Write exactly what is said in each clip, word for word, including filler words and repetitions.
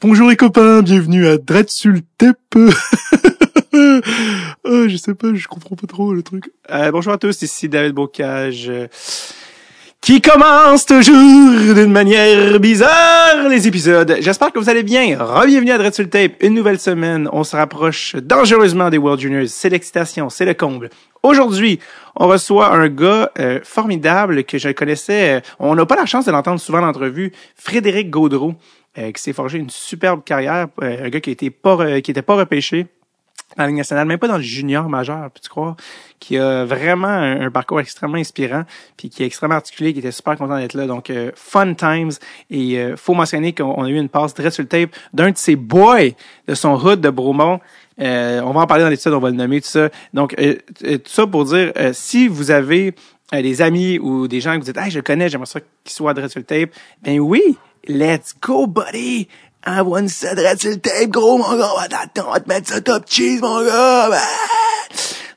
Bonjour les copains, bienvenue à Dreads Sultepe. euh, je sais pas, je comprends pas trop le truc. Euh, bonjour à tous, ici David Bocage. Qui commence toujours d'une manière bizarre les épisodes. J'espère que vous allez bien. Re-bienvenue à Dreads Sultepe, une nouvelle semaine. On se rapproche dangereusement des World Juniors. C'est l'excitation, c'est le comble. Aujourd'hui, on reçoit un gars euh, formidable que je connaissais. Euh, on n'a pas la chance de l'entendre souvent en entrevue, Frédéric Gaudreau. Euh, qui s'est forgé une superbe carrière, euh, un gars qui était pas euh, qui était pas repêché dans la Ligue nationale, même pas dans le junior majeur, peux-tu croire, qui a vraiment un, un parcours extrêmement inspirant, puis qui est extrêmement articulé, qui était super content d'être là, donc euh, fun times, et euh, faut mentionner qu'on a eu une passe direct sur le tape d'un de ses boys de son hood de Bromont. Euh, on va en parler dans l'épisode, on va le nommer, tout ça. Donc, euh, tout ça pour dire, euh, si vous avez euh, des amis ou des gens que vous dites « Hey, je le connais, j'aimerais ça qu'il soit direct sur le tape », ben oui! Let's go, buddy! Envoie-nous ça direct sur le tape, gros, mon gars! On va te mettre ça top cheese, mon gars!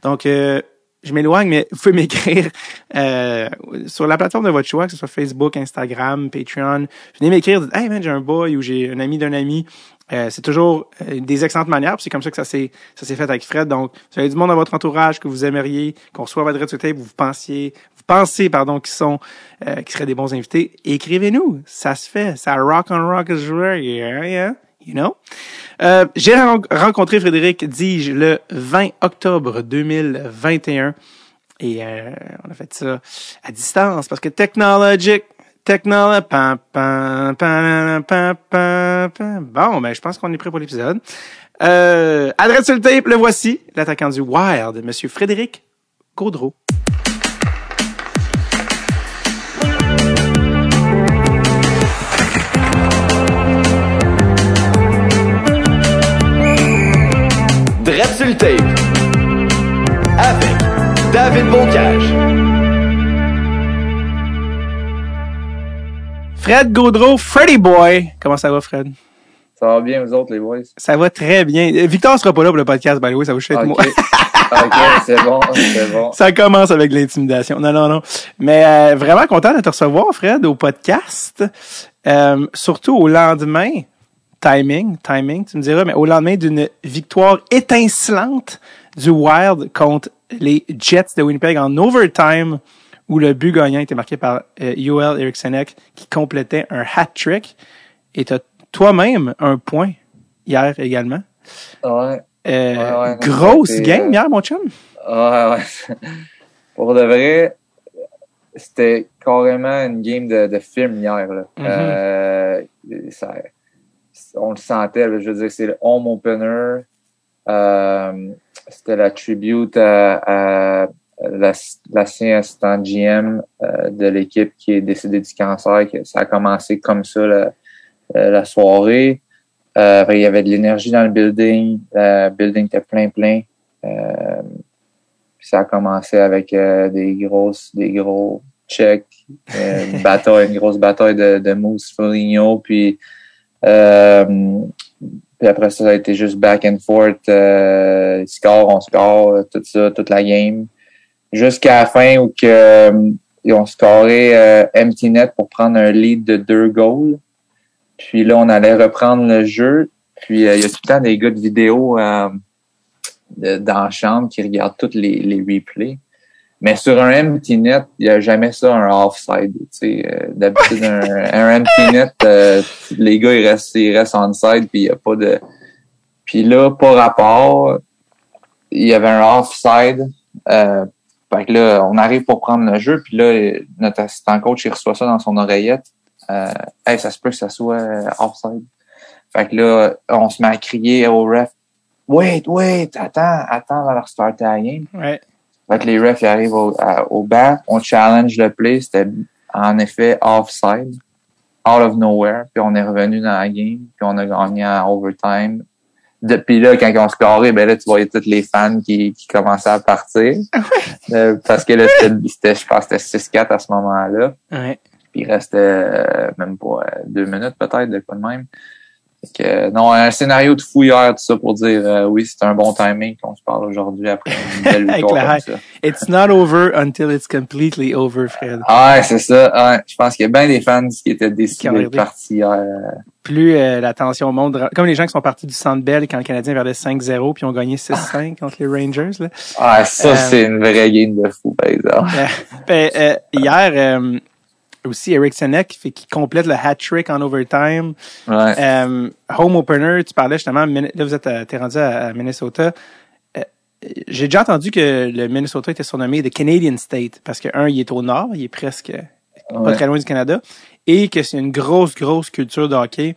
Donc, euh, je m'éloigne, mais vous pouvez m'écrire euh, sur la plateforme de votre choix, que ce soit Facebook, Instagram, Patreon. Venez m'écrire, dites « Hey, man, j'ai un boy » ou « J'ai un ami d'un ami ». Euh, c'est toujours euh, des excellentes manières, puis c'est comme ça que ça s'est ça s'est fait avec Fred. Donc, si vous avez du monde dans votre entourage que vous aimeriez, qu'on reçoive à Dreads Sultepe, vous pensiez, vous pensez pardon, qu'ils sont euh, qui seraient des bons invités, écrivez-nous, ça se fait, ça rock on rock is rare, yeah, yeah, you know. Euh, j'ai ren- rencontré Frédéric, dis-je, le vingt octobre deux mille vingt et un, et euh, on a fait ça à distance parce que technologique. Technologie. Pam, pam, pam, pam, pam, pam. Bon, ben, je pense qu'on est prêt pour l'épisode. Euh, Dreads Sultepe, le voici, l'attaquant du Wild, monsieur Frédéric Gaudreau. Dreads Sultepe avec David Bocage. Fred Gaudreau, Freddy Boy. Comment ça va, Fred? Ça va bien, vous autres, les boys? Ça va très bien. Victor sera pas là pour le podcast, by the way, ça va juste être moi. OK, c'est bon, c'est bon. Ça commence avec l'intimidation. Non, non, non. Mais euh, vraiment content de te recevoir, Fred, au podcast. Euh, surtout au lendemain, timing, timing, tu me diras, mais au lendemain d'une victoire étincelante du Wild contre les Jets de Winnipeg en overtime, où le but gagnant était marqué par euh, Joel Eriksson-Ek, qui complétait un hat-trick. Et t'as toi-même un point hier également. Ouais. Euh, ouais, ouais grosse c'était... game hier, mon chum. Ouais, ouais. Pour de vrai, c'était carrément une game de, de film hier. Là. Mm-hmm. Euh, ça, on le sentait. Là, je veux dire, c'est le home opener. Euh, c'était la tribute à... à l'ancien assistant G M euh, de l'équipe qui est décédé du cancer, que ça a commencé comme ça la, la soirée. Euh, il y avait de l'énergie dans le building, le building était plein plein. Euh, puis ça a commencé avec euh, des grosses, des gros checks, euh, une bataille, une grosse bataille de, de Moose Foligno, puis euh, puis après ça, ça a été juste back and forth, euh, score, on score, tout ça, toute la game. Jusqu'à la fin où que, euh, ils ont scoré euh, empty net pour prendre un lead de deux goals. Puis là, on allait reprendre le jeu. Puis euh, il y a tout le temps des gars de vidéo euh, de, dans la chambre qui regardent tous les, les replays. Mais sur un empty net, il n'y a jamais ça, un offside. Tu sais, euh, d'habitude, un, un empty net, euh, les gars, ils restent, ils restent onside, puis il n'y a pas de... Puis là, par rapport, il y avait un offside... Euh, Fait que là, on arrive pour prendre le jeu, puis là, notre assistant coach, il reçoit ça dans son oreillette. Euh, hey, ça se peut que ça soit offside. Fait que là, on se met à crier au ref. Wait, wait, attends, attends avant de restarter la game. Ouais. Fait que les refs, ils arrivent au, à, au banc, on challenge le play, c'était en effet offside, out of nowhere, puis on est revenu dans la game, puis on a gagné en overtime. Depuis là, quand ils ont scoré, ben là, tu voyais tous les fans qui, qui commençaient à partir. euh, parce que là, c'était, c'était, je pense que c'était six quatre à ce moment-là. Ouais. Puis il restait euh, même pas euh, deux minutes peut-être, de quoi de même. Fait que, non, un scénario de fou hier, tout ça pour dire euh, oui, c'est un bon timing qu'on se parle aujourd'hui après une belle victoire comme ça. It's not over until it's completely over, Fred. Ah, ouais, c'est ça. Ouais. Je pense qu'il y a bien des fans qui étaient déçus d'être partis hier. Plus euh, la tension monte, comme les gens qui sont partis du Centre Bell quand le Canadien perdait cinq zéro puis ont gagné six cinq contre les Rangers. Là. Ah, ça, euh, c'est une vraie game de fou, par exemple. Euh, euh, hier... Euh, aussi Eric Senek qui complète le hat-trick en overtime. Ouais. Euh, home opener, tu parlais justement, là vous êtes à, t'es rendu à, à Minnesota. Euh, j'ai déjà entendu que le Minnesota était surnommé « The Canadian State » parce que, un, il est au nord, il est presque ouais. pas très loin du Canada, et que c'est une grosse, grosse culture de hockey.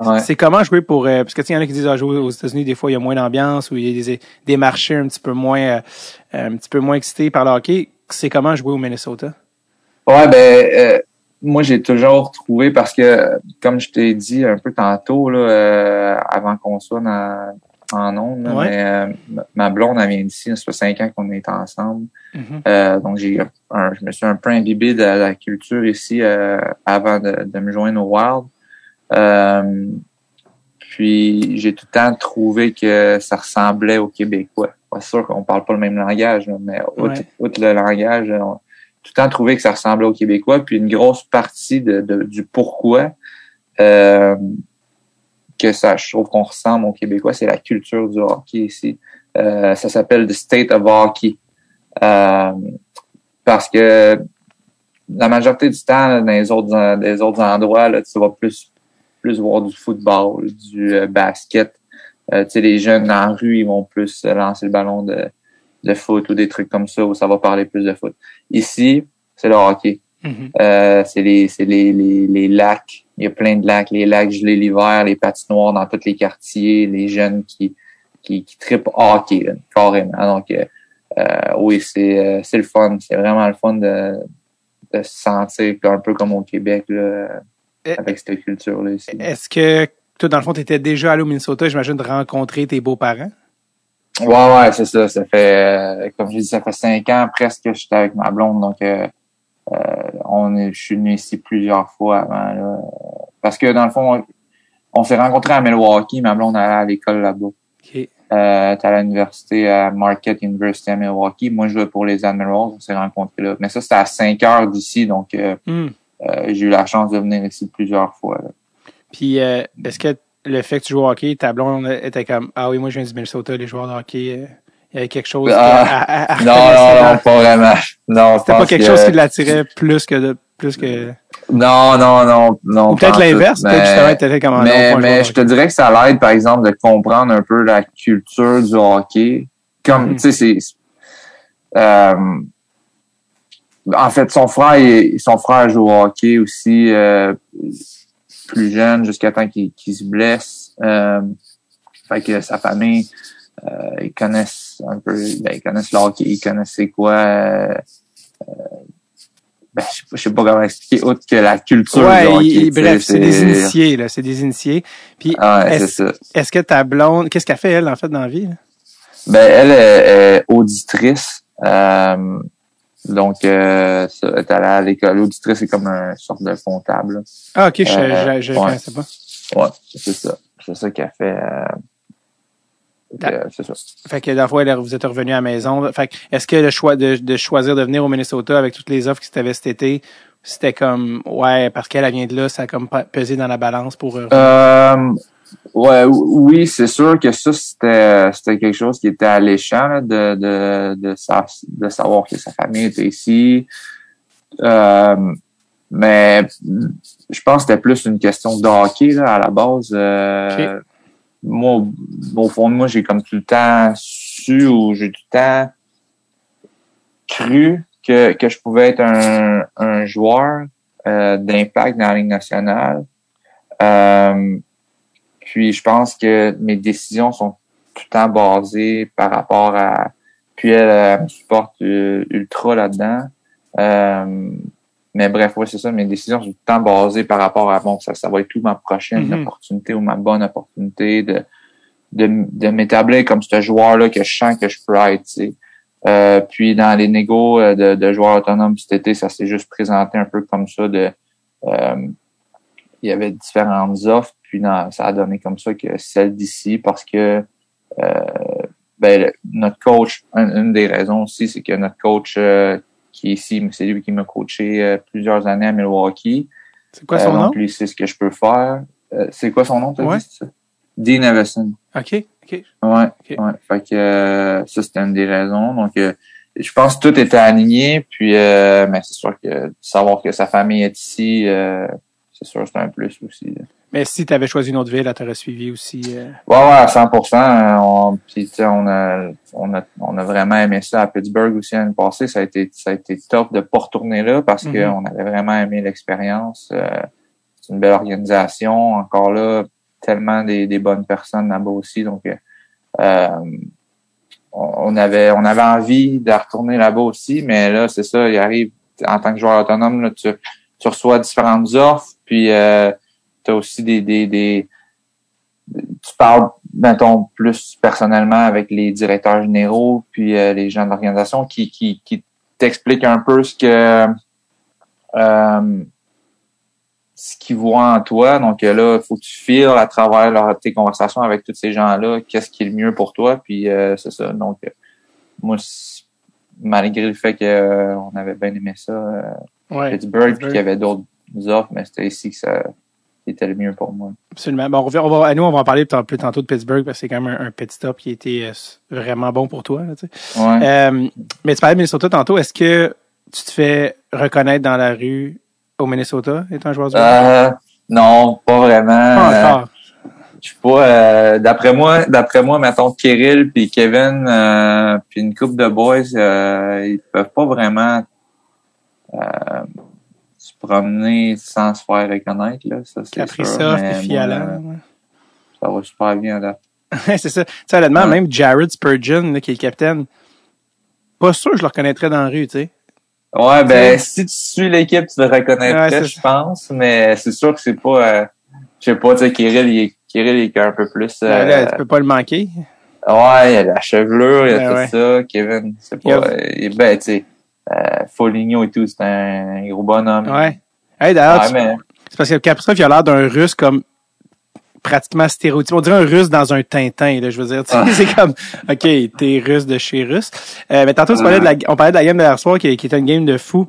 Ouais. C'est comment jouer pour... Euh, parce que il y en a qui disent ah, jouer aux États-Unis, des fois, il y a moins d'ambiance ou il y a des, des marchés un petit peu moins euh, un petit peu moins excités par le hockey. C'est comment jouer au Minnesota? Ouais, ben euh, moi j'ai toujours trouvé parce que comme je t'ai dit un peu tantôt là euh, avant qu'on soit dans, en ondes, ouais. mais euh, ma blonde elle vient d'ici, ça fait cinq ans qu'on est ensemble, mm-hmm. euh, donc j'ai un, je me suis un peu imbibé de la culture ici euh, avant de, de me joindre au Wild. Euh, puis j'ai tout le temps trouvé que ça ressemblait au Québécois. Ouais, c'est sûr qu'on parle pas le même langage, mais outre, ouais. outre le langage. On, tout le temps trouvé que ça ressemblait aux Québécois, puis une grosse partie de, de du pourquoi euh, que ça, je trouve qu'on ressemble aux Québécois, c'est la culture du hockey ici. Euh, ça s'appelle « The State of Hockey euh, ». Parce que la majorité du temps, là, dans les autres, des autres endroits, là, tu vas plus plus voir du football, du euh, basket. Euh, tu sais, les jeunes dans la rue, ils vont plus lancer le ballon de... de foot ou des trucs comme ça où ça va parler plus de foot. Ici, c'est le hockey. Mm-hmm. Euh, c'est les, c'est les, les, les lacs. Il y a plein de lacs. Les lacs gelés l'hiver, les patinoires dans tous les quartiers, les jeunes qui, qui, qui trippent hockey, là, carrément. Donc, euh, euh, oui, c'est, euh, c'est le fun. C'est vraiment le fun de, de se sentir un peu comme au Québec, là, Et, avec cette culture-là ici. Est-ce que, toi, dans le fond, t'étais déjà allé au Minnesota, j'imagine, de rencontrer tes beaux-parents? Ouais, ouais, c'est ça. Ça fait, euh, comme je dis, ça fait cinq ans presque que j'étais avec ma blonde. Donc, euh, euh, on est, je suis venu ici plusieurs fois avant. Là, parce que, dans le fond, on, on s'est rencontrés à Milwaukee. Ma blonde allait à l'école là-bas. Okay. Euh, t'es à l'université, à Marquette University à Milwaukee. Moi, je jouais pour les Admirals. On s'est rencontrés là. Mais ça, c'était à cinq heures d'ici. Donc, euh, mm. euh, j'ai eu la chance de venir ici plusieurs fois. Là. Puis, euh, est-ce que le fait que tu joues au hockey, ta blonde était comme « Ah oui, moi je viens du Minnesota, les joueurs de hockey, euh, il y avait quelque chose... Ah, à, à, à non, non, non, pas vraiment. Non, c'était pas quelque que... chose qui l'attirait plus que... De, plus que... Non, non, non. non Ou peut-être l'inverse, mais, peut-être justement, t'étais comme un Mais, mais je te dirais que ça l'aide, par exemple, de comprendre un peu la culture du hockey. Comme, mm. tu sais, c'est... Euh, en fait, son frère, il, son frère joue au hockey aussi... Euh, plus jeune jusqu'à temps qu'il, qu'il se blesse. Euh, fait que sa famille, euh, ils connaissent un peu, ben, ils connaissent le hockey, ils connaissent c'est quoi. Euh, ben, je sais pas comment expliquer autre que la culture ouais, du hockey. Il, bref, c'est, c'est des initiés, là. C'est des initiés. Puis, ah ouais, est-ce, c'est ça. Est-ce que ta blonde, qu'est-ce qu'elle fait, elle, en fait, dans la vie? Là? Ben, elle est, est auditrice. Euh, Donc, euh, ça, t'es allé à l'école. L'auditrice, c'est comme une sorte de comptable. Là. Ah, OK, je ne euh, connaissais pas. Ouais, c'est ça. C'est ça qu'elle fait. Euh, da- euh, c'est ça. Fait que la fois, elle, vous êtes revenu à la maison. Fait que, est-ce que le choix de, de choisir de venir au Minnesota avec toutes les offres que tu avais cet été, c'était comme, ouais, parce qu'elle vient de là, ça a comme pesé dans la balance pour... Euh, euh, ouais, oui, c'est sûr que ça, c'était, c'était quelque chose qui était alléchant là, de, de, de, sa, de savoir que sa famille était ici. Euh, mais je pense que c'était plus une question de hockey là, à la base. Euh, okay. Moi, au fond de moi, j'ai comme tout le temps su ou j'ai tout le temps cru que, que je pouvais être un, un joueur euh, d'impact dans la Ligue nationale. Euh, Puis, je pense que mes décisions sont tout le temps basées par rapport à... Puis, elle, elle me supporte ultra là-dedans. Euh, mais bref, ouais, c'est ça. Mes décisions sont tout le temps basées par rapport à... Bon, ça, ça va être tout ma prochaine mm-hmm. opportunité ou ma bonne opportunité de, de, de m'établir comme ce joueur-là que je sens que je peux être, tu sais. Euh, puis, dans les négos de, de joueurs autonomes cet été, ça s'est juste présenté un peu comme ça. De, euh, il y avait différentes offres. puis non, ça a donné comme ça que celle d'ici, parce que euh, ben le, notre coach, une, une des raisons aussi, c'est que notre coach euh, qui est ici, c'est lui qui m'a coaché euh, plusieurs années à Milwaukee. C'est quoi son euh, donc, nom? Lui, c'est ce que je peux faire. Euh, c'est quoi son nom, t'as ouais. dit ça? Dean Everson. OK, OK. Ouais, okay. ouais. Fait que euh, ça, c'était une des raisons. Donc, euh, je pense que tout était aligné, puis euh, mais c'est sûr que savoir que sa famille est ici, euh, c'est sûr que c'est un plus aussi. Là. Mais si tu avais choisi une autre ville, tu aurais suivi aussi? Euh... Ouais, ouais, à cent pour cent. On, puis, on, a, on, a, on a vraiment aimé ça à Pittsburgh aussi l'année passée. Ça a été, ça a été top de ne pas retourner là parce mm-hmm. qu'on avait vraiment aimé l'expérience. Euh, c'est une belle organisation. Encore là, tellement des, des bonnes personnes là-bas aussi. Donc, euh, on avait on avait envie de retourner là-bas aussi, mais là, c'est ça, il arrive en tant que joueur autonome, là, tu, tu reçois différentes offres, puis euh, tu as aussi des, des, des... Tu parles, mettons, plus personnellement avec les directeurs généraux, puis euh, les gens de l'organisation qui, qui, qui t'expliquent un peu ce que... Euh, ce qu'ils voient en toi. Donc là, il faut que tu files à travers leur, tes conversations avec tous ces gens-là, qu'est-ce qui est le mieux pour toi, puis euh, c'est ça. Donc, euh, moi, malgré le fait qu'on euh, avait bien aimé ça, euh, ouais, Pittsburgh, puis qu'il y avait d'autres offres, mais c'était ici que ça était le mieux pour moi. Absolument. Bon, on va, on va, nous, on va en parler plus tantôt de Pittsburgh, parce que c'est quand même un, un pit stop qui était vraiment bon pour toi. Là, tu sais. Ouais. Euh, mais tu parlais de Minnesota tantôt. Est-ce que tu te fais reconnaître dans la rue au Minnesota, étant joueur du euh, non, pas vraiment. Pas euh, je sais pas. Euh, d'après moi, d'après moi, mettons Kirill puis Kevin euh, puis une couple de boys, euh, ils peuvent pas vraiment euh, se promener sans se faire reconnaître là. Ça c'est Kaprizov et Fiala. Moi, euh, ça va super bien là. C'est ça. Tu sais, honnêtement, ouais. même Jared Spurgeon là, qui est le capitaine, pas sûr que je le reconnaîtrais dans la rue, tu sais. Ouais, ben, si tu suis l'équipe, tu le reconnaîtrais, ouais, je pense, mais c'est sûr que c'est pas, euh, je sais pas, tu sais, Kirill, il est, Kirill, il est un peu plus, euh, ouais, là, tu peux pas le manquer. Ouais, il a la chevelure, il y a ouais, tout ouais. ça, Kevin, c'est pas, a... euh, ben, tu sais, euh, Foligno et tout, c'est un gros bonhomme. Ouais. Hey, d'ailleurs, ouais, tu... mais... c'est parce que Kaprizov, il a l'air d'un Russe comme, pratiquement stéréotypé. On dirait un Russe dans un Tintin, là, je veux dire. Ah. C'est comme, OK, t'es Russe de chez Russe. Euh, mais tantôt, tu parlais de la, on parlait de la game de hier soir qui, qui était une game de fou.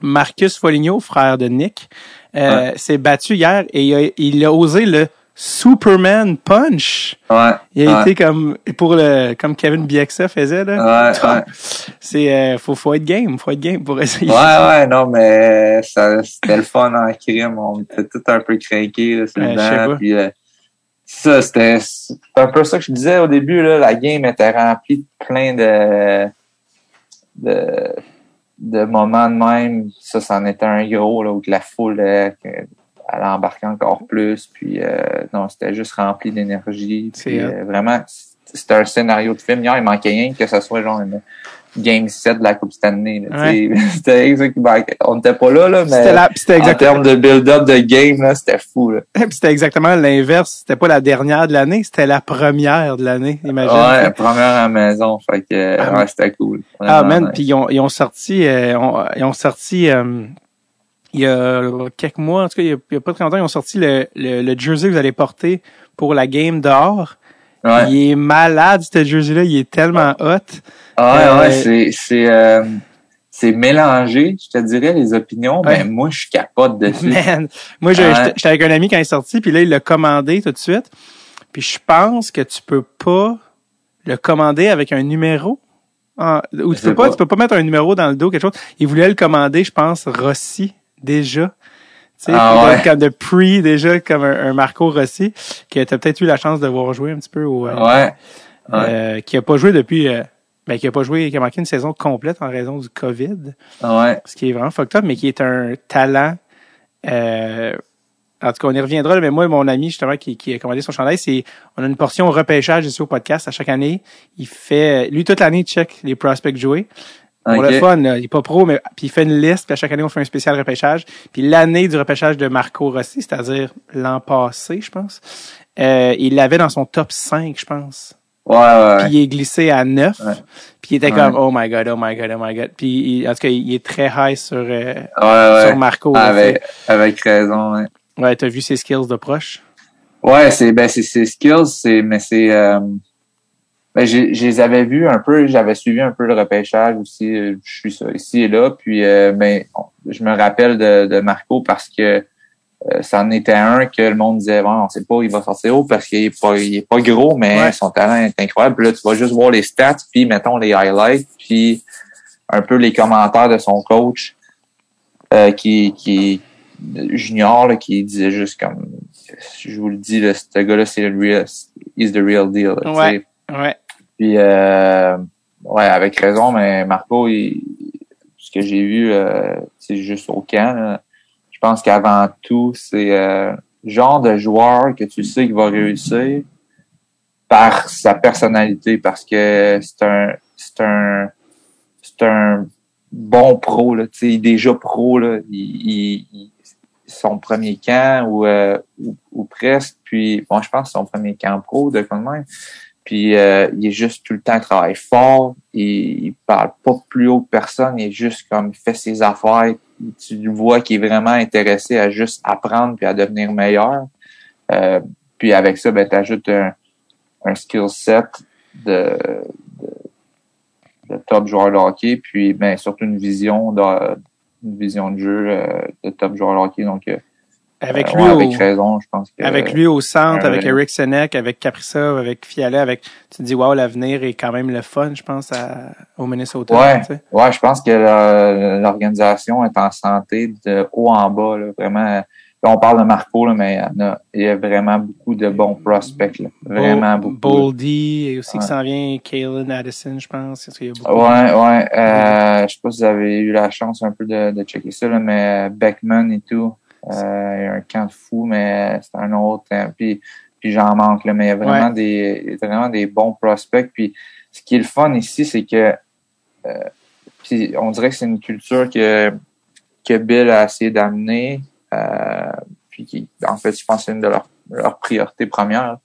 Marcus Foligno, frère de Nick, euh, ouais. s'est battu hier et il a, il a osé le Superman Punch. Ouais. Il a ouais. été comme, pour le, comme Kevin Bieksa faisait, là. Ouais, ouais. C'est, euh, faut, faut être game, faut être game pour essayer. Ouais, ouais, non, mais ça, c'était le fun en crime. On était tout un peu craqués, là, sur le banc. Puis, euh, ça, c'était, c'était un peu ça que je disais au début, là. La game était remplie de plein de, de, de moments de même. Ça, c'en était un gros, là, où la foule, là, elle embarquait encore plus, puis euh, non, c'était juste rempli d'énergie. Puis, euh, vraiment, c'était un scénario de film. Hier, il manquait rien que ce soit genre une Game sept de la Coupe Stanley. Là, ouais. C'était exactement... On n'était pas là, là mais c'était la... c'était exactement... en termes de build-up de game, là, c'était fou. Là. Puis c'était exactement l'inverse. C'était pas la dernière de l'année, c'était la première de l'année, imagine. Ouais, la première à la maison. Fait que ah, ouais, c'était cool. Vraiment, ah man, nice. Puis ils ont, ils ont sorti... Euh, on, ils ont sorti... Euh, il y a quelques mois, en tout cas, il y a, il y a pas très longtemps, ils ont sorti le, le, le jersey que vous allez porter pour la game dehors. Ouais. Il est malade, ce jersey-là. Il est tellement hot. Ah ouais, euh, ouais, c'est, c'est, euh, c'est mélangé, je te dirais, les opinions. Mais ben, moi, je capote dessus. Man. Moi, je, ouais. j'étais, j'étais avec un ami quand il est sorti, puis là, il l'a commandé tout de suite. Puis je pense que tu peux pas le commander avec un numéro. En, ou tu peux pas, pas, tu peux pas mettre un numéro dans le dos, quelque chose. Il voulait le commander, je pense, Rossi. Déjà, tu sais, ah ouais. comme de pre, déjà, comme un, un Marco Rossi, que t'as peut-être eu la chance de voir jouer un petit peu au, euh, ouais. Euh, ouais. qui a pas joué depuis, euh, ben, qui a pas joué, qui a manqué une saison complète en raison du COVID. Ouais. Ce qui est vraiment fucked up, mais qui est un talent, euh, en tout cas, on y reviendra, là, mais moi, mon ami, justement, qui, qui a commandé son chandail, c'est, on a une portion repêchage ici au podcast à chaque année. Il fait, lui, toute l'année, il check les prospects joués. Okay. Pour le fun, là. Il est pas pro, mais puis il fait une liste, puis à chaque année, on fait un spécial repêchage. Puis l'année du repêchage de Marco Rossi, c'est-à-dire l'an passé, je pense, euh, il l'avait dans son top cinq, je pense. Ouais, ouais. Puis il est glissé à neuf. Puis il était ouais. comme, oh my God, oh my God, oh my God. Puis en tout cas, il est très high sur, euh, ouais, ouais. sur Marco. Avec, avec raison, ouais. Ouais, t'as vu ses skills de proche? Ouais, c'est ben c'est c'est skills, c'est mais c'est euh, ben j'ai je les avais vus un peu, j'avais suivi un peu le repêchage aussi, je suis ça, ici et là, puis euh, mais je me rappelle de de Marco parce que euh, ça en était un que le monde disait bon, on sait pas, il va sortir haut parce qu'il est pas il est pas gros, mais ouais, son talent est incroyable. Puis là, tu vas juste voir les stats, puis mettons les highlights, puis un peu les commentaires de son coach euh, qui qui junior là, qui disait juste comme je vous le dis là, ce gars là c'est le real, is the real deal là, ouais, ouais. Puis euh, ouais, avec raison, mais Marco, il, ce que j'ai vu euh, c'est juste au camp là, je pense qu'avant tout c'est euh, genre de joueur que tu sais qu'il va réussir par sa personnalité, parce que c'est un c'est un c'est un bon pro là, tu sais, déjà pro là, il, il son premier camp ou, euh, ou ou presque, puis bon, je pense son premier camp pro de quand même, puis euh, il est juste tout le temps, il travaille fort, il, il parle pas plus haut que personne, il est juste comme, il fait ses affaires, tu vois qu'il est vraiment intéressé à juste apprendre puis à devenir meilleur, euh, puis avec ça ben t'ajoutes un un skill set de, de, de top joueur de hockey, puis ben surtout une vision de une vision de jeu euh, de top joueur de hockey, donc euh, avec lui ouais, avec au, raison je pense que, avec lui au centre euh, avec Eric Senek, avec Kaprizov, avec Fiala, avec tu te dis waouh, l'avenir est quand même le fun, je pense à, au Minnesota. Ouais, tu sais, ouais, je pense que euh, l'organisation est en santé de haut en bas là, vraiment là, on parle de Marco là, mais il y, a, il y a vraiment beaucoup de bons prospects là, vraiment Bo- beaucoup Boldy et aussi ouais, qui s'en vient Kalen Addison, je pense qu'il y a beaucoup. Ouais de... ouais euh, je sais pas si vous avez eu la chance un peu de, de checker ça là, mais Beckman et tout euh, il y a un camp de fou, mais c'est un autre hein, puis puis j'en manque là, mais il y a vraiment ouais, des vraiment des bons prospects. Puis ce qui est le fun ici, c'est que euh, puis on dirait que c'est une culture que que Bill a essayé d'amener. Euh, puis qui, en fait, je pense que c'est une de leurs leur priorités premières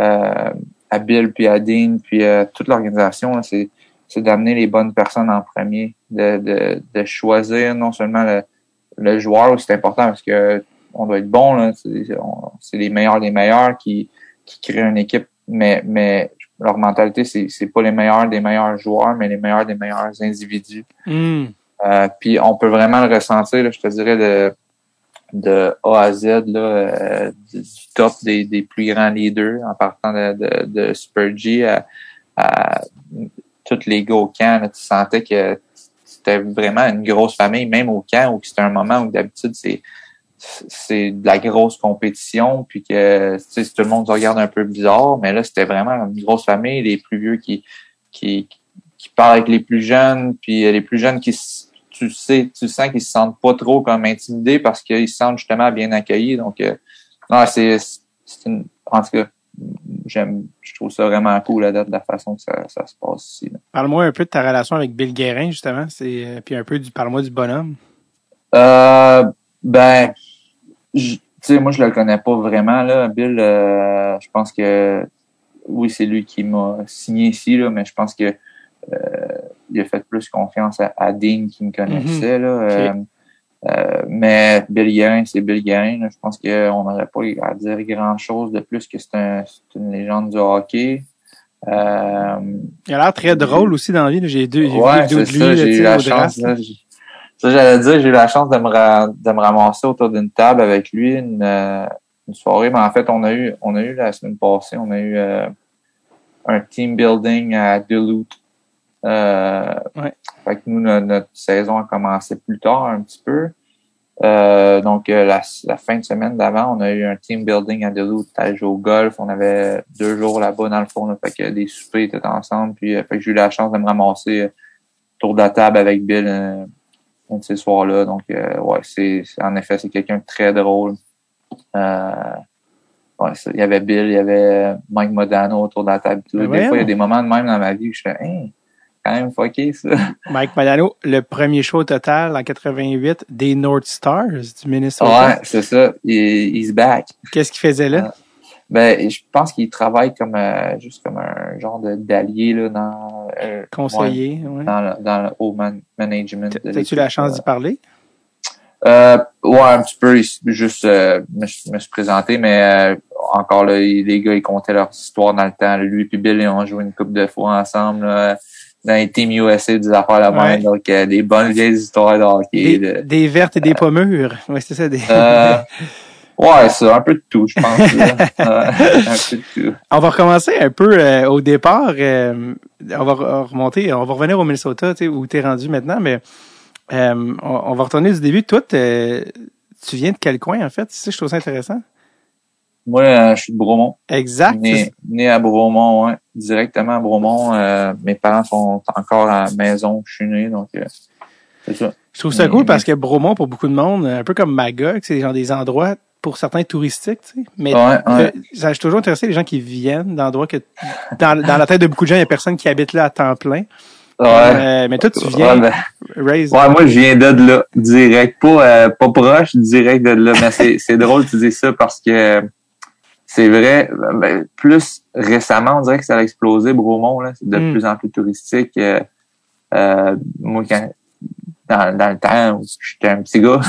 euh, à Bill, puis à Dean, puis à toute l'organisation, là, c'est, c'est d'amener les bonnes personnes en premier, de, de, de choisir non seulement le, le joueur, c'est important parce que on doit être bon, là, c'est, on, c'est les meilleurs des meilleurs qui, qui créent une équipe, mais, mais leur mentalité, c'est, c'est pas les meilleurs des meilleurs joueurs, mais les meilleurs des meilleurs individus. Mm. Euh, puis on peut vraiment le ressentir, là, je te dirais, de de A à Z, là, euh, du top des, des plus grands leaders, en partant de, de, de Spurgeon à, à tous les gars au camp, là, tu sentais que c'était vraiment une grosse famille, même au camp, où c'était un moment où d'habitude c'est c'est de la grosse compétition, puis que tu sais, tout le monde se regarde un peu bizarre, mais là c'était vraiment une grosse famille, les plus vieux qui qui qui parlent avec les plus jeunes, puis les plus jeunes qui tu sais, tu sens qu'ils se sentent pas trop comme intimidés parce qu'ils se sentent justement bien accueillis. Donc, euh, non, c'est, c'est une, en tout cas, j'aime, je trouve ça vraiment cool, la date, la façon que ça, ça se passe ici. Là. Parle-moi un peu de ta relation avec Bill Guerin, justement, c'est, euh, puis un peu du, parle-moi du bonhomme. Euh, ben, tu sais, moi, je le connais pas vraiment, là, Bill, euh, je pense que, oui, c'est lui qui m'a signé ici, là, mais je pense que, euh, il a fait plus confiance à, à Dean qui me connaissait. Mm-hmm. Là, okay. euh, euh, mais Bill Guerin, c'est Bill Guerin. Là, je pense qu'on n'aurait pas à dire grand-chose de plus que c'est, un, c'est une légende du hockey. Euh, il a l'air très drôle aussi dans la vie. Là. J'ai, deux, j'ai ouais, vu deux de lui. Là, j'ai eu la chance, là, j'ai, ça, j'allais dire, j'ai eu la chance de me, ra- de me ramasser autour d'une table avec lui une, euh, une soirée. Mais en fait, on a eu, on a eu la semaine passée, on a eu euh, un team building à Duluth. Euh, ouais. Fait que nous, notre, notre saison a commencé plus tard un petit peu. Euh, donc, la, la fin de semaine d'avant, on a eu un team building à Duluth, à jouer au golf. On avait deux jours là-bas dans le fond. Là, fait que des soupers étaient ensemble. Puis, fait que j'ai eu la chance de me ramasser euh, autour de la table avec Bill euh, un de ces soirs-là. Donc, euh, ouais, c'est, c'est en effet, c'est quelqu'un de très drôle. Euh, Ouais, ça, il y avait Bill, il y avait Mike Modano autour de la table. Tout. Des ouais, fois, il y a des moments de même dans ma vie où je fais hey, quand même fucké, ça. Mike Modano, le premier show total en quatre-vingt-huit des North Stars du Minnesota. Ouais, c'est ça. Il, he's back. Qu'est-ce qu'il faisait là? Ben, je pense qu'il travaille comme euh, juste comme un genre de d'allié là dans euh, conseiller, ouais, ouais. Dans le, dans le haut man- management. T'as-tu la chance là. D'y parler? Euh, ouais, un petit peu. Juste, euh, me, me suis présenté, mais euh, encore là, les gars, ils comptaient leur histoire dans le temps. Lui et Bill, ils ont joué une couple de fois ensemble là, dans les Team U S A, des affaires là-bas. Ouais. Donc, euh, des bonnes vieilles histoires de hockey. Des, de, des vertes et des euh, pas mûres. Oui, c'est ça. Des... Euh, ouais, ça, un peu de tout, je pense. Là. euh, un peu de tout. On va recommencer un peu euh, au départ. Euh, on va remonter, on va revenir au Minnesota, tu sais, où tu es rendu maintenant, mais euh, on, on va retourner du début. Toi, tu viens de quel coin, en fait? Tu sais, je trouve ça intéressant. Moi, euh, je suis de Bromont. Exact. Né, né à Bromont, hein, directement à Bromont. Euh, mes parents sont encore à la maison où je suis né, donc euh, c'est ça. Je trouve ça mais, cool parce que Bromont, pour beaucoup de monde, un peu comme Magog, c'est genre des endroits, pour certains, touristiques, tu sais. Mais ouais, ouais. Ça, je suis toujours intéressé les gens qui viennent d'endroits que, dans, dans la tête de beaucoup de gens, il n'y a personne qui habite là à temps plein. Ouais. Euh, mais toi, tu viens ouais, ben, raise, ouais, moi, je viens de là, direct. Pas, euh, pas proche, direct de là. Mais c'est, c'est drôle que tu dis ça parce que c'est vrai. Ben, plus récemment, on dirait que ça a explosé, Bromont, là. C'est de mm. plus en plus touristique. Euh, euh, moi, quand, dans, dans le temps où j'étais un petit gars,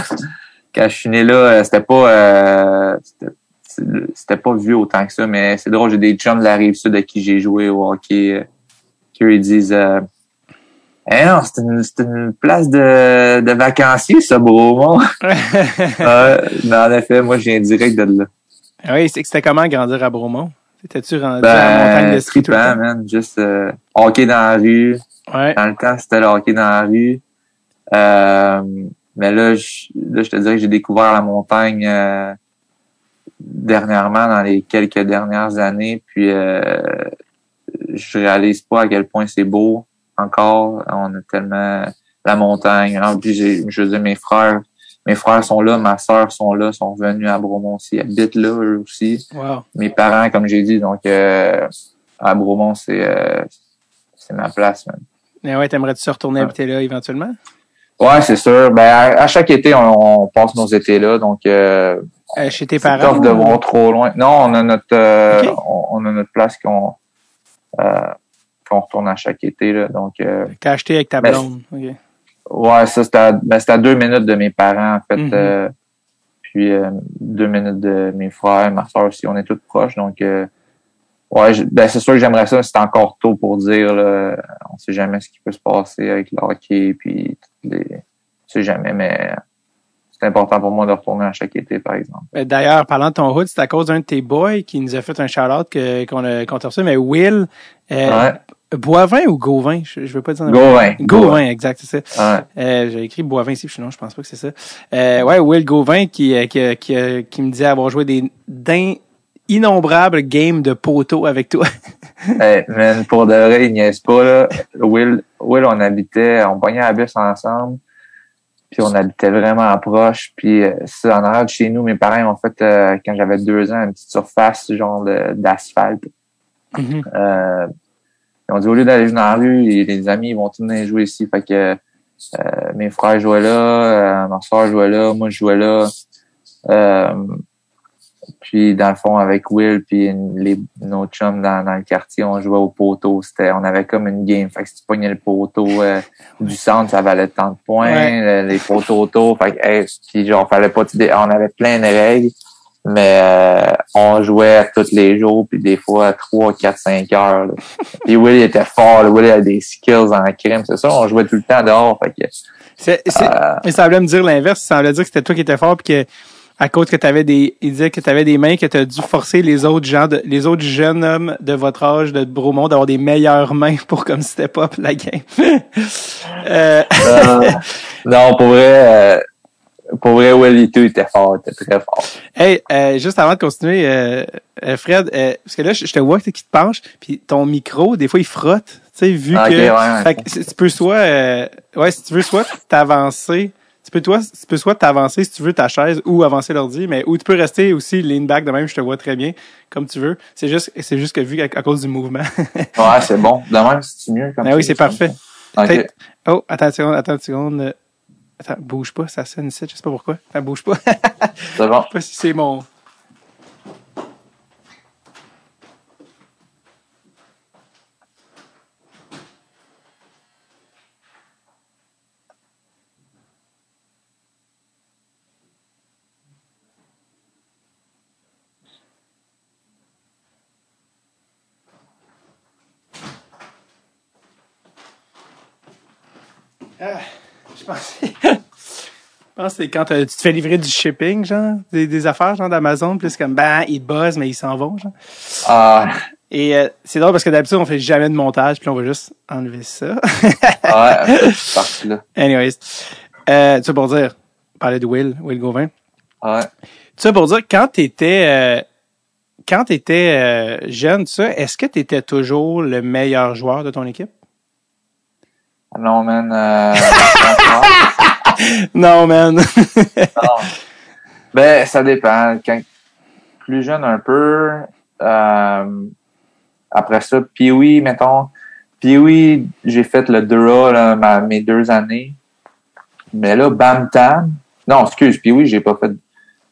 quand je suis né là, c'était pas... Euh, c'était, c'était pas vu autant que ça, mais c'est drôle. J'ai des chums de la Rive-Sud à qui j'ai joué au hockey euh, qui, eux, ils disent... Euh, Eh non, c'est une, c'est une place de, de vacancier, ça, Bromont. euh, mais en effet, moi, je viens direct de là. Oui, c'était comment grandir à Bromont? T'étais-tu rendu ben, à la montagne de ski tout le temps? Man, juste euh, hockey dans la rue. Ouais. Dans le temps, c'était le hockey dans la rue. Euh, mais là je, là, je te dirais que j'ai découvert la montagne euh, dernièrement, dans les quelques dernières années. Puis, euh, je réalise pas à quel point c'est beau. Encore, on a tellement la montagne. En plus, j'ai, je veux dire, mes frères, mes frères sont là, ma sœur sont là, sont venus à Bromont aussi, habitent là eux aussi. Wow. Mes parents, comme j'ai dit, donc euh, à Bromont, c'est euh, c'est ma place même. Mais ouais, t'aimerais-tu se retourner ouais. habiter là éventuellement? Ouais, c'est sûr. Ben à, à chaque été, on, on passe nos étés là, donc. Euh, euh, chez tes parents? C'est tough de voir trop loin. Non, on a notre, euh, okay. on, on a notre place qu'on. Euh, qu'on retourne à chaque été, là, donc... Euh, T'as acheté avec ta blonde, OK. Ouais, ça, c'était à, ben, c'était à deux minutes de mes parents, en fait, mm-hmm. euh, puis euh, deux minutes de mes frères, ma soeur aussi, on est tous proches, donc, euh, ouais, je, ben, c'est sûr que j'aimerais ça, mais c'est encore tôt pour dire, là, on sait jamais ce qui peut se passer avec le hockey, puis toutes les... On sait jamais, mais... C'est important pour moi de retourner à chaque été, par exemple. D'ailleurs, parlant de ton hood, c'est à cause d'un de tes boys qui nous a fait un shout-out que, qu'on a, qu'on t'a reçu, mais Will... Euh, ouais. Boivin ou Gauvin? Je, je veux pas dire... Gauvin. Gauvin, exact, c'est ça. Ouais. Euh, j'ai écrit Boivin ici, puis non, je pense pas que c'est ça. Euh, ouais, Will Gauvin qui, qui, qui, qui me disait avoir joué des innombrables games de poteau avec toi. Hey, man, pour de vrai, il niaise pas, là. Will, Will, on habitait, on pognait à la bus ensemble, puis on habitait vraiment proche, puis c'est en arrière de chez nous, mes parents ont fait, euh, quand j'avais deux ans, une petite surface, genre de, d'asphalte. Mm-hmm. Euh, on dit, au lieu d'aller jouer dans la rue, les amis, ils vont tous venir jouer ici. Fait que euh, mes frères jouaient là, euh, ma soeur jouait là, moi, je jouais là. Euh, puis, dans le fond, avec Will, puis les, nos chums dans, dans le quartier, on jouait au poteau. C'était, on avait comme une game. Fait que si tu pognais le poteau euh, du centre, ça valait tant de points. Ouais. Les poteaux autour. Fait que, hey, puis genre, fallait pas... On avait plein de règles. Mais euh, on jouait tous les jours, puis des fois trois, quatre, cinq heures. Là. Puis Will il était fort, là. Will il a des skills en crème, c'est ça, on jouait tout le temps dehors. Fait que, c'est, c'est, euh, il semblait me dire l'inverse, il semblait dire que c'était toi qui étais fort, puis que à cause que t'avais des. Il disait que t'avais des mains que t'as dû forcer les autres gens de, les autres jeunes hommes de votre âge de Bromont d'avoir des meilleures mains pour comme c'était pas la game. euh, euh, non, pour vrai. Euh, Pour vrai, Willy tout était fort, il était très fort. Hey, euh, juste avant de continuer, euh, euh, Fred, euh, parce que là, je, je te vois que tu te penches, puis ton micro, des fois, il frotte, tu sais, vu okay, que... Ouais, fait que si tu peux soit... Euh, ouais, si tu veux soit t'avancer, tu peux, toi, tu peux soit t'avancer si tu veux ta chaise ou avancer l'ordi, mais ou tu peux rester aussi lean back de même, je te vois très bien, comme tu veux. C'est juste c'est juste que vu à, à cause du mouvement. Ouais, c'est bon. De même, c'est mieux comme ça. Ah oui, c'est parfait. Okay. Oh, attends une seconde, attends une seconde. Attends, bouge pas, ça sonne ici, je sais pas pourquoi. Attends, bouge pas. C'est bon. Je sais pas si c'est mon... Ah, je pensais... Je pense que c'est quand tu te fais livrer du shipping, genre, des, des affaires, genre, d'Amazon, puis c'est comme, ben, ils buzzent, mais ils s'en vont, genre. Ah. Et euh, c'est drôle parce que d'habitude, on fait jamais de montage, puis on va juste enlever ça. Ah, ouais, c'est parti, là. Anyways. Euh, tu sais, pour dire, parler de Will, Will Gauvin. Ah, ouais. Tu sais, pour dire, quand t'étais, euh, quand t'étais euh, jeune, tu sais, est-ce que t'étais toujours le meilleur joueur de ton équipe? Non, man, euh... Non, man. Non. Ben, ça dépend. Quand plus jeune un peu, euh, après ça, puis oui, mettons, puis oui, j'ai fait le deux A, là, ma, mes deux années. Mais là, bam, tam. Non, excuse, puis oui, j'ai pas fait.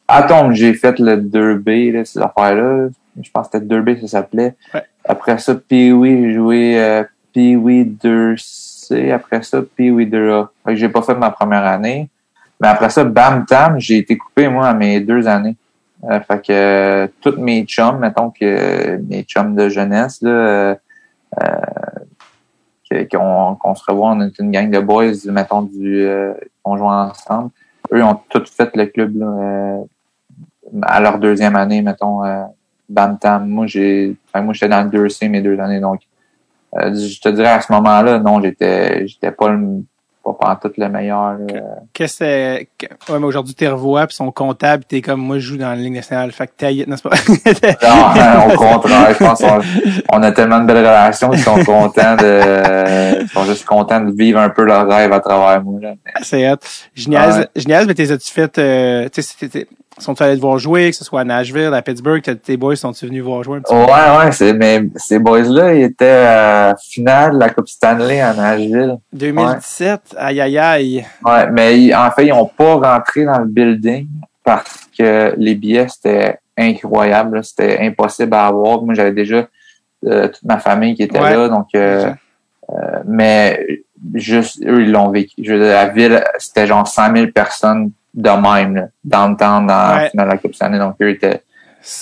Attends, j'ai fait le deux B, là, ces affaires-là. Je pense que c'était deux B, ça s'appelait. Ouais. Après ça, puis oui, j'ai joué euh, puis oui deux C. Après ça, puis oui, de là. Fait que j'ai pas fait ma première année. Mais après ça, bam, tam, j'ai été coupé, moi, à mes deux années. Euh, fait que euh, toutes mes chums, mettons que euh, mes chums de jeunesse, là, euh, euh, qu'on, qu'on se revoit, on est une gang de boys, mettons, du euh, qu'on joue ensemble. Eux ont tous fait le club là, euh, à leur deuxième année, mettons, euh, bam, tam. Moi, j'ai, enfin, moi, j'étais dans le deux C mes deux années, donc Euh, je te dirais, à ce moment-là, non, j'étais j'étais pas le, pas pantoute le meilleur. Euh. Qu'est-ce que c'est? Ouais, mais aujourd'hui, tu revois, pis son comptable, t'es comme, moi, je joue dans la Ligue nationale. Fait que t'ailles, n'est-ce pas? Non, non, au contraire. Je pense qu'on on a tellement de belles relations qu'ils sont contents de, ils sont juste contents de vivre un peu leur rêve à travers moi, là. Mais... C'est hot. Je niaise, ouais. Je niaise, mais t'es, as-tu fait, euh, tu sais, sont-tu allés te voir jouer, que ce soit à Nashville, à Pittsburgh, tes boys sont-tu venus voir jouer un petit peu? Ouais, ouais, c'est, mais ces boys-là, ils étaient euh, finale de la Coupe Stanley à Nashville. deux mille dix-sept, ouais. Aïe, aïe, aïe. Ouais, mais ils, en fait, ils n'ont pas rentré dans le building parce que les billets, c'était incroyable, là, c'était impossible à avoir. Moi, j'avais déjà euh, toute ma famille qui était ouais. là, donc... Euh, euh, mais juste, eux, ils l'ont vécu. Je veux dire, la ville, c'était genre cent mille personnes de même, là, dans le temps, dans, ouais. dans la Coupe Stanley. Donc, eux étaient,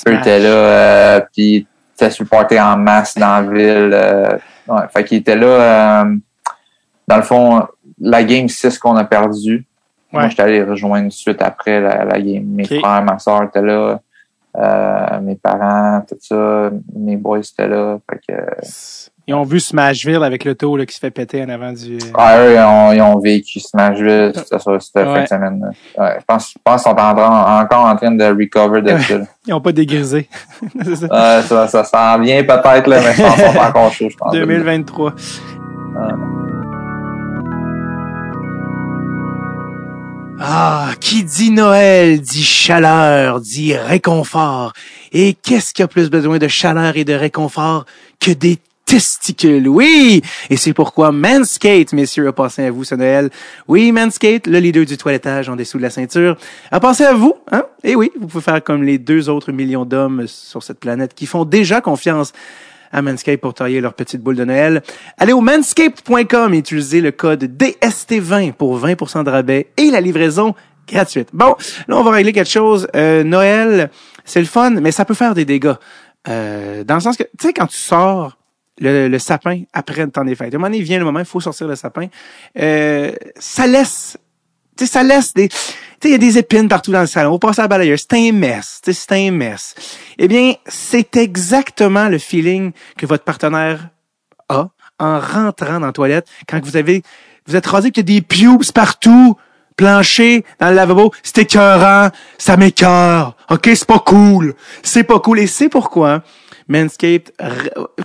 eux étaient là, euh, puis ils étaient supportés en masse dans la ville. Euh, ouais, fait qu'ils étaient là, euh, dans le fond, la game six qu'on a perdue. Ouais. Moi, j'étais allé rejoindre suite après la, la game. Mes okay. frères, ma soeur étaient là, euh, mes parents, tout ça, mes boys étaient là. Fait que... Ils ont vu Smashville avec l'auto là, qui se fait péter en avant du... Ah, eux, ils ont, ils ont vécu Smashville cette ouais. fin de semaine. Ouais, je pense, je pense qu'ils sont en, encore en train de recover de ça. Ouais. Ils n'ont pas dégrisé. C'est ça. Ouais, ça, ça s'en vient peut-être, là, mais je pense qu'ils sont encore chauds. deux mille vingt-trois. Ah. ah, qui dit Noël, dit chaleur, dit réconfort. Et qu'est-ce qui a plus besoin de chaleur et de réconfort que des testicules, oui! Et c'est pourquoi Manscaped, messieurs, a pensé à vous ce Noël. Oui, Manscaped, le leader du toilettage en dessous de la ceinture, a pensé à vous, hein? Et oui, vous pouvez faire comme les deux autres millions d'hommes sur cette planète qui font déjà confiance à Manscaped pour tailler leur petite boule de Noël. Allez au manscaped point com et utilisez le code D S T vingt pour vingt pour cent de rabais et la livraison gratuite. Bon, là, on va régler quelque chose. Euh, Noël, c'est le fun, mais ça peut faire des dégâts. Euh, dans le sens que, tu sais, quand tu sors Le, le sapin après le temps des fêtes. À un moment donné, vient le moment, il faut sortir le sapin. Euh, ça laisse, tu sais, ça laisse des, tu sais, il y a des épines partout dans le salon. On passe à la balayeuse. C'est un mess, tu sais, c'est un mess. Eh bien, c'est exactement le feeling que votre partenaire a en rentrant dans la toilette quand vous avez, vous êtes rasé puis il y a des pubes partout, plancher, dans le lavabo. C'est écœurant, ça m'écœure. OK, c'est pas cool. C'est pas cool. Et c'est pourquoi Manscaped,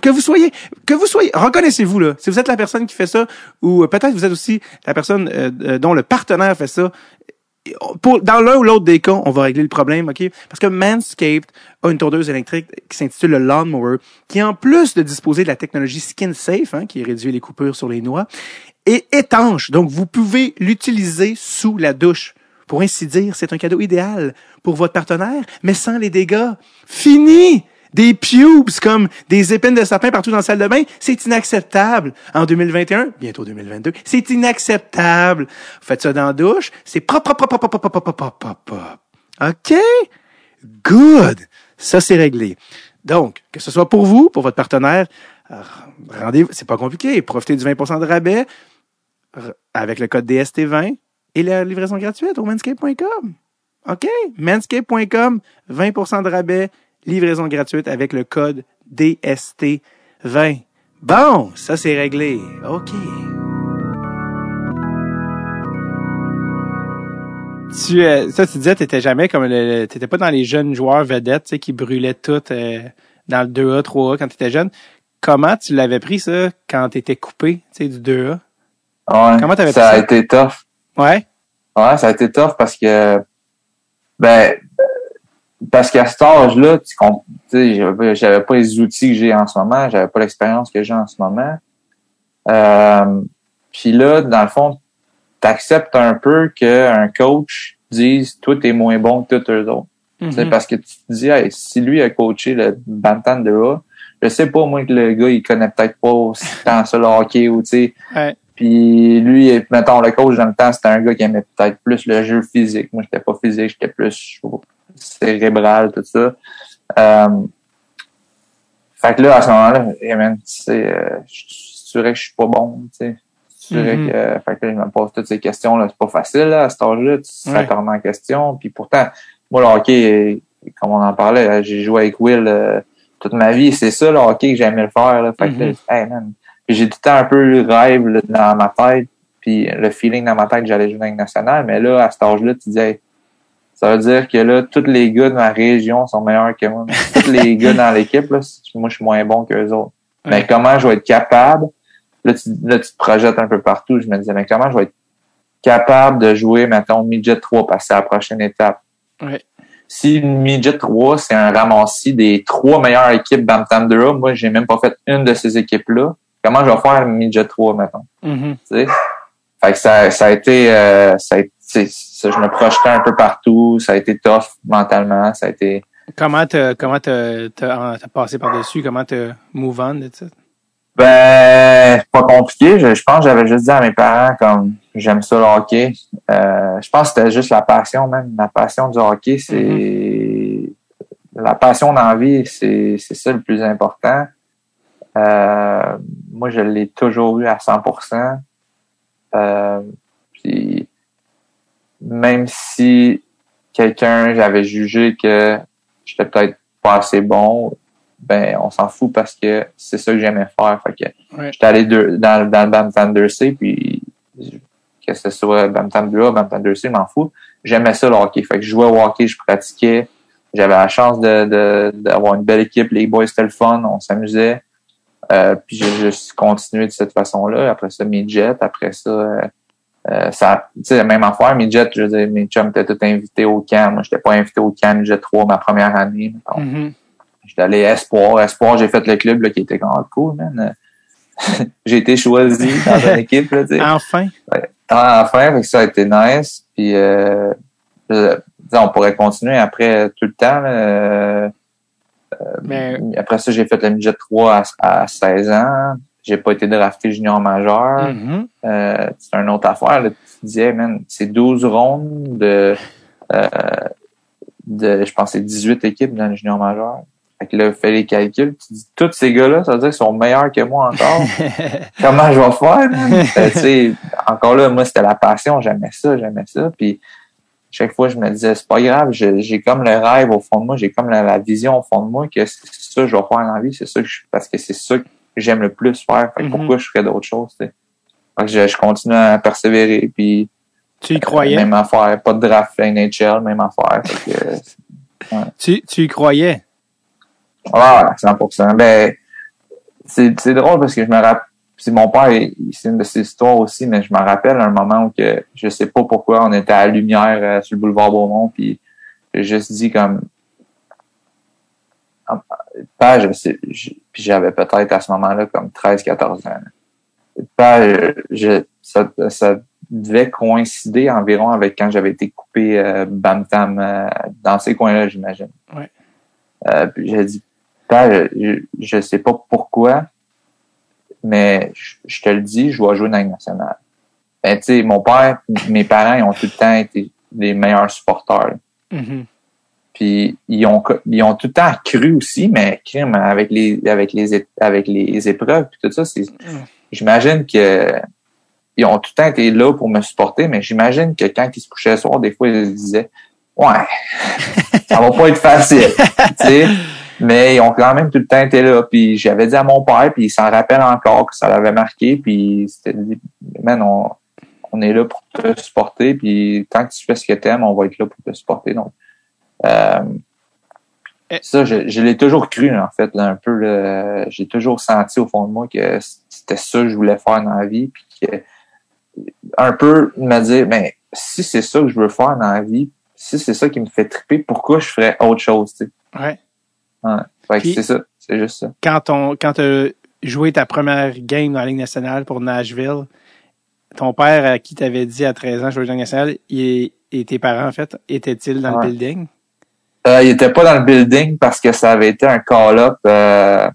que vous soyez, que vous soyez, reconnaissez-vous là, si vous êtes la personne qui fait ça, ou peut-être vous êtes aussi la personne euh, dont le partenaire fait ça, pour, dans l'un ou l'autre des cas, on va régler le problème, ok? Parce que Manscaped a une tondeuse électrique qui s'intitule le Lawnmower, qui en plus de disposer de la technologie Skin Safe, hein, qui réduit les coupures sur les noix, est étanche, donc vous pouvez l'utiliser sous la douche. Pour ainsi dire, c'est un cadeau idéal pour votre partenaire, mais sans les dégâts. Fini! Des pubes comme des épines de sapin partout dans la salle de bain, c'est inacceptable. En deux mille vingt et un, bientôt deux mille vingt-deux, c'est inacceptable. Vous faites ça dans la douche, c'est propre, propre, propre, propre, propre, propre, propre. OK? Good! Ça, c'est réglé. Donc, que ce soit pour vous, pour votre partenaire, rendez-vous, c'est pas compliqué, profitez du vingt pour cent de rabais. avec le code D S T vingt et la livraison gratuite au manscaped point com. OK? manscaped point com, vingt pour cent de rabais, livraison gratuite avec le code D S T vingt. Bon, ça c'est réglé. OK. Tu, euh, ça, tu disais, t'étais jamais comme le, le, t'étais pas dans les jeunes joueurs vedettes, tu sais, qui brûlaient tout euh, dans le deux A, trois A quand t'étais jeune. Comment tu l'avais pris, ça, quand t'étais coupé, tu sais, du deux A? Ouais. Comment t'avais pris ça? Ça a été tough. Ouais? Ouais, ça a été tough parce que, ben, parce qu'à cet âge-là, tu comprends, tu sais, j'avais pas, j'avais pas les outils que j'ai en ce moment, j'avais pas l'expérience que j'ai en ce moment. Euh, puis là, dans le fond, t'acceptes un peu qu'un coach dise « Toi, t'es moins bon que tous eux autres. Mm-hmm. » C'est parce que tu te dis hey, « Si lui a coaché le Bantam deux A, je sais pas, moi, que le gars, il connaît peut-être pas tant ça le hockey ou, tu sais. Ouais. » Puis lui, mettons, le coach, dans le temps, c'était un gars qui aimait peut-être plus le jeu physique. Moi, j'étais pas physique, j'étais plus cérébral, tout ça. Euh, fait que là, à ce moment-là, hey, man, tu sais, euh, je suis sûr que je suis pas bon, tu sais. Mm-hmm. Que, fait que là, je me pose toutes ces questions là, c'est pas facile là, à cet âge-là, tu te remets en question. Puis pourtant, moi le hockey, comme on en parlait, j'ai joué avec Will euh, toute ma vie, c'est ça le hockey que j'aimais le faire. Là. Fait mm-hmm. que là, hey, man. Puis j'ai tout le temps un peu le rêve là, dans ma tête, puis le feeling dans ma tête que j'allais jouer dans la Ligue nationale, mais là, à cet âge-là, tu dis hey, ça veut dire que là, tous les gars de ma région sont meilleurs que moi. Tous les gars dans l'équipe, là, moi je suis moins bon qu'eux autres. Mm-hmm. Mais comment je vais être capable? Là tu, là, tu te projettes un peu partout. Je me disais, mais comment je vais être capable de jouer, mettons, midget trois, parce que c'est la prochaine étape. Oui. Si midget trois, c'est un ramassis des trois meilleures équipes Bantam deux A, moi, j'ai même pas fait une de ces équipes-là. Comment je vais faire midget trois, mettons? Mm-hmm. Tu sais? Fait que ça, ça a été, euh, ça a été, ça, je me projetais un peu partout. Ça a été tough mentalement. Ça a été. Comment t'as, comment t'as, t'as, t'as passé par-dessus? Comment t'as move on de ça? Ben, c'est pas compliqué. Je, je pense que j'avais juste dit à mes parents comme j'aime ça le hockey. Euh, je pense que c'était juste la passion même. La passion du hockey, c'est mm-hmm. la passion dans la vie, c'est, c'est ça le plus important. Euh, moi, je l'ai toujours eu à cent pour cent. Euh, puis même si quelqu'un j'avais jugé que j'étais peut-être pas assez bon. Ben on s'en fout parce que c'est ça que j'aimais faire. Fait que ouais. J'étais allé de, dans, dans le Bantam deux C, puis que ce soit Bantam deux A, Bantam deux C, je m'en fous. J'aimais ça le hockey. Fait que je jouais au hockey, je pratiquais. J'avais la chance de, de, d'avoir une belle équipe. Les boys, c'était le fun, on s'amusait. Euh, puis j'ai juste continué de cette façon-là. Après ça, mes jets, après ça, euh, euh, ça tu sais, même affaire, mes jets, je veux dire, mes chums étaient tous invités au camp. Moi, j'étais pas invité au camp, mes jets trois, ma première année. Donc, mm-hmm. J'étais allé espoir, espoir, j'ai fait le club là, qui était quand même cool, man. J'ai été choisi dans une équipe. Là, enfin. Ouais. Enfin, fait que ça a été nice. Puis euh, on pourrait continuer après tout le temps. Euh, Mais... Après ça, j'ai fait le midget trois à, à seize ans. J'ai pas été drafté junior majeur. Mm-hmm. Euh, c'est une autre affaire. Là. Tu te disais, man, c'est douze rondes de, euh, de je pense c'est dix-huit équipes dans le junior majeur. Fait que là, fais les calculs, tu dis, tous ces gars-là, ça veut dire qu'ils sont meilleurs que moi encore. Comment je vais faire, man? Euh, tu sais, encore là, moi, c'était la passion, j'aimais ça, j'aimais ça. Puis, chaque fois, je me disais, c'est pas grave, je, j'ai comme le rêve au fond de moi, j'ai comme la, la vision au fond de moi que c'est ça que je vais faire dans la vie, c'est ça que je, parce que c'est ça que j'aime le plus faire. Fait que mm-hmm. pourquoi je ferais d'autres choses, tu sais? Fait que je, je continue à persévérer, puis. Tu y croyais? Euh, même affaire, pas de draft, N H L, même affaire. Fait que, euh, ouais. Tu, tu y croyais? Ah, cent pour cent. Ben, c'est, c'est drôle parce que je me rappelle, c'est mon père, il, c'est une de ses histoires aussi, mais je me rappelle un moment où que, je sais pas pourquoi, on était à la lumière euh, sur le boulevard Bromont, puis j'ai juste dit comme, pas, je sais, puis j'avais peut-être à ce moment-là comme treize, quatorze ans. Pas, je, ça, ça devait coïncider environ avec quand j'avais été coupé euh, Bantam euh, dans ces coins-là, j'imagine. Ouais. Euh, puis j'ai dit, je, je sais pas pourquoi, mais je, je te le dis, je vais jouer dans la Ligue nationale. Ben, tu sais, mon père, mes parents, ils ont tout le temps été les meilleurs supporters. Mm-hmm. Puis ils ont, ils ont tout le temps cru aussi, mais crime, avec les, avec les, avec les épreuves, puis tout ça, c'est, mm. j'imagine que ils ont tout le temps été là pour me supporter, mais j'imagine que quand ils se couchaient le soir, des fois, ils se disaient « Ouais, ça va pas être facile. » Mais ils ont quand même tout le temps été là. Puis j'avais dit à mon père, puis il s'en rappelle encore que ça l'avait marqué. Puis c'était dit « Man, on, on est là pour te supporter. Puis tant que tu fais ce que t'aimes, on va être là pour te supporter. » Donc, euh, ça, je, je l'ai toujours cru, en fait, là, un peu. Là, j'ai toujours senti au fond de moi que c'était ça que je voulais faire dans la vie. Puis que, un peu me dire, mais si c'est ça que je veux faire dans la vie, si c'est ça qui me fait triper, pourquoi je ferais autre chose, tu sais? Ouais. Ouais. Fait puis, que c'est ça, c'est juste ça. Quand on, quand t'as joué ta première game dans la Ligue nationale pour Nashville, ton père à qui t'avais dit à treize ans, je veux jouer dans la Ligue nationale, il, et tes parents, en fait, étaient-ils dans ouais. le building? Euh, ils n'étaient pas dans le building parce que ça avait été un call-up. Euh,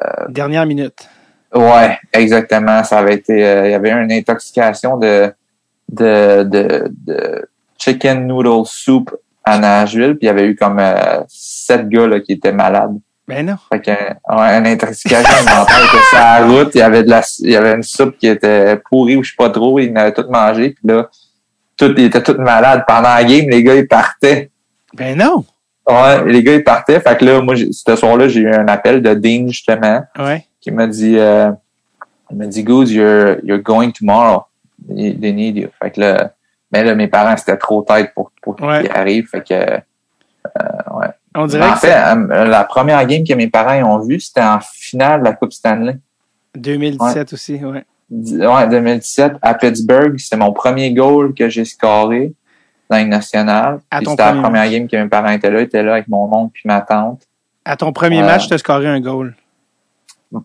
euh, Dernière minute. Ouais, exactement. Ça avait été, euh, il y avait eu une intoxication de, de, de, de chicken noodle soup à Nashville, puis il y avait eu comme euh, sept gars là, qui étaient malades. Ben non. Fait que, ouais, une intoxication mentale que sur la route, il y avait de la, il y avait une soupe qui était pourrie ou je sais pas trop, ils en avaient tout mangé, puis là, tout, ils étaient tous malades. Pendant la game, les gars, ils partaient. Ben non. Ouais, les gars, ils partaient. Fait que là, moi, ce soir-là, j'ai eu un appel de Dean, justement. Ouais. Il m'a dit, euh, il m'a dit, Goose, you're, you're going tomorrow. They need you. Fait que là, mais là, mes parents, c'était trop tête pour, pour ouais. qu'ils arrivent. Fait que, euh, ouais. On dirait en que fait, ça... la première game que mes parents ont vue, c'était en finale de la Coupe Stanley. deux mille dix-sept ouais. aussi, ouais. Ouais, deux mille dix-sept, à Pittsburgh. C'est mon premier goal que j'ai scoré dans la Ligue nationale. Puis c'était la première match. Game que mes parents étaient là. Ils étaient là avec mon oncle puis ma tante. À ton premier euh, match, tu as scoré un goal.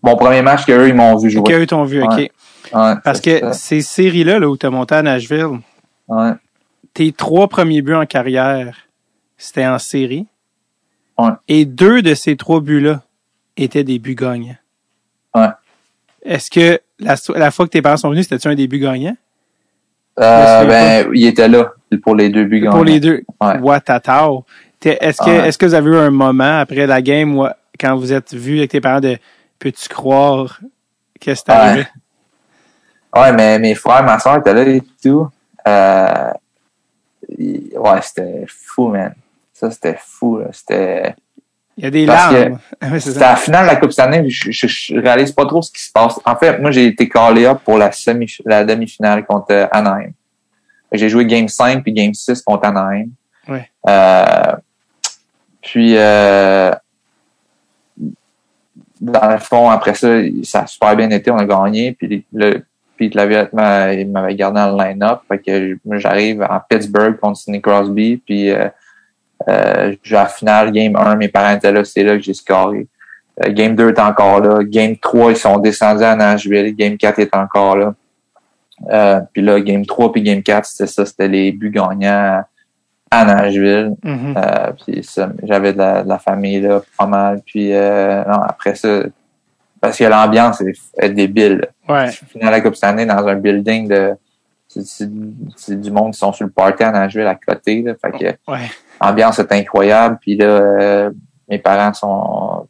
Mon premier match qu'eux, ils m'ont vu jouer. Qu'eux t'ont vu, OK. Ouais. Ouais, parce que ça. Ces séries-là, là, où tu as monté à Nashville, ouais. tes trois premiers buts en carrière, c'était en série. Ouais. Et deux de ces trois buts-là étaient des buts gagnants. Ouais. Est-ce que la, la fois que tes parents sont venus, c'était-tu un des buts gagnants? Euh, ben, il était là pour les deux buts gagnants. Pour les deux. Ouais. Watatao. Est-ce que, ouais. est-ce que vous avez eu un moment après la game où, quand vous êtes vus avec tes parents de peux-tu croire que c'est arrivé? Ouais. ouais, mais mes frères, ma soeur étaient là et tout. Euh, ouais, c'était fou, man. Ça, c'était fou. Là. C'était. Il y a des Parce larmes. Que, c'était ça. À la finale de la Coupe Stanley, je, je, je réalise pas trop ce qui se passe. En fait, moi, j'ai été callé up pour la, semi, la demi-finale contre Anaheim. J'ai joué Game cinq puis Game six contre Anaheim. Ouais. Euh, puis... Euh, dans le fond, après ça, ça a super bien été, on a gagné, puis le, puis il m'avait gardé dans le line-up, fait que j'arrive en Pittsburgh contre Sidney Crosby, puis euh, euh, j'ai la finale, Game un, mes parents étaient là, c'est là que j'ai scoré. Euh, Game deux est encore là, Game trois, ils sont descendus à Nashville, Game quatre est encore là. Euh, puis là, Game trois puis Game quatre, c'était ça, c'était les buts gagnants à Nashville. Mm-hmm. Euh, puis ça, j'avais de la, de la famille là, pas mal. Puis euh, non, après ça, parce que l'ambiance est, est débile. Ouais. Finalement, la Coupe Stanley dans un building de. C'est, c'est, c'est du monde qui sont sur le party à Nashville à côté. Là, fait que ouais. l'ambiance est incroyable. Puis là, euh, mes parents sont.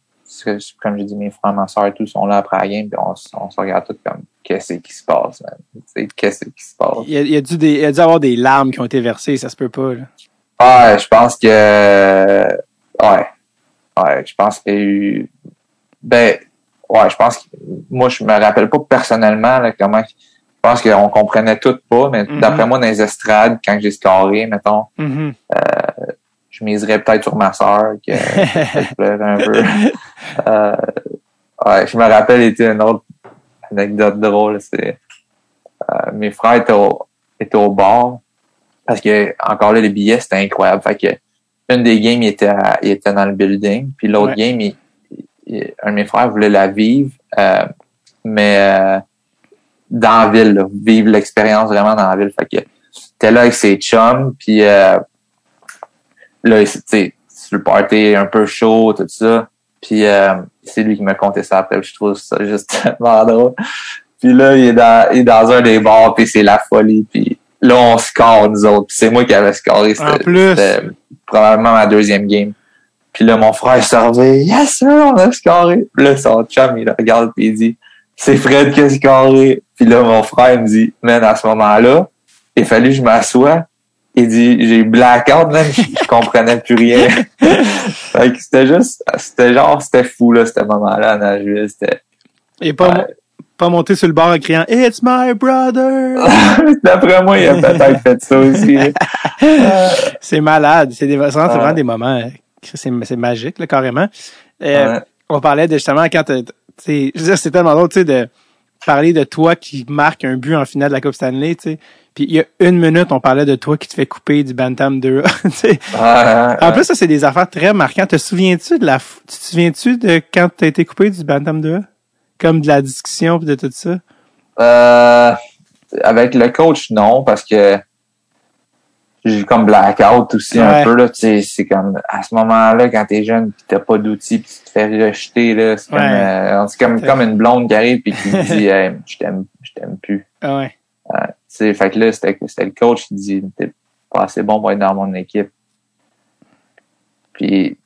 Comme j'ai dit, mes frères, ma soeur et tout sont là après la game. Puis on, on se regarde tous comme qu'est-ce qui se passe, man? T'sais, qu'est-ce qui se passe? Il y a, il y a dû des, il y a dû avoir des larmes qui ont été versées, ça se peut pas, là. Ouais, je pense que... Ouais. Ouais, je pense qu'il y a eu... Ben, ouais, je pense que... Moi, je me rappelle pas personnellement là, comment... Je pense qu'on comprenait tout pas, mais mm-hmm. d'après moi, dans les estrades, quand j'ai scoré, mettons, mm-hmm. euh, je miserais peut-être sur ma sœur, que je pleurais un peu. euh, ouais, je me rappelle, il était une autre anecdote drôle. C'est euh, mes frères étaient au, étaient au bar. Parce que, encore là, les billets, c'était incroyable. Fait que, une des games, il était, à, il était dans le building. Puis l'autre ouais. game, il, il, un de mes frères voulait la vivre, euh, mais euh, dans la ville, là, vivre l'expérience vraiment dans la ville. Fait que, t'es là avec ses chums, puis euh, là, tu sais, sur le party un peu chaud, tout ça. Puis euh, c'est lui qui m'a conté ça après. Je trouve ça juste tellement drôle. Puis là, il est dans, il est dans un des bars, puis c'est la folie, puis... Là, on score, nous autres. Puis c'est moi qui avais scoré. C'était, en plus. C'était probablement ma deuxième game. Puis là, mon frère, il se revient. Yes, sir, on a scoré. Puis là, son chum, il regarde, puis il dit c'est Fred qui a scoré. Puis là, mon frère me dit, man, à ce moment-là, il a fallu que je m'assoie. Il dit, j'ai eu blackout, même, je comprenais plus rien. Fait que c'était juste, c'était genre, c'était fou, là, ce moment-là, à Nashville, c'était... Et pas, ouais. pas monté sur le bord en criant « It's my brother! » D'après moi, il a peut-être fait ça aussi. C'est malade. C'est, des, c'est vraiment ouais. des moments... C'est, c'est magique, là, carrément. Euh, ouais. On parlait de, justement, quand... T'es, t'es, je veux dire, c'est tellement drôle, tu sais, de parler de toi qui marque un but en finale de la Coupe Stanley, tu sais. Puis il y a une minute, on parlait de toi qui te fait couper du Bantam deux A. ouais, en plus, ça, c'est des affaires très marquantes. Te souviens-tu de la... Tu te souviens-tu de quand t'as été coupé du Bantam deux A? Comme de la discussion et de tout ça? Euh, avec le coach, non, parce que j'ai comme blackout aussi ouais. un peu. Là, c'est comme à ce moment-là, quand t'es jeune pis t'as pas d'outils pis tu te fais rejeter, là, c'est, ouais. comme, euh, c'est comme, comme une blonde qui arrive pis qui dit hey, je t'aime, je t'aime plus. Ouais. Euh, fait que là, c'était, c'était le coach qui dit t'es pas assez bon pour être dans mon équipe. Puis,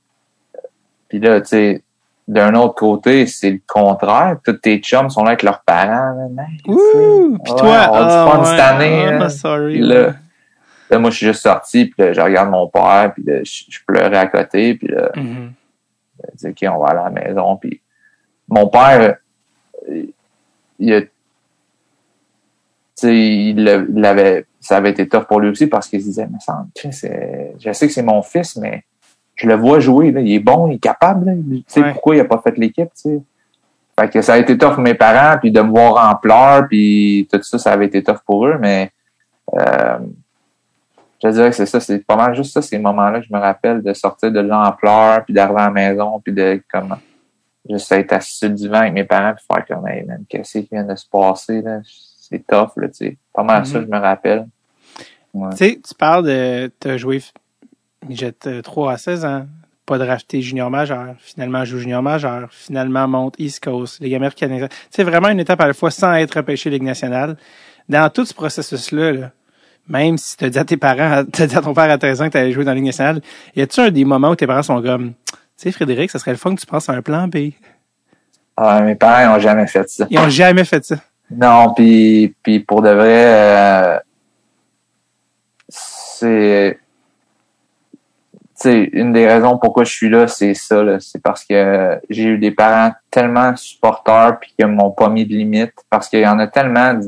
puis là, tu sais. D'un autre côté, c'est le contraire. Tous tes chums sont là avec leurs parents. Ouh! Pis ouais, toi, on a oh, du fun ouais, cette année. Oh, hein. sorry, là, ouais. là, moi, je suis juste sorti, puis là, je regarde mon père, puis là, je, je pleurais à côté, puis là, mm-hmm. je dis, OK, on va aller à la maison. Puis mon père, il a, tu sais, il l'avait, ça avait été tough pour lui aussi parce qu'il se disait, mais ça, c'est, je sais que c'est mon fils, mais je le vois jouer, là. Il est bon, il est capable. Là. Tu sais ouais. pourquoi il a pas fait l'équipe, tu sais. Fait que ça a été tough pour mes parents, puis de me voir en pleurs, puis tout ça, ça avait été tough pour eux, mais euh, je dirais que c'est ça, c'est pas mal juste ça, ces moments-là, je me rappelle de sortir de là en pleurs, puis d'arriver à la maison, puis de comme juste être assis sur le divan avec mes parents, puis faire comme hey, man, qu'est-ce qui vient de se passer là, c'est tough là, tu sais. Pas mal mm-hmm. ça, je me rappelle. Ouais. Tu sais, tu parles de t'as joué. Jette trois à seize ans, pas drafté junior majeur, finalement joue junior majeur, finalement monte East Coast, Ligue américaine. C'est vraiment une étape à la fois sans être repêché Ligue nationale. Dans tout ce processus-là, là, même si tu as dit à tes parents, tu as dit à ton père à treize ans que tu allais jouer dans la Ligue nationale, y a-tu un des moments où tes parents sont comme, tu sais Frédéric, ça serait le fun que tu penses à un plan B? Ah, mes parents n'ont jamais fait ça. Ils n'ont jamais fait ça. Non, puis puis pour de vrai, euh, c'est... T'sais, une des raisons pourquoi je suis là, c'est ça, là. C'est parce que euh, j'ai eu des parents tellement supporteurs puis qu'ils m'ont pas mis de limites parce qu'il y en a tellement.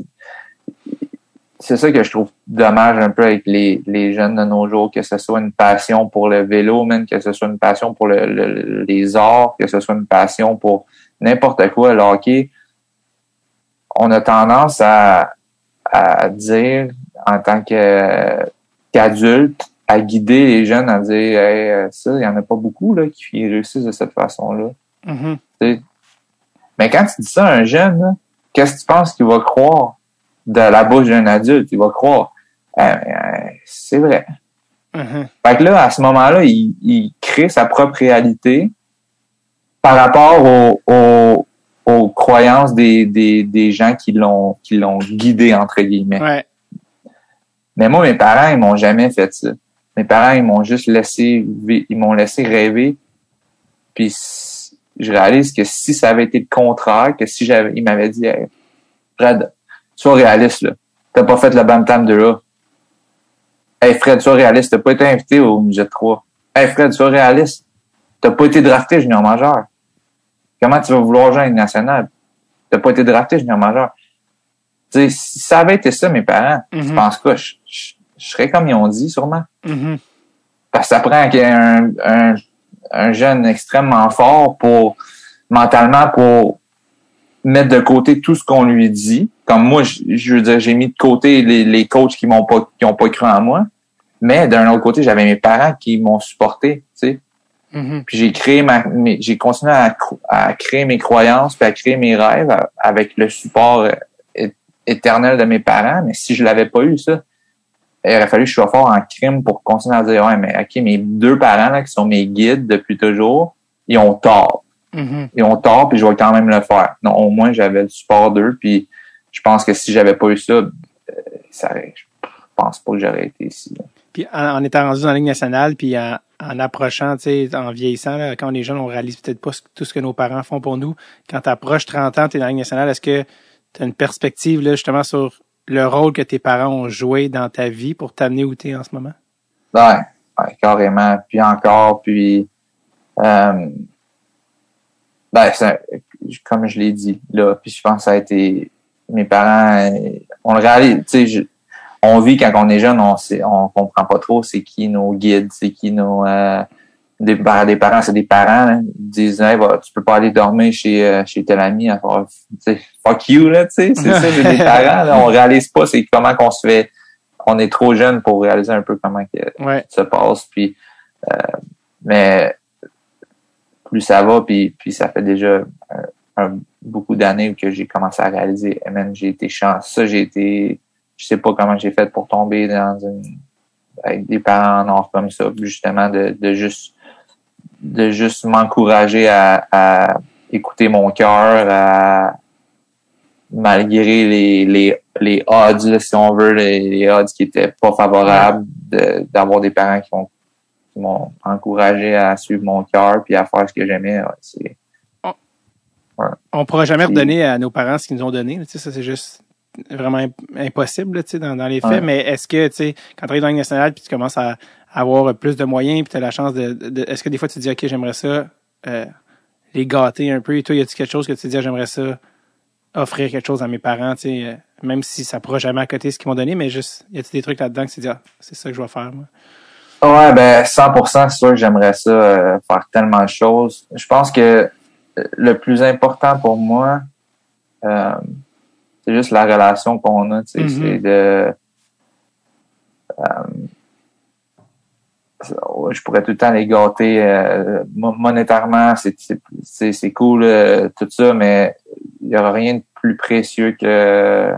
C'est ça que je trouve dommage un peu avec les, les jeunes de nos jours, que ce soit une passion pour le vélo, même que ce soit une passion pour le, le, les arts, que ce soit une passion pour n'importe quoi, le hockey. On a tendance à, à dire en tant que, qu'adulte, à guider les jeunes à dire hey, ça, il y en a pas beaucoup là, qui réussissent de cette façon-là. Mm-hmm. Mais quand tu dis ça à un jeune, là, qu'est-ce que tu penses qu'il va croire de la bouche d'un adulte? Il va croire eh, eh, c'est vrai. Mm-hmm. Fait que là, à ce moment-là, il, il crée sa propre réalité par rapport au, au, aux croyances des, des, des gens qui l'ont qui l'ont guidé entre guillemets. Ouais. Mais moi, mes parents, ils m'ont jamais fait ça. Mes parents, ils m'ont juste laissé, ils m'ont laissé rêver. Puis je réalise que si ça avait été le contraire, que si j'avais, ils m'avaient dit, hey, Fred, sois réaliste là, t'as pas fait le Bantam deux A. Hey Fred, sois réaliste, t'as pas été invité au midget trois. Hey Fred, sois réaliste, t'as pas été drafté junior majeur. Comment tu vas vouloir jouer à une nationale? T'as pas été drafté junior majeur. Tu sais, si ça avait été ça, mes parents, mm-hmm. je pense quoi, je, je, je serais comme ils ont dit, sûrement. Mm-hmm. Parce que ça prend un, un, un jeune extrêmement fort pour, mentalement, pour mettre de côté tout ce qu'on lui dit. Comme moi, je, je veux dire, j'ai mis de côté les, les coachs qui m'ont pas, qui ont pas cru en moi. Mais d'un autre côté, j'avais mes parents qui m'ont supporté, tu sais. Mm-hmm. Puis j'ai créé ma, mes, j'ai continué à, à créer mes croyances puis à créer mes rêves avec le support éternel de mes parents. Mais si je l'avais pas eu, ça, il aurait fallu que je sois fort en crime pour continuer à dire, ouais, mais OK, mes deux parents, là, qui sont mes guides depuis toujours, ils ont tort. Mm-hmm. Ils ont tort, puis je vais quand même le faire. Non, au moins, j'avais le support d'eux, puis je pense que si j'avais pas eu ça, euh, ça je pense pas que j'aurais été ici. Là. Puis en, en étant rendu dans la Ligue nationale, puis en, en approchant, tu sais, en vieillissant, là, quand on est jeune, on réalise peut-être pas tout ce que nos parents font pour nous. Quand tu approches trente ans, tu es dans la Ligue nationale, est-ce que tu as une perspective là justement sur le rôle que tes parents ont joué dans ta vie pour t'amener où tu es en ce moment? Ouais, ouais, carrément. Puis encore, puis euh, ben, ça, comme je l'ai dit, là, puis je pense que ça a été mes parents, on le réalise, tu sais, je, on vit quand on est jeune, on sait, on comprend pas trop c'est qui nos guides, c'est qui nos euh, des, des parents, c'est des parents, hein, ils disent hey, bah, tu peux pas aller dormir chez euh, chez tel ami, alors, fuck you là, tu sais, c'est ça, c'est des parents, là, on réalise pas c'est comment qu'on se fait, on est trop jeune pour réaliser un peu comment que ouais. ça se passe, puis euh, mais plus ça va, puis puis ça fait déjà euh, un, beaucoup d'années que j'ai commencé à réaliser, man, j'ai été chanceux, ça j'ai été je sais pas comment j'ai fait pour tomber dans une, avec des parents en or comme ça, justement, de, de juste, de juste m'encourager à, à écouter mon cœur, à, malgré les, les, les odds, là, si on veut, les, les odds qui étaient pas favorables, de, d'avoir des parents qui m'ont, qui m'ont encouragé à suivre mon cœur puis à faire ce que j'aimais, ouais, c'est, ouais. On pourra jamais redonner à nos parents ce qu'ils nous ont donné, tu sais, ça c'est juste, vraiment impossible, tu sais, dans, dans les faits, ouais. Mais est-ce que, tu sais, quand tu arrives dans la Ligue nationale puis tu commences à, à avoir plus de moyens puis tu as la chance de, de... Est-ce que des fois tu te dis, OK, j'aimerais ça euh, les gâter un peu et toi, y a-t-il quelque chose que tu te dis, j'aimerais ça offrir quelque chose à mes parents, tu sais, euh, même si ça ne pourra jamais à côté ce qu'ils m'ont donné, mais juste, y a-t-il des trucs là-dedans que tu te dis, ah, c'est ça que je vais faire, moi? Ouais, ben cent pour cent, c'est sûr que j'aimerais ça euh, faire tellement de choses. Je pense que le plus important pour moi... Euh, c'est juste la relation qu'on a, tu sais, mm-hmm. c'est de... Euh, je pourrais tout le temps les gâter euh, monétairement, c'est, c'est, c'est cool, euh, tout ça, mais il n'y aura rien de plus précieux que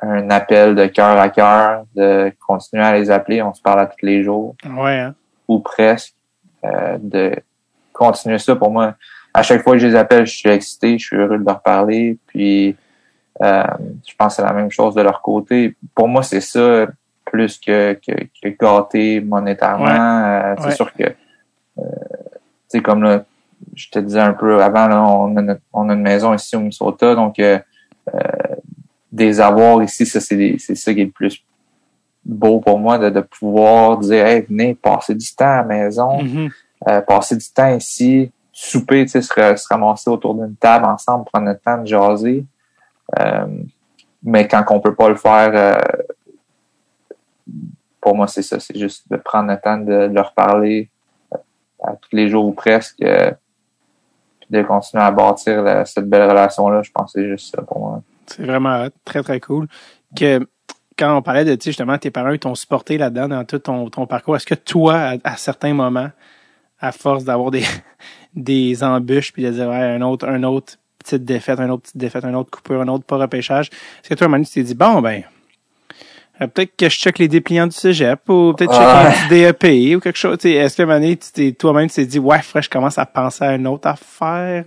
un appel de cœur à cœur, de continuer à les appeler, on se parle à tous les jours, ouais, hein? Ou presque, euh, de continuer ça pour moi. À chaque fois que je les appelle, je suis excité, je suis heureux de leur parler, puis... Euh, je pense que c'est la même chose de leur côté. Pour moi, c'est ça plus que, que, que gâter monétairement. Ouais. Euh, c'est ouais. sûr que, euh, tu sais, comme là, je te disais un peu avant, là, on a, notre, on a une maison ici au Minnesota, donc euh, euh, des avoirs ici, ça c'est, des, c'est ça qui est le plus beau pour moi, de, de pouvoir dire, hey, venez, passez du temps à la maison, mm-hmm. euh, passez du temps ici, souper, tu sais, se, se ramasser autour d'une table ensemble, prendre le temps de jaser. Euh, mais quand on peut pas le faire, euh, pour moi c'est ça, c'est juste de prendre le temps de, de leur parler euh, à tous les jours ou presque, euh, puis de continuer à bâtir la, cette belle relation-là, je pense que c'est juste ça pour moi. C'est vraiment très très cool. Que quand on parlait de, tu sais, justement, tes parents t'ont supporté là-dedans dans tout ton, ton parcours, est-ce que toi, à, à certains moments, à force d'avoir des, des embûches puis de dire ouais, un autre, un autre petite défaite, une autre petite défaite, une autre coupure, une autre pas repêchage. Est-ce que toi, à un moment donné, tu t'es dit, bon, ben, peut-être que je check les dépliants du cégep ou peut-être que je check les D E P ou quelque chose. T'sais, est-ce qu'à un moment donné, tu t'es, toi-même, tu t'es dit, ouais, frère, je commence à penser à une autre affaire?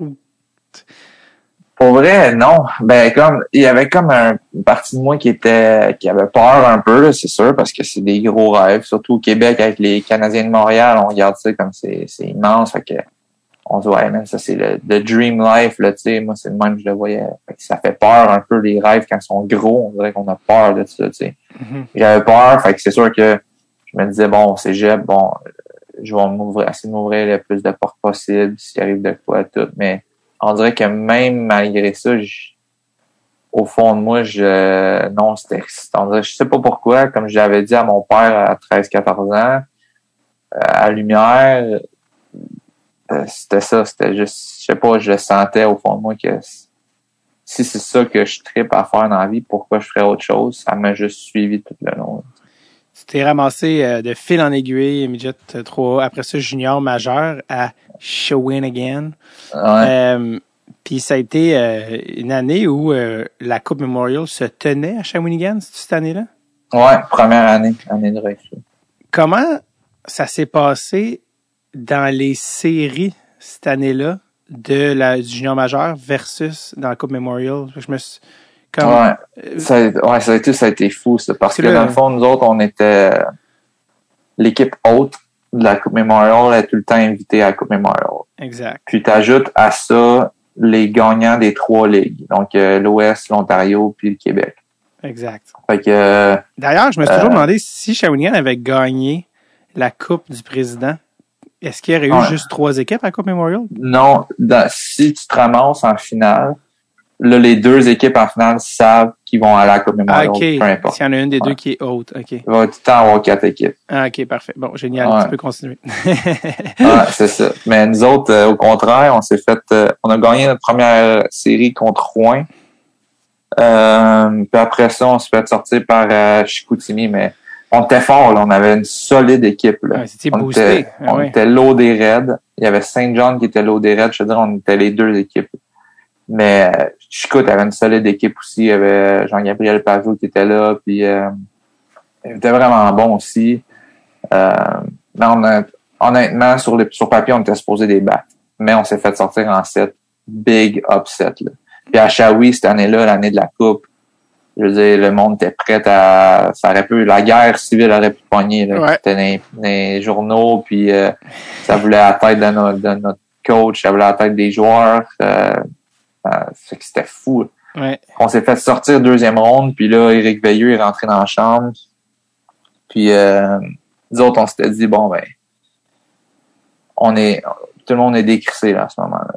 Pour vrai, non. Ben, comme, il y avait comme un, une partie de moi qui était, qui avait peur un peu, là, c'est sûr, parce que c'est des gros rêves. Surtout au Québec, avec les Canadiens de Montréal, on regarde ça comme c'est, c'est immense. Fait que, on se dit, ouais, man, ça, c'est le, le dream life, là, tu sais. Moi, c'est le même que je le voyais. Fait que ça fait peur un peu, les rêves, quand ils sont gros. On dirait qu'on a peur de ça, tu sais. Mm-hmm. J'avais peur. Fait que c'est sûr que je me disais, bon, cégep, bon, je vais m'ouvrir, essayer de m'ouvrir le plus de portes possible, s'il arrive de quoi, tout. Mais on dirait que même malgré ça, je, au fond de moi, je, non, c'était, on dirait, je sais pas pourquoi, comme j'avais dit à mon père à treize, quatorze ans, à Lumière, c'était ça, c'était juste, je sais pas, je sentais au fond de moi que si c'est ça que je trippe à faire dans la vie, pourquoi je ferais autre chose? Ça m'a juste suivi tout le long. Tu t'es ramassé de fil en aiguille, midget trois A, après ça junior majeur à Shawinigan. Ouais. Euh, Puis ça a été euh, une année où euh, la Coupe Memorial se tenait à Shawinigan, c'est-tu cette année-là? Ouais, première année, année de recrue. Comment ça s'est passé dans les séries cette année-là de la du junior majeur versus dans la Coupe Memorial? Je me suis comme ouais, ça, ouais, ça a été ça a été fou ça, parce que, que dans le fond nous autres on était l'équipe haute de la Coupe Memorial est tout le temps invité à la Coupe Memorial. Exact. Puis t'ajoutes à ça les gagnants des trois ligues, donc euh, l'Ouest, l'Ontario, puis le Québec. Exact. Fait que, euh, d'ailleurs, je me suis euh, toujours demandé si Shawinigan avait gagné la Coupe du Président, est-ce qu'il y aurait eu ouais. juste trois équipes à la Coupe Memorial? Non, dans, si tu te ramasses en finale, là, les deux équipes en finale savent qu'ils vont aller à la Coupe Memorial, okay. peu importe. S'il y en a une des ouais. deux qui est haute, OK. Il va tout le temps avoir quatre équipes. Ah, OK, parfait. Bon, génial, ouais. tu peux continuer. ouais, c'est ça. Mais nous autres, euh, au contraire, on s'est fait... Euh, on a gagné notre première série contre Rouen. Euh, puis après ça, on se fait sortir par euh, Chicoutimi, mais on était fort, là. On avait une solide équipe, là. Ouais, c'était on boosté. Était, ah, on ouais. était l'eau des Reds. Il y avait Saint-John qui était l'eau des Reds. Je veux dire, on était les deux équipes. Mais Chicout avait une solide équipe aussi. Il y avait Jean-Gabriel Pavot qui était là, puis euh, il était vraiment bon aussi. Euh, là, on a, honnêtement, sur, les, sur papier, on était supposé des battre. Mais on s'est fait sortir en sept. Big upset, là. Puis à Shawi, cette année-là, l'année de la Coupe, je veux dire, le monde était prêt à... Ça aurait pu... La guerre civile aurait pu pogner, là. Ouais. C'était dans les, les journaux, puis euh, ça voulait à la tête de, no, de notre coach, ça voulait à la tête des joueurs. Euh, euh, fait que c'était fou. Ouais. On s'est fait sortir deuxième ronde, puis là, Éric Veilleux est rentré dans la chambre. Puis euh, nous autres, on s'était dit, bon, ben, on est... Tout le monde est décrissé, là, à ce moment-là.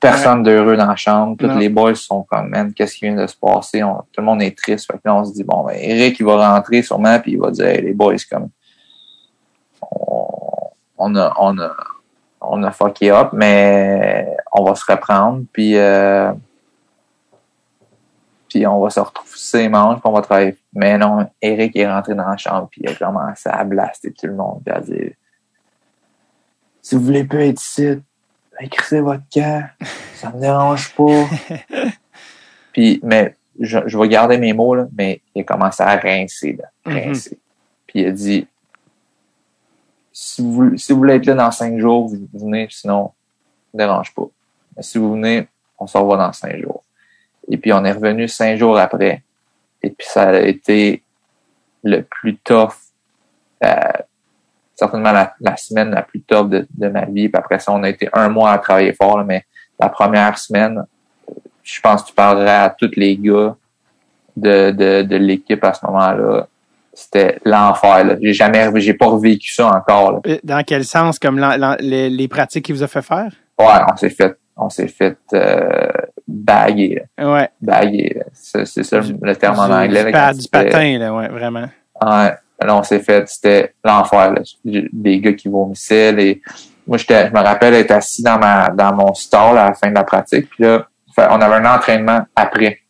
Personne ouais. d'heureux dans la chambre. Tous non. les boys sont comme, man, qu'est-ce qui vient de se passer? On, tout le monde est triste. Fait que là, on se dit, bon, ben, Eric, il va rentrer sûrement, puis il va dire, hey, les boys, comme, on, on a, on a, on a fucké up, mais on va se reprendre, puis, euh, puis on va se retrouver ses manches, puis on va travailler. Mais non, Eric est rentré dans la chambre, puis il a commencé à blaster tout le monde, puis à dire, si vous voulez plus être ici, écrissez votre camp, ça me dérange pas. Puis, mais, je, je vais garder mes mots, là, mais il a commencé à rincer, là, rincer. Mm-hmm. Puis il a dit, si vous, si vous voulez être là dans cinq jours, vous venez, sinon, ça me dérange pas. Mais si vous venez, on s'en va dans cinq jours. Et puis, on est revenu cinq jours après. Et puis, ça a été le plus tough, euh, certainement la, la semaine la plus top de, de ma vie. Puis après ça, on a été un mois à travailler fort, là, mais la première semaine, je pense que tu parlerais à tous les gars de, de, de l'équipe à ce moment-là. C'était l'enfer, là. J'ai jamais, j'ai pas revécu ça encore, là. Dans quel sens? Comme la, la, les, les pratiques qu'il vous a fait faire? Ouais, on s'est fait, on s'est fait, euh, baguer, là. Ouais. Baguer, là. C'est, c'est ça du, le terme du, en anglais. Du, là, du patin, là, ouais, vraiment. Ouais. Là, on s'est fait, c'était l'enfer, là. Des gars qui vomissaient, les... Moi, j'étais, je me rappelle être assis dans ma, dans mon stall à la fin de la pratique. Puis là, on avait un entraînement après.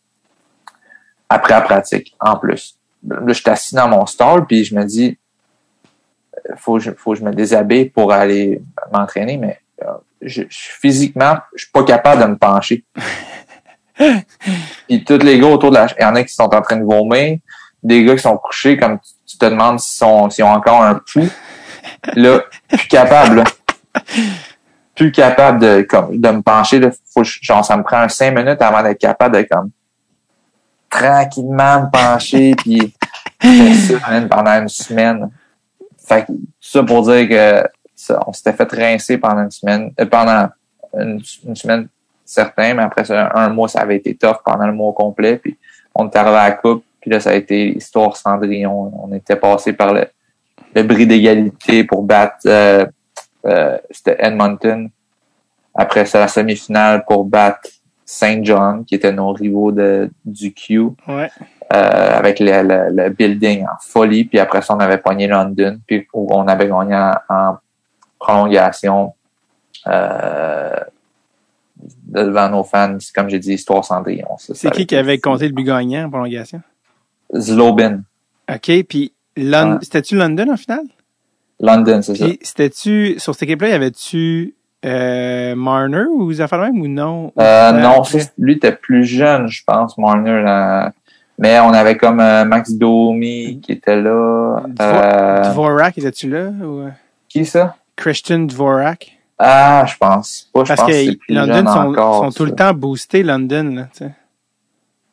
Après la pratique, en plus. Là, j'étais assis dans mon stall, puis je me dis, faut, faut que je me déshabille pour aller m'entraîner, mais, je, je physiquement, je suis pas capable de me pencher. Puis tous les gars autour de la, il y en a qui sont en train de vomir. Des gars qui sont couchés, comme tu te demandes s'ils sont, s'ils ont encore un pouls. Là, plus capable, là. Plus capable de, comme, de me pencher, là. Faut, genre, ça me prend un cinq minutes avant d'être capable de, comme, tranquillement me pencher, pis, pendant une semaine. Fait que, ça pour dire que, ça, on s'était fait rincer pendant une semaine, euh, pendant une, une semaine certaine, mais après ça, un mois, ça avait été tough pendant le mois complet, puis on était arrivé à la coupe. Puis là, ça a été histoire Cendrillon. On était passé par le, le bris d'égalité pour battre euh, euh, c'était Edmonton. Après ça, la semi-finale pour battre Saint-John, qui était nos rivaux de, du Q. Ouais. Euh, avec le, le, le building en folie. Puis après ça, on avait pogné London. Puis on avait gagné en, en prolongation euh, devant nos fans. C'est comme j'ai dit, histoire Cendrillon. Ça, c'est ça qui qui avait compté le but gagnant en prolongation? Zlobin. OK, puis Lon- ouais. c'était-tu London en finale? London, c'est pis, ça. C'était-tu, sur cette équipe-là, y avait-tu euh, Marner ou Zafar même ou non? Euh, euh, non, ça, lui était plus jeune, je pense, Marner. Là. Mais on avait comme euh, Max Domi qui était là. Dvo- euh... Dvorak, était-tu là? Ou... Qui ça? Christian Dvorak. Ah, je pense pas. Je Parce pense que, que c'est plus London jeune sont, encore, sont tout le temps boostés, London, là, tu sais.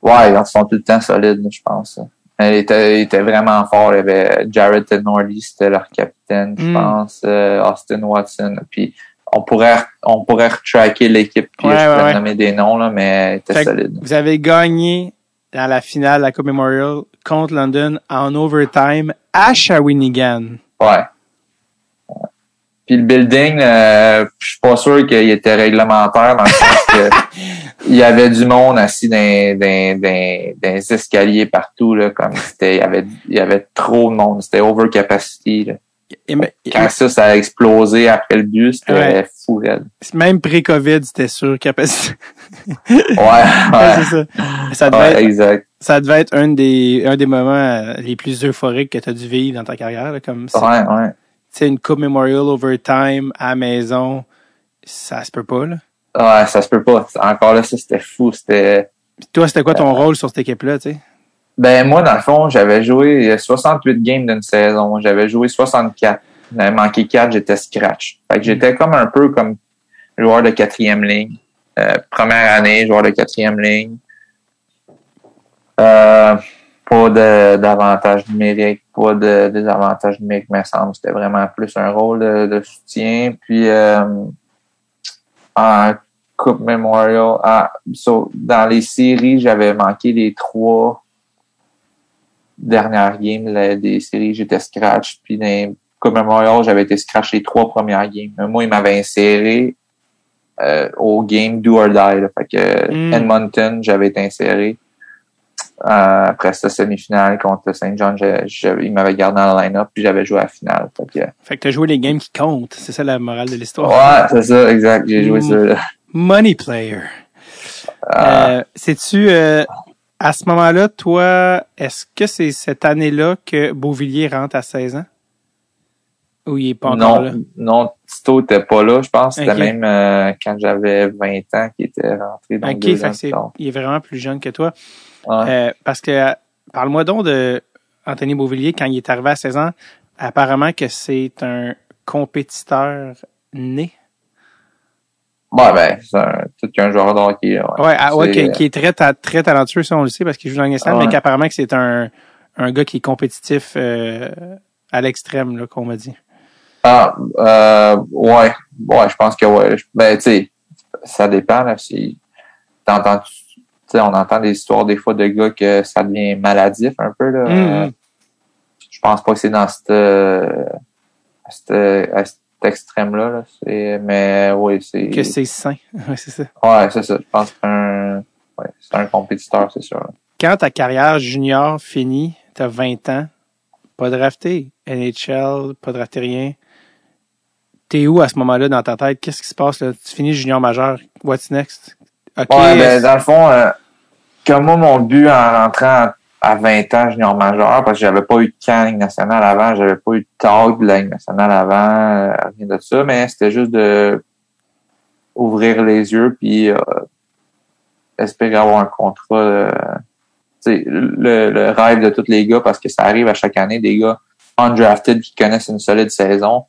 Ouais, ils sont tout le temps solides, je pense. Il était, il était vraiment fort. Il y avait Jared Tenorly, c'était leur capitaine, je mm. pense, Austin Watson. Puis on pourrait, on pourrait retracker l'équipe, puis ouais, je ouais, pourrais ouais. nommer des noms, là, mais il était fait solide. Vous avez gagné dans la finale de la Coupe Memorial contre London en overtime à Shawinigan. Ouais. Puis le building, euh, je suis pas sûr qu'il était réglementaire dans le sens que il y avait du monde assis dans dans dans, dans les escaliers partout là, comme c'était il y avait il y avait trop de monde, c'était overcapacity. Quand ça ça a explosé après le but, c'était ouais. fou là. Même pré-Covid, c'était surcapacité. ouais, ouais. C'est ça. Ça devait ouais, être, exact. Ça devait être un des un des moments les plus euphoriques que tu as dû vivre dans ta carrière là, comme ça. Ouais, ouais. C'est une Coupe Memorial overtime à la maison, ça se peut pas, là? Ouais, ça se peut pas. Encore là, ça, c'était fou. C'était. Puis toi, c'était quoi ton euh... rôle sur cette équipe-là, tu sais? Ben, moi, dans le fond, j'avais joué soixante-huit games d'une saison. J'avais joué soixante-quatre. J'avais manqué quatre, j'étais scratch. Fait que j'étais comme un peu comme joueur de quatrième ligne. Euh, première année, joueur de quatrième ligne. Euh... Pas de, d'avantages numériques, pas de désavantages numériques, me semble. C'était vraiment plus un rôle de, de soutien. Puis, euh, en Coupe Memorial, ah, so, dans les séries, j'avais manqué les trois dernières games là, des séries. J'étais scratch. Puis, dans Coupe Memorial, j'avais été scratch les trois premières games. Moi, il m'avait inséré euh, au game do or die. Là. Fait que mm. Edmonton, j'avais été inséré. Euh, après sa semi-finale contre Saint John, je, je, il m'avait gardé dans le line-up puis j'avais joué à la finale. Fait que, fait que t'as joué les games qui comptent, c'est ça la morale de l'histoire. Ouais, c'est ça, exact. J'ai joué ça. Money player. Euh, euh, sais-tu, euh, à ce moment-là, toi, est-ce que c'est cette année-là que Beauvillier rentre à seize ans? Ou il est pas encore non, là? Non, Tito était pas là, je pense. Okay. C'était même euh, quand j'avais vingt ans qu'il était rentré dans okay, le c'est, il est vraiment plus jeune que toi. Ouais. Euh, parce que, parle-moi donc de Anthony Beauvillier quand il est arrivé à seize ans. Apparemment que c'est un compétiteur né. Ouais, ben, c'est un, c'est un joueur de hockey. Ouais, ouais, ah, ouais qui, qui est très, très talentueux, ça, on le sait, parce qu'il joue dans l'Angleterre, ouais. mais qu'apparemment que c'est un, un gars qui est compétitif, euh, à l'extrême, là, qu'on m'a dit. Ah, euh, ouais. Ouais, je pense que ouais. Ben, tu sais, ça dépend, là, si t'entends T'sais, on entend des histoires des fois de gars que ça devient maladif un peu. Là. Mm. Je pense pas que c'est dans cette, euh, cette, à cet extrême-là. Là. C'est, mais oui, c'est. Que c'est sain. Oui, c'est ça. Ouais, c'est ça. Je pense que c'est un, ouais, c'est un compétiteur, c'est sûr. Quand ta carrière junior finit, t'as vingt ans, pas drafté. N H L, pas drafté rien. T'es où à ce moment-là dans ta tête? Qu'est-ce qui se passe là? Tu finis junior majeur. What's next? Okay. Ouais, ben, dans le fond, euh, comme moi, mon but en rentrant à vingt ans junior majeur, parce que j'avais pas eu de camp à Ligue nationale avant, j'avais pas eu de tag de la Ligue nationale avant, euh, rien de ça, mais c'était juste de ouvrir les yeux puis euh, espérer avoir un contrat. Euh, t'sais, le, le rêve de tous les gars, parce que ça arrive à chaque année, des gars undrafted qui connaissent une solide saison,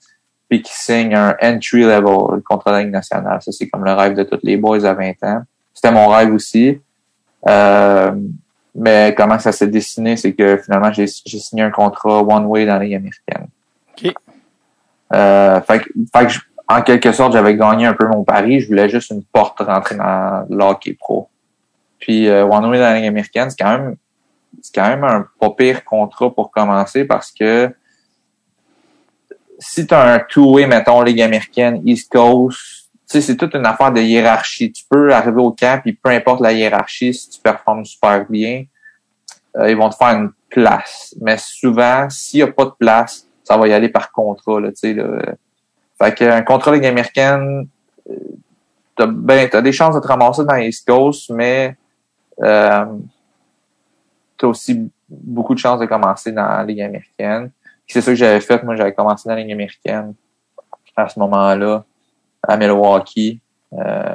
puis qui signe un entry-level contre la Ligue nationale. Ça, c'est comme le rêve de tous les boys à vingt ans. C'était mon rêve aussi. Euh, mais comment ça s'est dessiné, c'est que finalement, j'ai, j'ai signé un contrat one-way dans la Ligue américaine. OK. Euh, fait, fait que, en quelque sorte, j'avais gagné un peu mon pari. Je voulais juste une porte rentrer dans l'hockey pro. Puis euh, one-way dans la Ligue américaine, c'est quand même c'est quand même un pas pire contrat pour commencer parce que si tu as un two-way, mettons, Ligue américaine, East Coast, tu sais, c'est toute une affaire de hiérarchie. Tu peux arriver au camp, puis peu importe la hiérarchie, si tu performes super bien, euh, ils vont te faire une place. Mais souvent, s'il n'y a pas de place, ça va y aller par contrat, là, tu sais, là. Fait qu'un contrat Ligue américaine, t'as, ben, t'as des chances de te ramasser dans East Coast, mais euh, t'as aussi beaucoup de chances de commencer dans la Ligue américaine. C'est ça que j'avais fait. Moi, j'avais commencé dans la Ligue américaine à ce moment-là, à Milwaukee. Euh,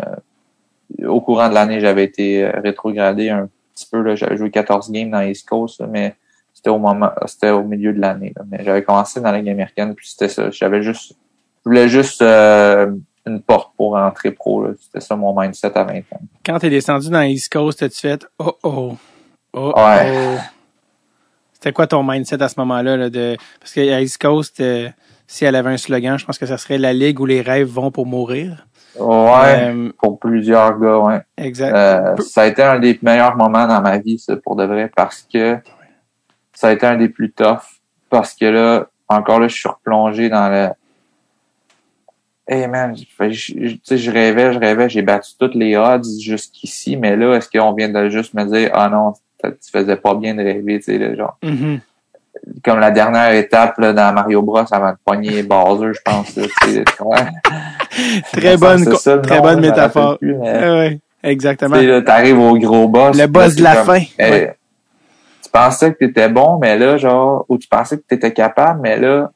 au courant de l'année, j'avais été rétrogradé un petit peu. Là. J'avais joué quatorze games dans East Coast, là, mais c'était au moment, c'était au milieu de l'année. Là. Mais j'avais commencé dans la Ligue américaine, puis c'était ça. J'avais juste, je voulais juste euh, une porte pour rentrer pro. Là. C'était ça mon mindset à vingt ans. Quand t'es descendu dans East Coast, t'as-tu fait « Oh oh, oh ouais. oh ». C'était quoi ton mindset à ce moment-là? Là, de parce qu'à East Coast, euh, si elle avait un slogan, je pense que ça serait « La ligue où les rêves vont pour mourir ». Ouais, euh, pour plusieurs gars, ouais. Exact. Euh, ça a été un des meilleurs moments dans ma vie, ça, pour de vrai, parce que ça a été un des plus tough. Parce que là, encore là, je suis replongé dans le... Hey man, je, je, je, je rêvais, je rêvais, j'ai battu toutes les odds jusqu'ici, mais là, est-ce qu'on vient de juste me dire « Ah non, tu faisais pas bien de rêver, tu sais, là, genre... Mm-hmm. » Comme la dernière étape là, dans Mario Bros avant de pogner Bowser, je pense. Là, ouais. Très bonne, co- ça, très nom, bonne métaphore. Plus, mais, ah ouais, exactement. Tu arrives au gros boss. Le boss là, de la comme, fin. Eh, ouais. Tu pensais que tu étais bon, mais là, genre, ou tu pensais que tu étais capable, mais là,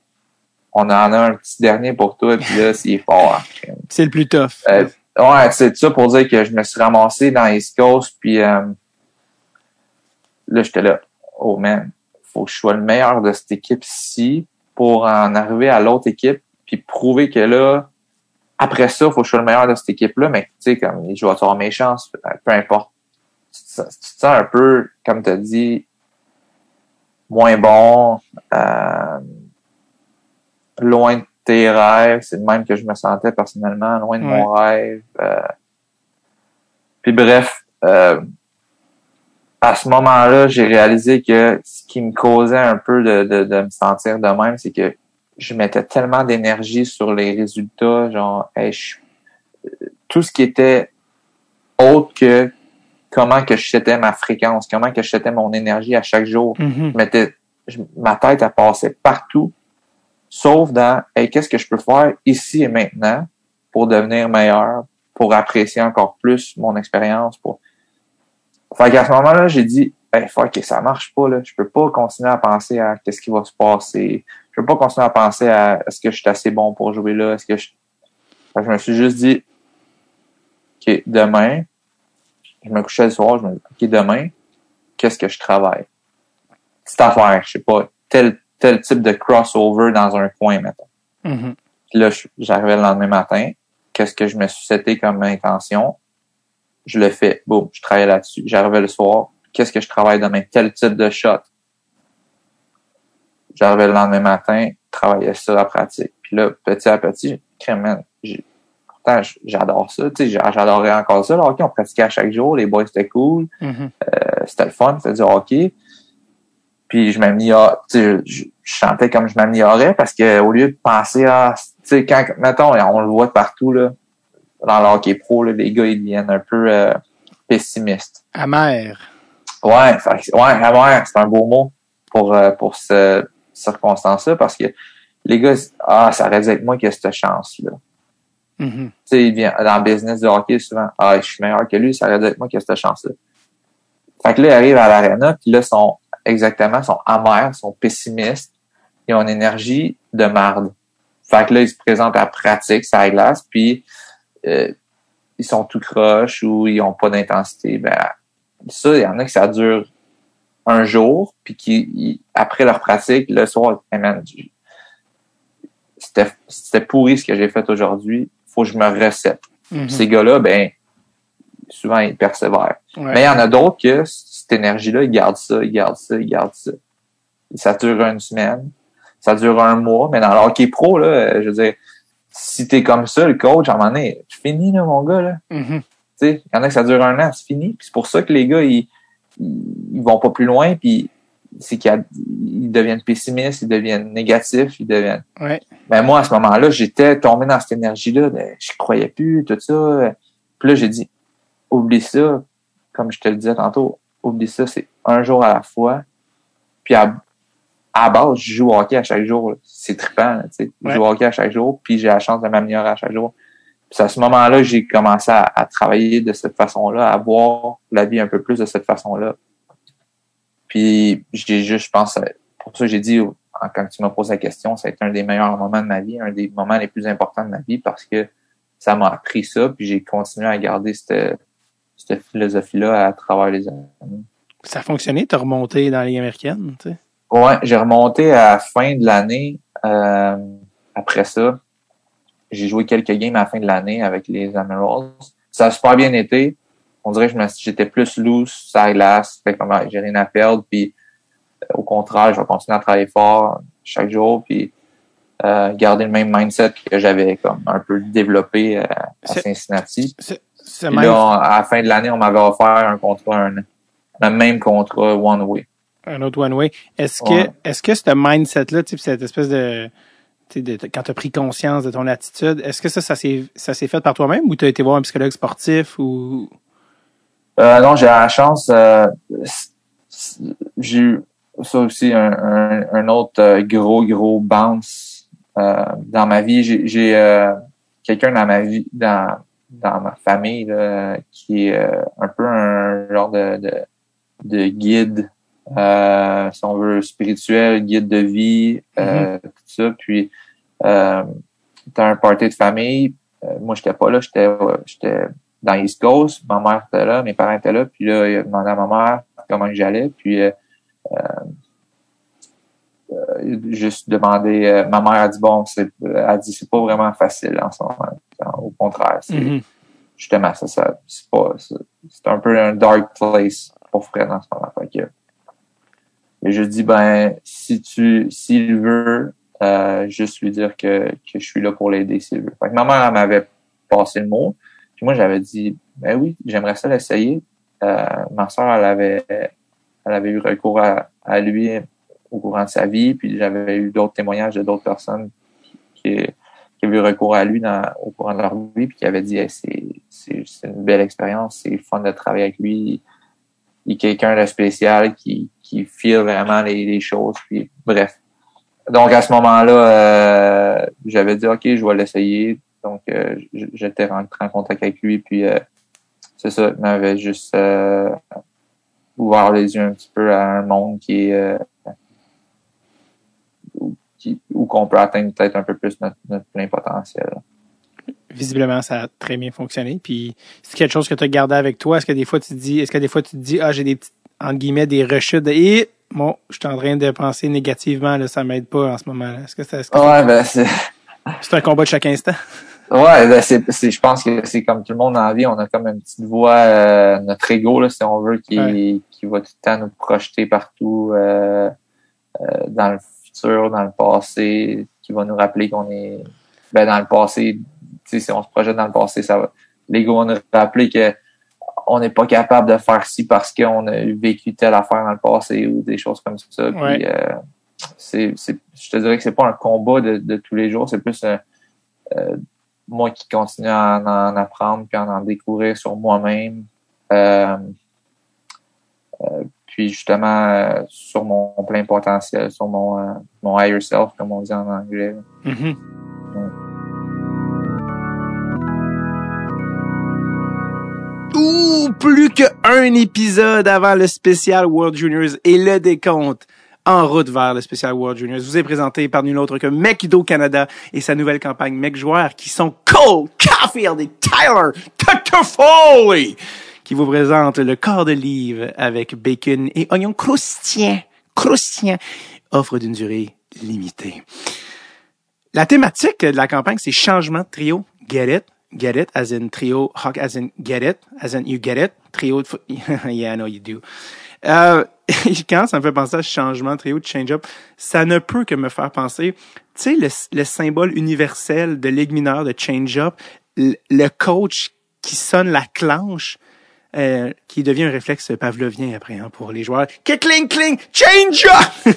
on en a un petit dernier pour toi, puis là, c'est fort. C'est le plus tough. Euh, ouais, c'est ça pour dire que je me suis ramassé dans East Coast, puis euh, là, j'étais là. Oh man. Faut que je sois le meilleur de cette équipe-ci pour en arriver à l'autre équipe puis prouver que là, après ça, faut que je sois le meilleur de cette équipe-là, mais tu sais, comme les joueurs ont mes chances, peu importe. Tu te sens, tu te sens un peu, comme tu as dit, moins bon, euh, loin de tes rêves. C'est le même que je me sentais personnellement, loin de ouais. mon rêve. Euh, puis bref, euh, à ce moment-là, j'ai réalisé que ce qui me causait un peu de, de, de me sentir de même, c'est que je mettais tellement d'énergie sur les résultats, genre, hey, je, tout ce qui était autre que comment que je jetais ma fréquence, comment que je jetais mon énergie à chaque jour. Mm-hmm. Je mettais, je, ma tête, elle passait partout, sauf dans, hey, qu'est-ce que je peux faire ici et maintenant pour devenir meilleur, pour apprécier encore plus mon expérience, pour... Fait qu'à ce moment-là, j'ai dit, hey, fuck, okay, ça marche pas, là. Je peux pas continuer à penser à qu'est-ce qui va se passer. Je peux pas continuer à penser à est-ce que je suis assez bon pour jouer là? Est-ce que je. Fait que je me suis juste dit, OK, demain, je me couchais le soir, je me dis, OK, demain, qu'est-ce que je travaille? Petite affaire, je sais pas, tel, tel type de crossover dans un coin, mettons. Mm-hmm. Puis là, j'arrivais le lendemain matin. Qu'est-ce que je me suis seté comme intention? Je le fais, boum, je travaille là-dessus. J'arrivais le soir, qu'est-ce que je travaille demain? Tel type de shot. J'arrivais le lendemain matin, travaillais ça à la pratique. Puis là, petit à petit, crème, pourtant, j'adore ça. Tu sais, j'adorais encore ça. Le hockey, on pratiquait à chaque jour. Les boys, c'était cool. Mm-hmm. Euh, c'était le fun, c'était du hockey. Puis je m'améliorais, tu sais, je, je chantais comme je m'améliorais parce que au lieu de penser à, tu sais, quand, mettons, on le voit partout, là, dans le hockey pro, là, les gars, ils deviennent un peu euh, pessimistes. Amer. Ouais, ouais, amer, c'est un beau mot pour, euh, pour cette circonstance-là, parce que les gars, ah, ça aurait dû être moi qui ai cette chance-là. Mm-hmm. Tu sais, dans le business du hockey, souvent, ah, je suis meilleur que lui, ça aurait dû être moi qui ai cette chance-là. Fait que là, ils arrivent à l'aréna, puis là, sont exactement, sont amers, sont pessimistes, ils ont une énergie de marde. Fait que là, ils se présentent à la pratique, ça glace, puis Euh, ils sont tout croches ou ils ont pas d'intensité, ben ça, il y en a que ça dure un jour, puis qui après leur pratique, le soir, hey man, c'était, c'était pourri ce que j'ai fait aujourd'hui, faut que je me recette. Mm-hmm. Ces gars-là, ben souvent, ils persévèrent. Ouais. Mais il y en a d'autres que cette énergie-là, ils gardent ça, ils gardent ça, ils gardent ça. Ça dure une semaine, ça dure un mois, mais dans le hockey pro, là, je veux dire, si t'es comme ça, le coach, à un moment donné, c'est fini, là, mon gars, là. Mm-hmm. Tu sais, il y en a que ça dure un an, c'est fini. Puis c'est pour ça que les gars, ils, ils vont pas plus loin, puis c'est qu'ils deviennent pessimistes, ils deviennent négatifs, ils deviennent... Ouais. Ben moi, à ce moment-là, j'étais tombé dans cette énergie-là, de, je croyais plus, tout ça. Puis là, j'ai dit, oublie ça, comme je te le disais tantôt, oublie ça, c'est un jour à la fois. Puis à À la base, je joue au hockey à chaque jour. Là. C'est trippant. Tu sais. Je ouais. joue au hockey à chaque jour, puis j'ai la chance de m'améliorer à chaque jour. Puis à ce moment-là, j'ai commencé à, à travailler de cette façon-là, à voir la vie un peu plus de cette façon-là. Puis j'ai juste, je pense, pour ça j'ai dit, quand tu m'as posé la question, ça a été un des meilleurs moments de ma vie, un des moments les plus importants de ma vie, parce que ça m'a appris ça, puis j'ai continué à garder cette, cette philosophie-là à travers les années. Ça a fonctionné, t'as remonté dans la Ligue américaine, tu sais? Ouais, j'ai remonté à la fin de l'année. Euh, après ça, j'ai joué quelques games à la fin de l'année avec les Admirals. Ça a super bien été. On dirait que je me, j'étais plus loose, ça glace, fait comme j'ai rien à perdre. Puis au contraire, je vais continuer à travailler fort chaque jour, puis euh, garder le même mindset que j'avais comme un peu développé à, à Cincinnati. C'est, c'est puis même... là, on, à la fin de l'année, on m'avait offert un contrat, un, le même contrat one way. Un autre one way. Est-ce que, ouais. est-ce que ce mindset-là, tu sais, cette espèce de, tu sais, de, de quand t'as pris conscience de ton attitude, est-ce que ça, ça s'est, ça s'est fait par toi-même ou t'as été voir un psychologue sportif ou? Euh, non, j'ai la chance, euh, j'ai eu ça aussi, un, un, un autre gros, gros bounce, euh, dans ma vie. J'ai, j'ai, euh, quelqu'un dans ma vie, dans, dans ma famille, là, qui est euh, un peu un genre de, de, de guide. Euh, si on veut, spirituel, guide de vie, euh, mm-hmm. tout ça. Puis, euh, t'as un party de famille. Euh, moi, j'étais pas là. J'étais, euh, j'étais dans East Coast. Ma mère était là. Mes parents étaient là. Puis là, il a demandé à ma mère comment j'allais. Puis, euh, euh, juste demander, euh, ma mère a dit, bon, c'est, elle dit, c'est pas vraiment facile en ce moment. Au contraire, c'est, mm-hmm. justement, ça, ça, c'est pas, c'est, c'est un peu un dark place pour Fred en ce moment. Fait que, et je dis, ben, si tu, s'il veut, euh, juste lui dire que, que je suis là pour l'aider s'il veut. Fait que ma mère, elle m'avait passé le mot. Puis moi, j'avais dit, ben oui, j'aimerais ça l'essayer. Euh, ma soeur, elle avait, elle avait eu recours à, à lui au courant de sa vie. Puis j'avais eu d'autres témoignages de d'autres personnes qui, qui avaient eu recours à lui dans, au courant de leur vie. Puis qui avaient dit, hey, c'est, c'est, c'est une belle expérience. C'est fun de travailler avec lui. Il est quelqu'un de spécial qui, qui file vraiment les, les choses, puis bref. Donc, à ce moment-là, euh, j'avais dit, OK, je vais l'essayer. Donc, euh, j'étais rentré en contact avec lui, puis euh, c'est ça, il m'avait juste euh, ouvert les yeux un petit peu à un monde qui est... Euh, qui, où qu'on peut atteindre peut-être un peu plus notre, notre plein potentiel. Visiblement, ça a très bien fonctionné. Puis, c'est quelque chose que tu as gardé avec toi. Est-ce que des fois tu te dis, est-ce que des fois tu te dis, ah, j'ai des petites, entre guillemets, des rechutes. Et bon, je suis en train de penser négativement, là, ça m'aide pas en ce moment. Là. Est-ce que ça, est-ce que ouais, ben c'est. C'est un combat de chaque instant. Ouais, ben c'est, c'est, je pense que c'est comme tout le monde en vie, on a comme une petite voix, euh, notre ego, là, si on veut, qui, ouais. qui va tout le temps nous projeter partout, euh, euh, dans le futur, dans le passé, qui va nous rappeler qu'on est, ben, dans le passé. T'sais, si on se projette dans le passé, ça va. L'ego va nous rappeler que on n'est pas capable de faire ci parce qu'on a vécu telle affaire dans le passé ou des choses comme ça. Ouais. Puis, euh, c'est, c'est, je te dirais que c'est pas un combat de, de tous les jours, c'est plus un, euh, moi qui continue à en, à en apprendre puis à en découvrir sur moi-même. Euh, euh, puis justement euh, sur mon plein potentiel, sur mon, euh, mon higher self comme on dit en anglais. Mm-hmm. Donc, ouh, plus qu'un épisode avant le spécial World Juniors et le décompte en route vers le spécial World Juniors. Je vous ai présenté par nul autre que McIdo Canada et sa nouvelle campagne Mec Joueur qui sont Cole Caulfield et Tyler Toffoli qui vous présentent le corps de livre avec bacon et oignons croustillants. Croustillants. Offre d'une durée limitée. La thématique de la campagne, c'est changement de trio. Get it? Get it, as in trio, hockey, as in get it, as in you get it, trio de foot, yeah, I know you do. Euh, quand ça me fait penser à ce changement, trio de change-up, ça ne peut que me faire penser, tu sais, le, le symbole universel de ligue mineure de change-up, le, le coach qui sonne la clenche, euh, qui devient un réflexe pavlovien après, hein, pour les joueurs. Kling, kling, change-up!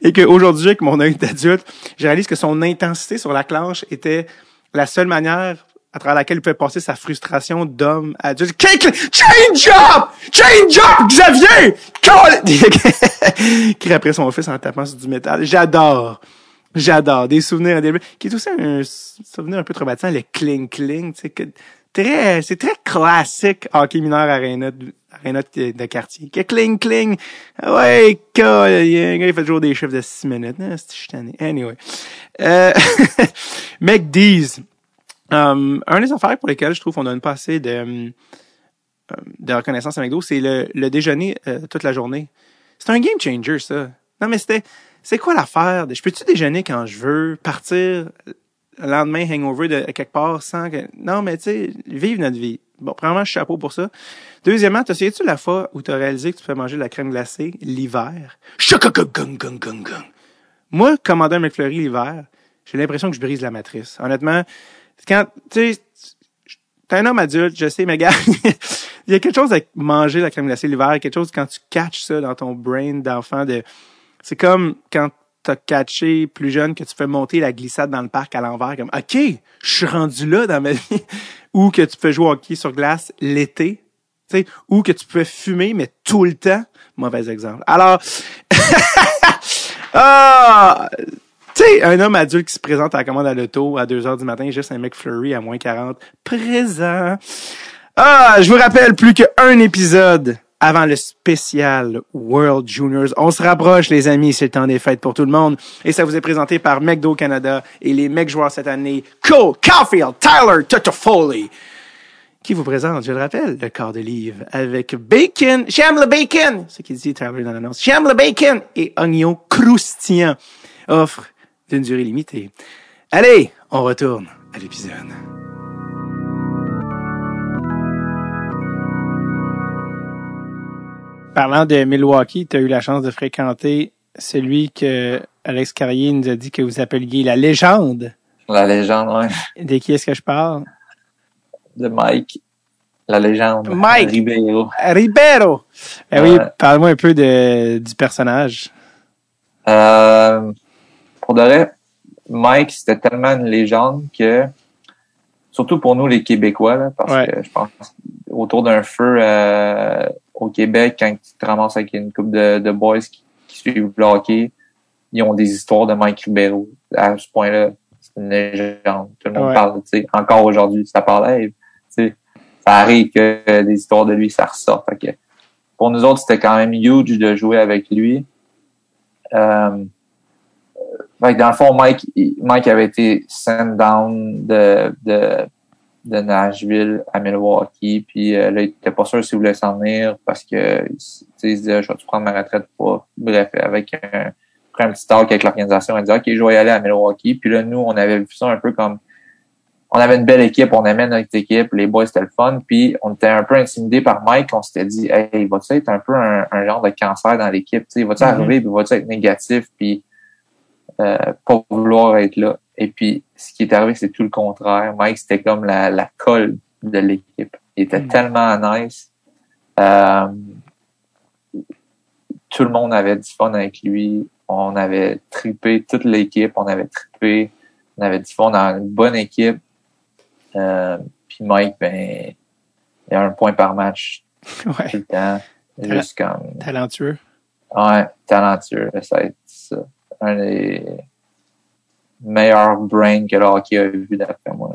Et qu'aujourd'hui, avec mon œil d'adulte, je réalise que son intensité sur la clenche était la seule manière à travers laquelle il peut passer sa frustration d'homme adulte. Change up! Change up, Xavier! Call! Crie après son fils en tapant sur du métal. J'adore. J'adore. Des souvenirs. Des... Qui est aussi un souvenir un peu traumatisant, le cling-cling. C'est très, c'est très classique hockey mineur arena, arena de, de quartier. Que cling-cling. Ouais, call. Il fait toujours des chiffres de six minutes. Non, c'est chutané. Anyway. Euh, mec, D's. Um, un des affaires pour lesquelles je trouve qu'on donne pas assez de, de reconnaissance à McDo, c'est le, le déjeuner euh, toute la journée. C'est un game changer, ça. Non, mais c'était, c'est quoi l'affaire? Je peux-tu déjeuner quand je veux? Partir le lendemain hangover de quelque part sans que... Non, mais tu sais, vivre notre vie. Bon, premièrement, chapeau pour ça. Deuxièmement, t'as essayé-tu la fois où t'as réalisé que tu peux manger de la crème glacée l'hiver? Moi, commander un McFlurry l'hiver, j'ai l'impression que je brise la matrice. Honnêtement, quand, tu sais, t'es un homme adulte, je sais, mais gars, il y a quelque chose à manger de la crème glacée l'hiver, quelque chose quand tu catches ça dans ton brain d'enfant de, c'est comme quand t'as catché plus jeune que tu fais monter la glissade dans le parc à l'envers, comme, OK, je suis rendu là dans ma vie. Ou que tu fais jouer au hockey sur glace l'été, tu sais, ou que tu peux fumer, mais tout le temps. Mauvais exemple. Alors, ah, tu sais, un homme adulte qui se présente à la commande à l'auto à deux heures du matin, juste un McFlurry à moins quarante, présent. Ah, je vous rappelle plus qu'un épisode avant le spécial World Juniors. On se rapproche, les amis, c'est le temps des fêtes pour tout le monde. Et ça vous est présenté par McDo Canada et les mecs joueurs cette année, Cole Caulfield, Tyler Toffoli, qui vous présente, je le rappelle, le quart de livre avec bacon, j'aime le bacon, ce qu'il dit Tyler dans l'annonce, j'aime le bacon et oignon croustillant. Offre d'une durée limitée. Allez, on retourne à l'épisode. Parlant de Milwaukee, tu as eu la chance de fréquenter celui que Alex Carrier nous a dit que vous appeliez la légende. La légende, oui. De qui est-ce que je parle? De Mike, la légende. Mike Ribeiro. Ribeiro! Ben ouais. Oui, parle-moi un peu de, du personnage. Euh, pour de vrai, Mike, c'était tellement une légende que, surtout pour nous les Québécois, là, parce ouais. que je pense autour d'un feu euh, au Québec, quand tu te ramasses avec une couple de, de boys qui, qui suivent le hockey, ils ont des histoires de Mike Ribeiro. À ce point-là, c'est une légende. Tout le monde ouais. parle, tu sais, encore aujourd'hui, ça parlait, tu sais, ça arrive que euh, des histoires de lui, ça ressort. Fait que pour nous autres, c'était quand même huge de jouer avec lui. Euh, fait que dans le fond, Mike, Mike avait été sent down de, de, de Nashville à Milwaukee, puis euh, là, il était pas sûr s'il voulait s'en venir parce que, tu sais, il se disait, je vais-tu prendre ma retraite ou pas? Bref, avec un, après un petit talk avec l'organisation, il disait, OK, je vais y aller à Milwaukee, puis là, nous, on avait vu ça un peu comme, on avait une belle équipe, on aimait notre équipe, les boys, c'était le fun, puis on était un peu intimidés par Mike, on s'était dit, hey, va-tu être un peu un, un genre de cancer dans l'équipe, tu sais, va-tu mm-hmm. arriver, puis va-tu être négatif, puis euh, pas vouloir être là. Et puis, ce qui est arrivé, c'est tout le contraire. Mike, c'était comme la, la colle de l'équipe. Il était mm-hmm. tellement nice. Euh, tout le monde avait du fun avec lui. On avait trippé toute l'équipe, on avait trippé, on avait du fun dans une bonne équipe. Euh, puis Mike, ben, il y a un point par match ouais. tout le temps. Tal- juste comme... Talentueux. Ouais, talentueux. Ça a été ça. Un des meilleurs brains que le hockey a vu, d'après moi.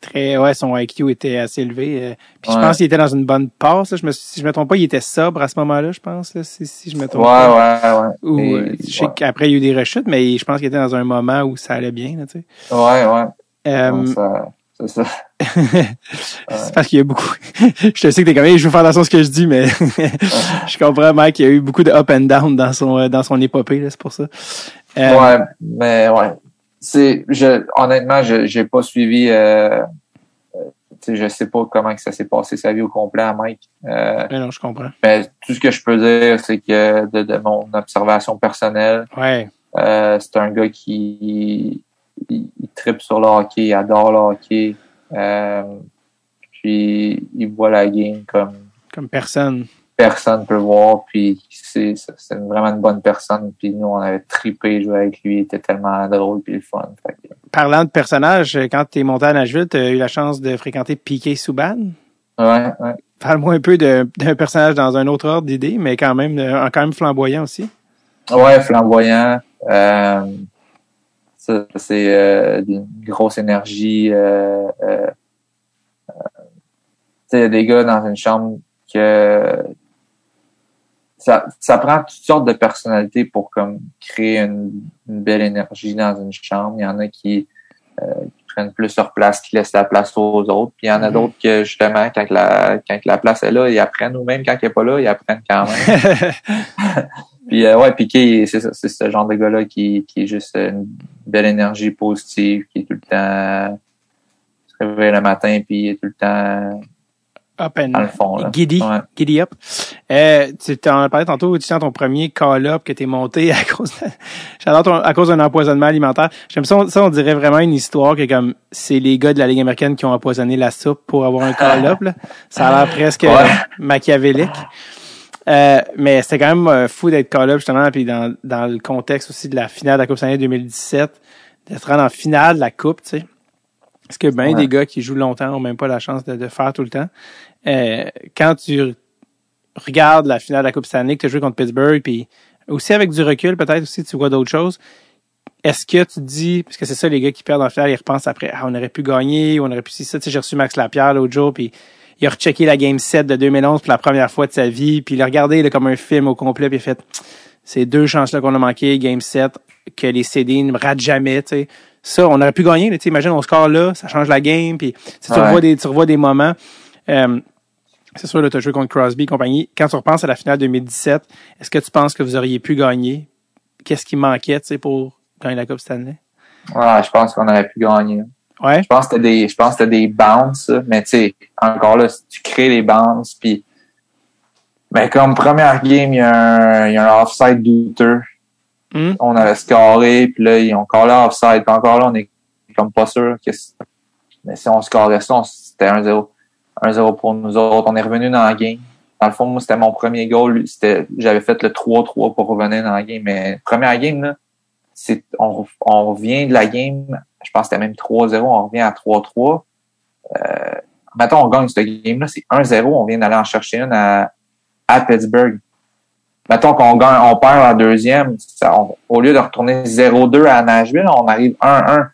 Très, ouais, son I Q était assez élevé. Puis ouais. je pense qu'il était dans une bonne passe. Là. Je me, si je me trompe pas, il était sobre à ce moment-là, je pense. Là, si, si je me trompe ouais, pas. Ouais, ouais, Ou, Et, euh, ouais. Je sais qu'après, il y a eu des rechutes, mais je pense qu'il était dans un moment où ça allait bien. Là, tu sais. Ouais, ouais. Euh, non, ça... C'est ça. C'est parce qu'il y a beaucoup. Je te sais que t'es comme, je veux faire attention à ce que je dis, mais je comprends, Mike, il y a eu beaucoup de up and down dans son, dans son épopée, là, c'est pour ça. Euh... Ouais, mais ouais. C'est, je, honnêtement, je, j'ai pas suivi, euh, tu sais, je sais pas comment que ça s'est passé sa vie au complet à Mike. Euh, mais non, je comprends. Mais tout ce que je peux dire, c'est que de, de mon observation personnelle, ouais. euh, c'est un gars qui, Il, il trippe sur le hockey, il adore le hockey. Euh, puis il voit la game comme... Comme personne. Personne peut voir. Puis c'est, c'est vraiment une bonne personne. Puis nous, on avait trippé jouer avec lui. Il était tellement drôle puis le fun. Que... Parlant de personnage, quand t'es monté à Nashville, t'as eu la chance de fréquenter P K Subban. Ouais, ouais. Parle-moi un peu de, d'un personnage dans un autre ordre d'idées, mais quand même, quand même flamboyant aussi. Ouais, flamboyant. Euh... Ça, c'est euh, une grosse énergie. Euh, euh, euh, tu sais, des gars dans une chambre que ça, ça prend toutes sortes de personnalités pour comme créer une, une belle énergie dans une chambre. Il y en a qui, euh, qui prennent plus leur place, qui laissent la place aux autres. Puis il y en a mm-hmm. d'autres que justement, quand la, quand la place est là, ils apprennent, ou même quand elle n'est pas là, ils apprennent quand même. Puis euh, ouais, Piqué, c'est ça, c'est ce genre de gars-là qui, qui est juste une belle énergie positive, qui est tout le temps, il se réveille le matin, puis il est tout le temps Up and dans le fond, là. Giddy, ouais. Giddy up. Euh, tu t'en parlais tantôt, tu sens ton premier call-up que t'es monté à cause de, j'adore ton, à cause d'un empoisonnement alimentaire. J'aime ça, on, ça, on dirait vraiment une histoire que comme, c'est les gars de la Ligue américaine qui ont empoisonné la soupe pour avoir un call-up, là. Ça a l'air presque ouais. machiavélique. Euh, mais c'était quand même fou d'être call-up, justement, puis dans, dans le contexte aussi de la finale de la Coupe Stanley deux mille dix-sept, d'être rendu en finale de la Coupe, tu sais. Parce que ben ouais. des gars qui jouent longtemps n'ont même pas la chance de, de faire tout le temps. Euh, quand tu regardes la finale de la Coupe Stanley que tu as joué contre Pittsburgh, puis aussi avec du recul, peut-être aussi tu vois d'autres choses, est-ce que tu te dis, parce que c'est ça les gars qui perdent en finale, ils repensent après, ah, on aurait pu gagner, ou on aurait pu si ça, tu sais, j'ai reçu Max Lapierre l'autre jour, puis il a rechecké la Game sept de deux mille onze pour la première fois de sa vie, puis il a regardé là, comme un film au complet, puis il a fait, ces deux chances-là qu'on a manquées, Game sept, que les C D ne ratent jamais, tu sais. Ça, on aurait pu gagner, tu imagines, on score là, ça change la game, puis tu, ouais. tu revois des, tu revois des moments. Euh, c'est sûr, là, tu as joué contre Crosby et compagnie. Quand tu repenses à la finale deux mille dix-sept, est-ce que tu penses que vous auriez pu gagner? Qu'est-ce qui manquait, tu sais, pour gagner la Coupe Stanley? Ouais, je pense qu'on aurait pu gagner. Ouais. Je pense que t'as des, je pense que t'as des bounces, mais tu sais, encore là, tu crées les bounces, puis mais comme première game, il y a un, il y a un offside douteux. Mm. On avait scoré, puis là, ils ont callé offside. Puis encore là, on est comme pas sûr que c'est... Mais si on scorait ça, on... c'était un zéro. un zéro pour nous autres. On est revenu dans la game. Dans le fond, moi, c'était mon premier goal. C'était... J'avais fait le trois trois pour revenir dans la game. Mais première game, là, c'est... On... on revient de la game. Je pense que c'était même trois zéro. On revient à trois trois. Euh... Mettons, on gagne cette game-là. C'est un zéro. On vient d'aller en chercher une à, à Pittsburgh. Mettons qu'on gagne, on perd la deuxième, ça, on, au lieu de retourner zéro deux à Nashville, on arrive un un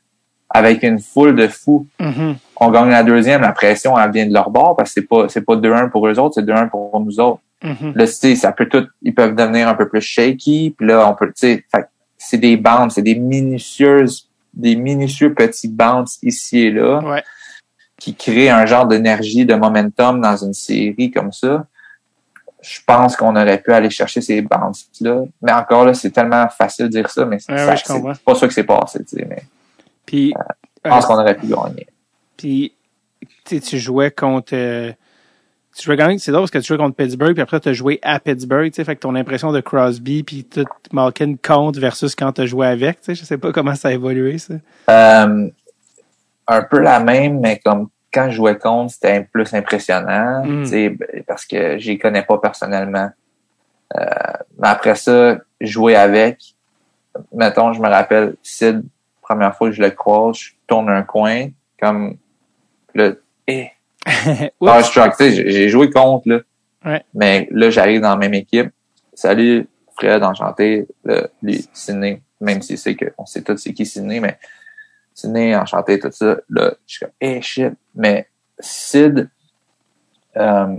avec une foule de fous. Mm-hmm. On gagne la deuxième, la pression, elle vient de leur bord parce que c'est pas, c'est pas deux un pour eux autres, c'est deux un pour nous autres. Mm-hmm. Là, tu sais, ça peut tout, ils peuvent devenir un peu plus shaky, puis là, on peut, tu sais, c'est des bounces, c'est des minutieuses, des minutieux petits bounces ici et là, ouais. qui créent un genre d'énergie, de momentum dans une série comme ça. Je pense qu'on aurait pu aller chercher ces bounces-là. Mais encore là, c'est tellement facile de dire ça, mais c'est, ouais, ça, ouais, c'est pas sûr que c'est passé, tu sais, mais puis, euh, je pense euh, qu'on aurait pu gagner. Puis, tu sais, tu jouais contre... Euh, tu jouais quand même, c'est drôle parce que tu jouais contre Pittsburgh, puis après, tu as joué à Pittsburgh, tu sais, fait que ton impression de Crosby, puis tout Malkin compte versus quand tu as joué avec, tu sais, je sais pas comment ça a évolué, ça. Euh, un peu la même, mais comme... Quand je jouais contre, c'était plus impressionnant, mm. tu sais, parce que j'y connais pas personnellement. Euh, mais après ça, jouer avec, mettons, je me rappelle, Sid, première fois que je le croise, je tourne un coin, comme le eh, power struck, tu sais, j'ai joué contre, là. Ouais. Mais là, j'arrive dans la même équipe. Salut, Fred, enchanté, là, lui, Sidney, même si c'est que, on sait tous c'est qui Sidney, mais Sidney, enchanté, tout ça. Là, je suis comme, hey, shit. Mais Sid, euh,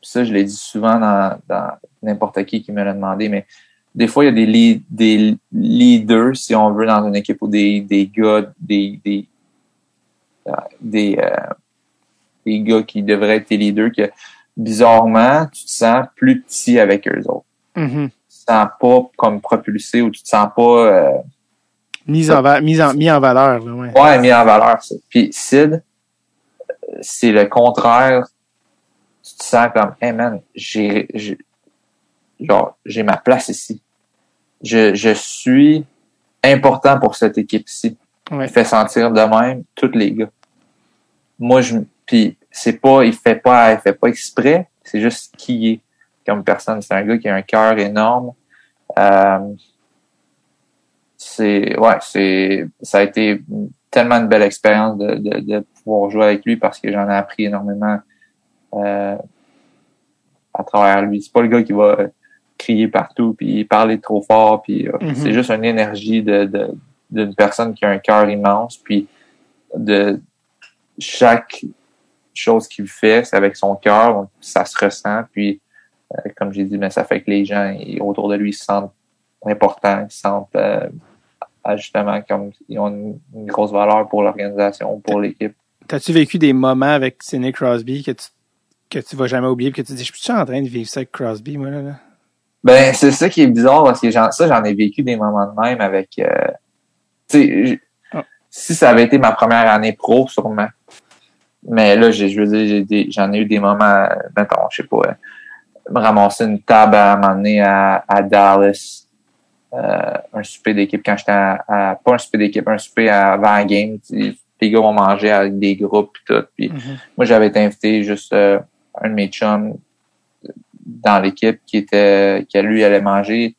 ça, je l'ai dit souvent dans, dans n'importe qui qui me l'a demandé, mais des fois, il y a des, lead, des leaders, si on veut, dans une équipe ou des, des gars, des, des, euh, des, euh, des gars qui devraient être tes leaders, que bizarrement, tu te sens plus petit avec eux autres. Mm-hmm. Tu te sens pas comme propulsé ou tu te sens pas... Euh, Mise en, va- mise en, mis en valeur. Là, ouais. ouais, mis en valeur. Ça. Puis Sid, c'est le contraire. Tu te sens comme, hey man, j'ai, j'ai, genre, j'ai ma place ici. Je, je suis important pour cette équipe-ci. Ouais. Il fait sentir de même tous les gars. Moi, je, puis c'est pas, il fait pas, il fait pas exprès. C'est juste qui il est comme personne. C'est un gars qui a un cœur énorme. Euh, C'est, ouais, c'est, ça a été tellement une belle expérience de, de, de pouvoir jouer avec lui parce que j'en ai appris énormément, euh, à travers lui. C'est pas le gars qui va crier partout puis parler trop fort puis, mm-hmm. c'est juste une énergie de, de, d'une personne qui a un cœur immense puis de chaque chose qu'il fait, c'est avec son cœur, ça se ressent puis, euh, comme j'ai dit, ben, ça fait que les gens autour de lui se sentent importants, ils se sentent, euh, justement, comme ils ont une, une grosse valeur pour l'organisation, pour l'équipe. T'as-tu vécu des moments avec Sidney Crosby que tu que tu vas jamais oublier, que tu te dis, je suis en train de vivre ça avec Crosby, moi, là, là? Ben, c'est ça qui est bizarre, parce que j'en, ça, j'en ai vécu des moments de même avec... Euh, tu sais, oh. si ça avait été ma première année pro, sûrement, Mais là, j'ai, je veux dire, j'ai des, j'en ai eu des moments, mettons, je sais pas, me ramasser une table à m'emmener à, à Dallas, euh, un souper d'équipe quand j'étais à, à, pas un souper d'équipe, un souper avant la game. Les gars vont manger avec des groupes pis tout. Puis mm-hmm. moi, j'avais été invité juste euh, un de mes chums dans l'équipe qui était, qui lui allait manger.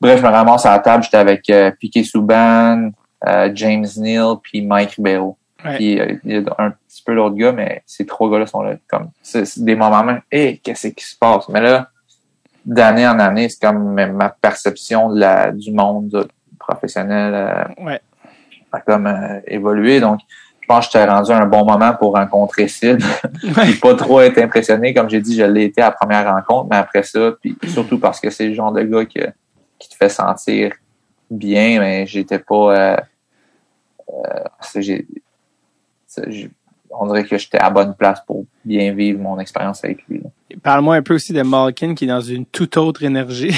Bref, je me ramasse à la table, j'étais avec euh, Piqué Souban, euh, James Neal puis Mike Ribeiro. Ouais. Puis, euh, il y a un petit peu l'autre gars, mais ces trois gars-là sont là. Comme, c'est, c'est des moments même, hé, hey, qu'est-ce qui se passe? Mais là, d'année en année, c'est comme ma perception de la, du monde professionnel euh, ouais. a comme euh, évolué. Donc, je pense que je t'ai rendu un bon moment pour rencontrer Sid. Puis pas trop être impressionné. Comme j'ai dit, je l'ai été à la première rencontre, mais après ça, puis surtout parce que c'est le genre de gars qui, qui te fait sentir bien, mais j'étais pas... Euh, euh, c'est, j'ai, on dirait que j'étais à la bonne place pour bien vivre mon expérience avec lui. Parle-moi un peu aussi de Malkin qui est dans une toute autre énergie.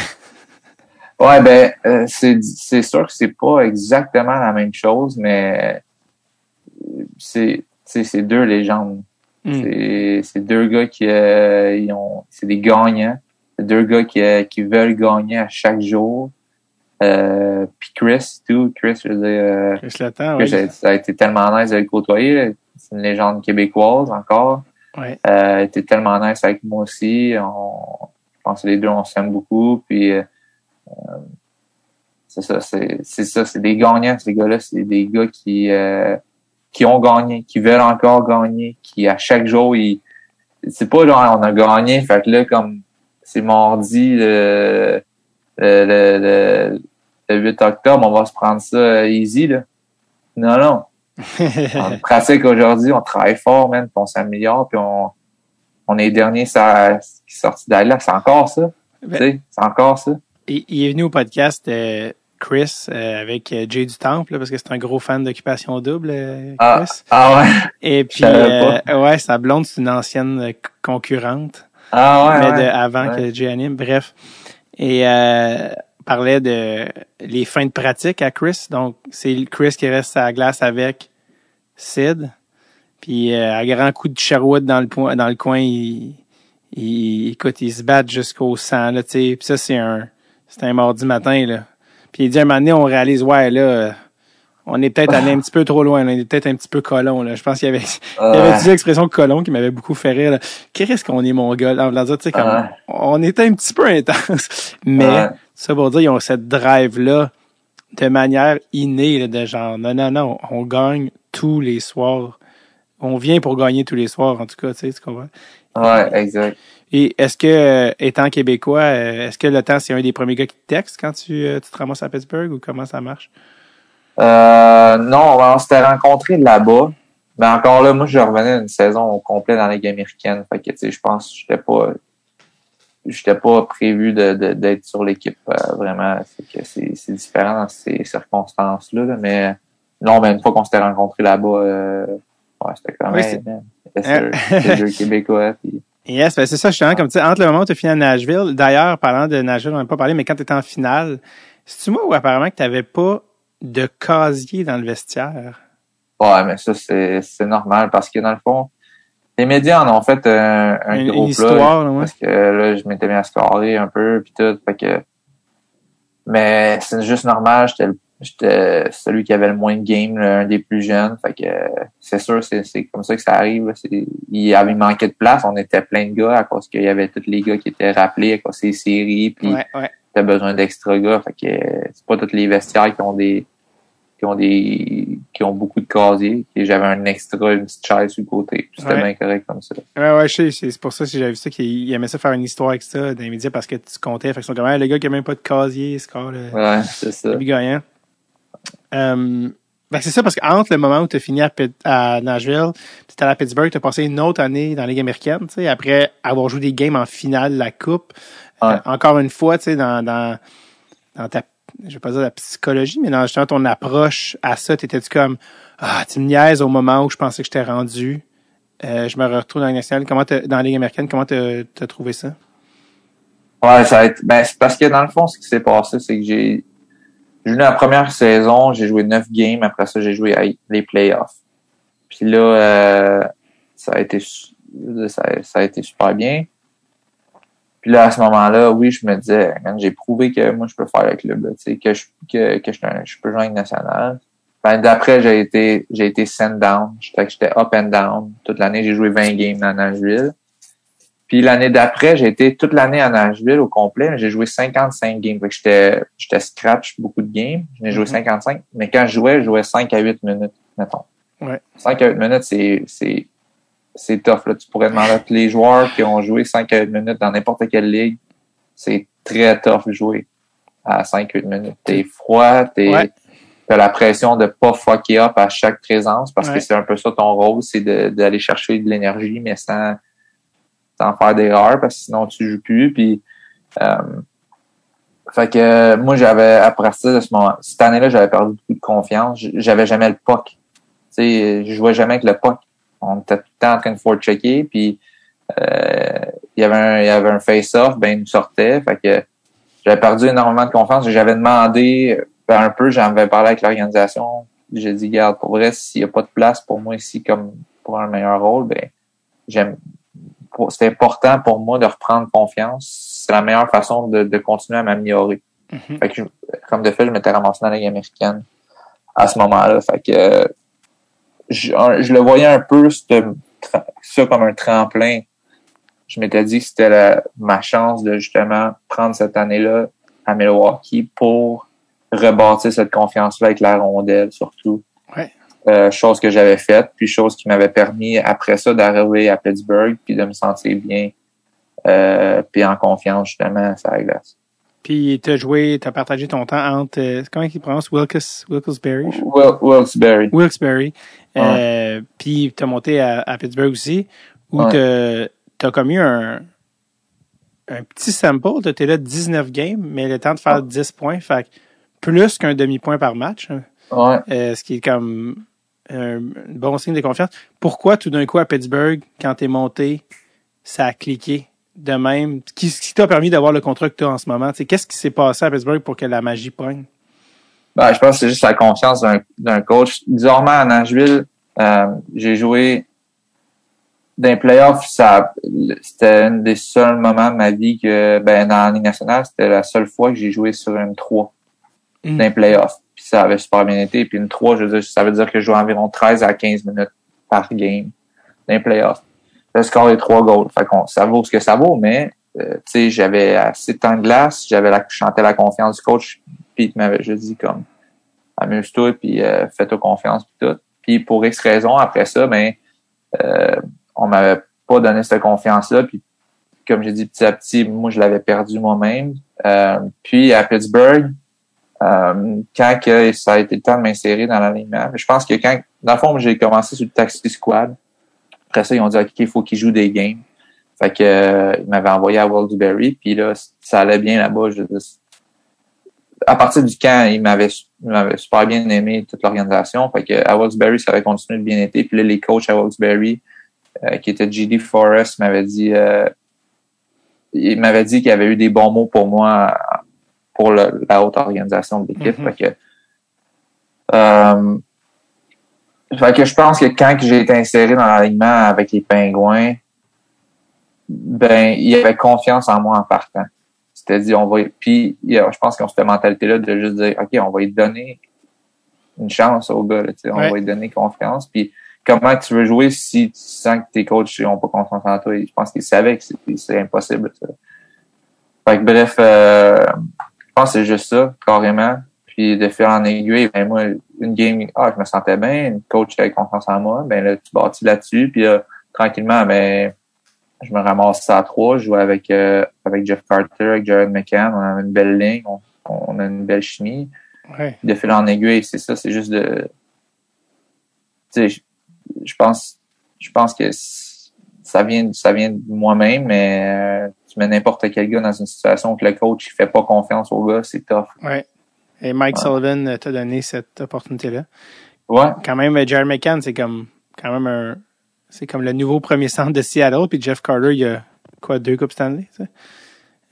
Ouais, ben euh, c'est c'est sûr que c'est pas exactement la même chose, mais c'est c'est, c'est deux légendes. Mm. C'est c'est deux gars qui euh, ils ont c'est des gagnants, c'est deux gars qui euh, qui veulent gagner à chaque jour. Euh, puis Chris, tout, Chris, je veux dire, euh, Chris Letang, oui. ça, ça a été tellement nice de le côtoyer, là. C'est une légende québécoise encore. Ouais. Euh, il était tellement nice avec moi aussi. On, je pense que les deux, on s'aime beaucoup. Puis euh, c'est ça, c'est, c'est ça, c'est des gagnants, ces gars-là, c'est des gars qui euh, qui ont gagné, qui veulent encore gagner, qui à chaque jour, ils, c'est pas genre on a gagné, fait que là comme c'est mardi le le, le, le le huit octobre, on va se prendre ça easy, là. Non, non. On pratique aujourd'hui, on travaille fort, man, puis on s'améliore, puis on, on est dernier ça, qui est sorti d'ailleurs. C'est encore ça. Ben, tu sais, c'est encore ça. Il, il est venu au podcast, euh, Chris, euh, avec Jay du Temple, là, parce que c'est un gros fan d'Occupation Double, euh, Chris. Ah, ah ouais. Et puis, euh, ouais, sa blonde, c'est une ancienne concurrente. Ah ouais. Mais de, ouais, avant ouais. que Jay anime, bref. Et, euh, parlait de les fins de pratique à Chris. Donc, c'est Chris qui reste à la glace avec Sid. Puis, euh, à grand coup de Sherwood dans le, point, dans le coin, il, il, écoute, il se bat jusqu'au sang, là, tu sais. Puis ça, c'est un, c'est un mardi matin, là. Puis il dit, à un moment donné, on réalise, ouais, là, on est peut-être allé un petit peu trop loin, là. On est peut-être un petit peu colon, là. Je pense qu'il y avait, il y avait utilisé l'expression colon qui m'avait beaucoup fait rire, là. Qu'est-ce qu'on est, mon gars? En voulant dire, tu sais, comme, on était un petit peu intense. Mais, ça pour dire, ils ont cette drive-là de manière innée, là, de genre, non, non, non, on gagne tous les soirs. On vient pour gagner tous les soirs, en tout cas, tu sais, tu comprends? Ouais, exact. Et est-ce que, étant Québécois, est-ce que Letang, c'est un des premiers gars qui te texte quand tu, tu te ramasses à Pittsburgh ou comment ça marche? Euh, non, on s'était rencontrés là-bas. Mais encore là, moi, je revenais une saison au complet dans la Ligue américaine. Fait que, tu sais, je pense que j'étais pas... J'étais pas prévu de, de, d'être sur l'équipe, euh, vraiment. C'est, que c'est, c'est différent dans ces circonstances-là, là. Mais non, ben, une fois qu'on s'était rencontrés là-bas, euh, ouais, c'était quand même, oui, c'est deux Québécois. Puis... Yes, ben c'est ça, justement, comme tu sais, entre le moment où tu as fini à Nashville, d'ailleurs, parlant de Nashville, on n'a pas parlé, mais quand tu étais en finale, c'est-tu moi où apparemment que tu n'avais pas de casier dans le vestiaire? Ouais, mais ça, c'est, c'est normal, parce que dans le fond, les médias en ont fait un, un une, gros une histoire, plat, ouais. Parce que là, je m'étais mis à scorer un peu, puis tout, fait que... Mais c'est juste normal, j'étais, j'étais celui qui avait le moins de game, là, un des plus jeunes, fait que c'est sûr, c'est, c'est comme ça que ça arrive. C'est, il avait manqué de place, on était plein de gars, à cause qu'il y avait tous les gars qui étaient rappelés, à cause des séries, puis ouais, ouais. t'as besoin d'extra gars, fait que c'est pas tous les vestiaires qui ont des... qui ont des qui ont beaucoup de casiers, et j'avais un extra, une petite chaise du côté, c'était ouais. bien correct comme ça. Ouais, ouais, je sais, c'est pour ça que j'avais vu ça, qu'il aimait ça faire une histoire avec ça dans les médias, parce que tu comptais, fait que c'est comme, ah, le gars qui a même pas de casier, score le, ouais, c'est ça. Le gagnant. Euh, ben c'est ça, parce qu'entre le moment où tu as fini à, Pit, à Nashville, tu es allé à Pittsburgh, tu as passé une autre année dans la Ligue américaine, tu sais, après avoir joué des games en finale de la Coupe, ouais. euh, encore une fois, tu sais, dans, dans, dans ta je vais pas dire la psychologie, mais dans justement ton approche à ça, t'étais-tu comme ah, tu me niaises au moment où je pensais que j'étais rendu, euh, je me retrouve dans la nationale, comment dans la Ligue américaine, comment t'as, t'as trouvé ça? Ouais, ça a été, ben, c'est parce que dans le fond, ce qui s'est passé, c'est que j'ai, j'ai joué la première saison, j'ai joué neuf games, après ça, j'ai joué les playoffs. Puis là, euh, ça a été ça a, ça a été super bien. Puis là, à ce moment-là, oui, je me disais, man, j'ai prouvé que moi, je peux faire le club, là, que je que, que je, je peux jouer avec national. Ben, d'après, j'ai été j'ai été send down. J'étais up and down. Toute l'année, j'ai joué vingt games à Nashville. Puis l'année d'après, j'ai été toute l'année à Nashville au complet, mais j'ai joué cinquante-cinq games. Fait que j'étais j'étais scratch beaucoup de games. J'en ai joué cinquante-cinq. Mais quand je jouais, je jouais cinq à huit minutes, mettons. Ouais. cinq à huit minutes, c'est c'est c'est tough, là. Tu pourrais demander à tous les joueurs qui ont joué cinq à huit minutes dans n'importe quelle ligue. C'est très tough de jouer à cinq à huit minutes. T'es froid, t'es... Ouais. T'as la pression de pas fucker up à chaque présence parce ouais. que c'est un peu ça ton rôle, c'est de, d'aller chercher de l'énergie, mais sans, sans faire d'erreur parce que sinon tu joues plus. Puis, euh, fait que moi, j'avais, à partir de ce moment, cette année-là, j'avais perdu beaucoup de confiance. J'avais jamais le puck. Tu sais, je jouais jamais avec le puck. On était tout le temps en train de forechecker, puis euh, il y avait un, il y avait un face-off, ben il nous sortait. Fait que j'avais perdu énormément de confiance. J'avais demandé ben, un peu, j'en avais parlé avec l'organisation. J'ai dit, regarde, pour vrai, s'il n'y a pas de place pour moi ici comme pour un meilleur rôle, ben j'aime. C'est important pour moi de reprendre confiance. C'est la meilleure façon de, de continuer à m'améliorer. Mm-hmm. Fait que je, comme de fait, je m'étais ramassé dans la Ligue américaine à ce moment-là. Fait que je, je le voyais un peu ça comme un tremplin. Je m'étais dit que c'était la, ma chance de justement prendre cette année-là à Milwaukee pour rebâtir cette confiance-là avec la rondelle, surtout. Ouais. Euh, chose que j'avais faite, puis chose qui m'avait permis, après ça, d'arriver à Pittsburgh, puis de me sentir bien, euh, puis en confiance, justement, sur la glace. Puis t'as joué, t'as partagé ton temps entre, euh, comment il prononce, Wilkes, Wilkes-Barre? Wil- Wilkes-Barre. Wilkes-Barre. Euh, ouais. Puis t'as monté à, à Pittsburgh aussi, où ouais. t'as, t'as commis un... un petit sample, t'étais là dix-neuf games, mais le temps de faire ouais. dix points, fait plus qu'un demi-point par match. Ouais. Euh, ce qui est comme un bon signe de confiance. Pourquoi tout d'un coup à Pittsburgh, quand t'es monté, ça a cliqué de même? Ce qui, qui t'a permis d'avoir le contrat que t'as en ce moment? T'sais, qu'est-ce qui s'est passé à Pittsburgh pour que la magie pogne? Ben, je pense que c'est juste la confiance d'un, d'un coach. Bizarrement, à Nashville, euh, j'ai joué dans les playoffs, ça, c'était un des seuls moments de ma vie que, ben, dans la Ligue nationale, c'était la seule fois que j'ai joué sur une trois. Mmh. D'un playoff. Puis ça avait super bien été. Puis une trois, je veux dire, ça veut dire que je jouais environ treize à quinze minutes par game d'un playoff. Le score est trois goals. Fait qu'on, ça vaut ce que ça vaut, mais, euh, tu sais, j'avais assez de temps de glace, j'avais la, je chantais la confiance du coach, puis il m'avait juste dit comme, amuse-toi, puis euh, fais-toi confiance, puis tout. Puis pour X raisons, après ça, ben, euh, on m'avait pas donné cette confiance-là, puis comme j'ai dit petit à petit, moi, je l'avais perdu moi-même. Euh, puis à Pittsburgh, Euh, quand que ça a été le temps de m'insérer dans l'alignement. Je pense que quand, dans le fond, j'ai commencé sur le Taxi Squad. Après ça, ils ont dit, OK, il faut qu'ils jouent des games. Fait que, euh, ils m'avaient envoyé à Wilkes-Barre. Puis là, ça allait bien là-bas. Je, à partir du camp, ils m'avaient, ils m'avaient super bien aimé toute l'organisation. Fait que, à Wilkes-Barre, ça avait continué de bien été. Puis là, les coachs à Wilkes-Barre, euh, qui étaient G D Forrest, m'avaient dit, euh, ils m'avaient dit qu'il y avait eu des bons mots pour moi pour le, la haute organisation de l'équipe. Mm-hmm. Fait que, euh, fait que je pense que quand j'ai été inséré dans l'alignement avec les Pingouins, ben, il y avait confiance en moi en partant. C'est-à-dire, on va, puis, je pense qu'ils ont cette mentalité-là de juste dire, OK, on va lui donner une chance au gars, là, on ouais. va lui donner confiance. Puis, comment tu veux jouer si tu sens que tes coachs n'ont pas confiance en toi? Et je pense qu'ils savaient que c'est, c'est impossible. T'sais. Fait que, bref, euh, je pense que c'est juste ça, carrément. Puis de fil en aiguille, ben moi, une game, ah, je me sentais bien, une coach avait confiance en moi, ben là, tu bâtis là-dessus, puis là, tranquillement, ben, je me ramasse à trois, je joue avec euh, avec Jeff Carter, avec Jared McCann, on a une belle ligne, on, on a une belle chimie. Ouais. De fil en aiguille, c'est ça, c'est juste de... Tu sais, je pense je pense que ça vient, ça vient de moi-même, mais... Euh, tu mets n'importe quel gars dans une situation que le coach ne fait pas confiance au gars, c'est tough. Oui. Et Mike ouais. Sullivan t'a donné cette opportunité-là. Oui. Quand même, Jared McCann, c'est comme quand même un, c'est comme le nouveau premier centre de Seattle. Puis Jeff Carter, il y a quoi, deux Coupes Stanley? Ça?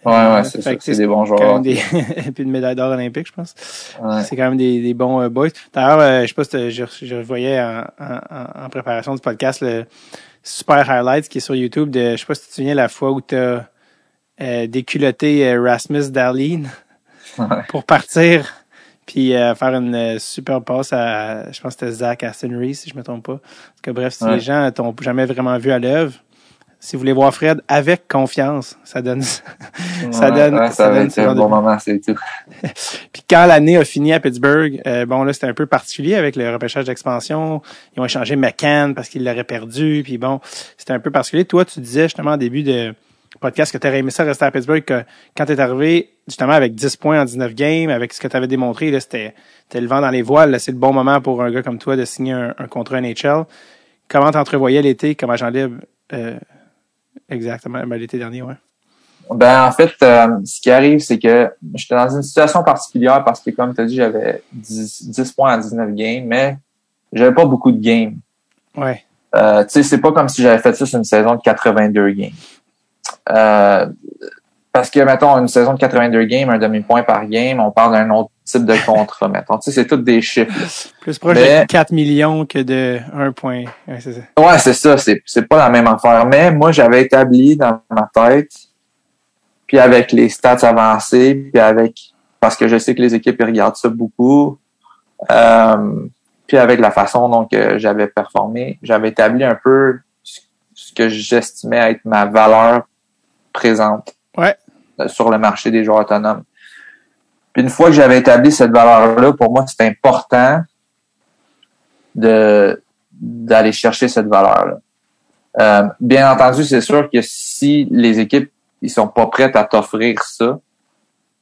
Ouais, ouais, euh, c'est ça. C'est des bons joueurs. Des... Puis une médaille d'or olympique, je pense. Ouais. C'est quand même des, des bons euh, boys. D'ailleurs, euh, je sais pas si je, je voyais en, en, en préparation du podcast le super highlight qui est sur YouTube de, je sais pas si tu te souviens la fois où t'as euh, déculotté euh, Rasmus Dahlin ouais. pour partir. Puis euh, faire une euh, super passe à, je pense que c'était Zach Aston-Reese, si je me trompe pas. En tout cas, bref, si ouais. les gens t'ont jamais vraiment vu à l'œuvre, si vous voulez voir Fred avec confiance, ça donne ça. Ouais, ça donne ouais, ça, ça donne un bon moment, c'est tout. Puis quand l'année a fini à Pittsburgh, euh, bon là, c'était un peu particulier avec le repêchage d'expansion. Ils ont échangé McCann parce qu'ils l'auraient perdu. Puis bon, c'était un peu particulier. Toi, tu disais justement au début de podcast que tu aurais aimé ça rester à Pittsburgh, que quand tu es arrivé justement avec dix points en dix-neuf games, avec ce que tu avais démontré, là, c'était, c'était le vent dans les voiles. Là, c'est le bon moment pour un gars comme toi de signer un, un contrat N H L. Comment t'entrevoyais l'été comme agent libre? Euh, exactement, ben, l'été dernier, ouais. Ben, en fait, euh, ce qui arrive, c'est que j'étais dans une situation particulière parce que, comme tu as dit, j'avais dix points en dix-neuf games, mais j'avais pas beaucoup de games. Ouais. Euh, tu sais, c'est pas comme si j'avais fait ça sur une saison de quatre-vingt-deux games. Euh, parce que, mettons, une saison de quatre-vingt-deux games, un demi-point par game, on parle d'un autre type de contrat, mettons. Tu sais, c'est tous des chiffres. Plus proche mais, de quatre millions que de un point. Ouais, c'est ça. Ouais, c'est ça. C'est, c'est pas la même affaire. Mais moi, j'avais établi dans ma tête, puis avec les stats avancées, puis avec... Parce que je sais que les équipes, ils regardent ça beaucoup. Euh, puis avec la façon dont j'avais performé, j'avais établi un peu ce que j'estimais être ma valeur présente ouais. sur le marché des joueurs autonomes. Puis une fois que j'avais établi cette valeur-là, pour moi, c'est important de d'aller chercher cette valeur-là. Euh, bien entendu, c'est sûr que si les équipes ils sont pas prêtes à t'offrir ça,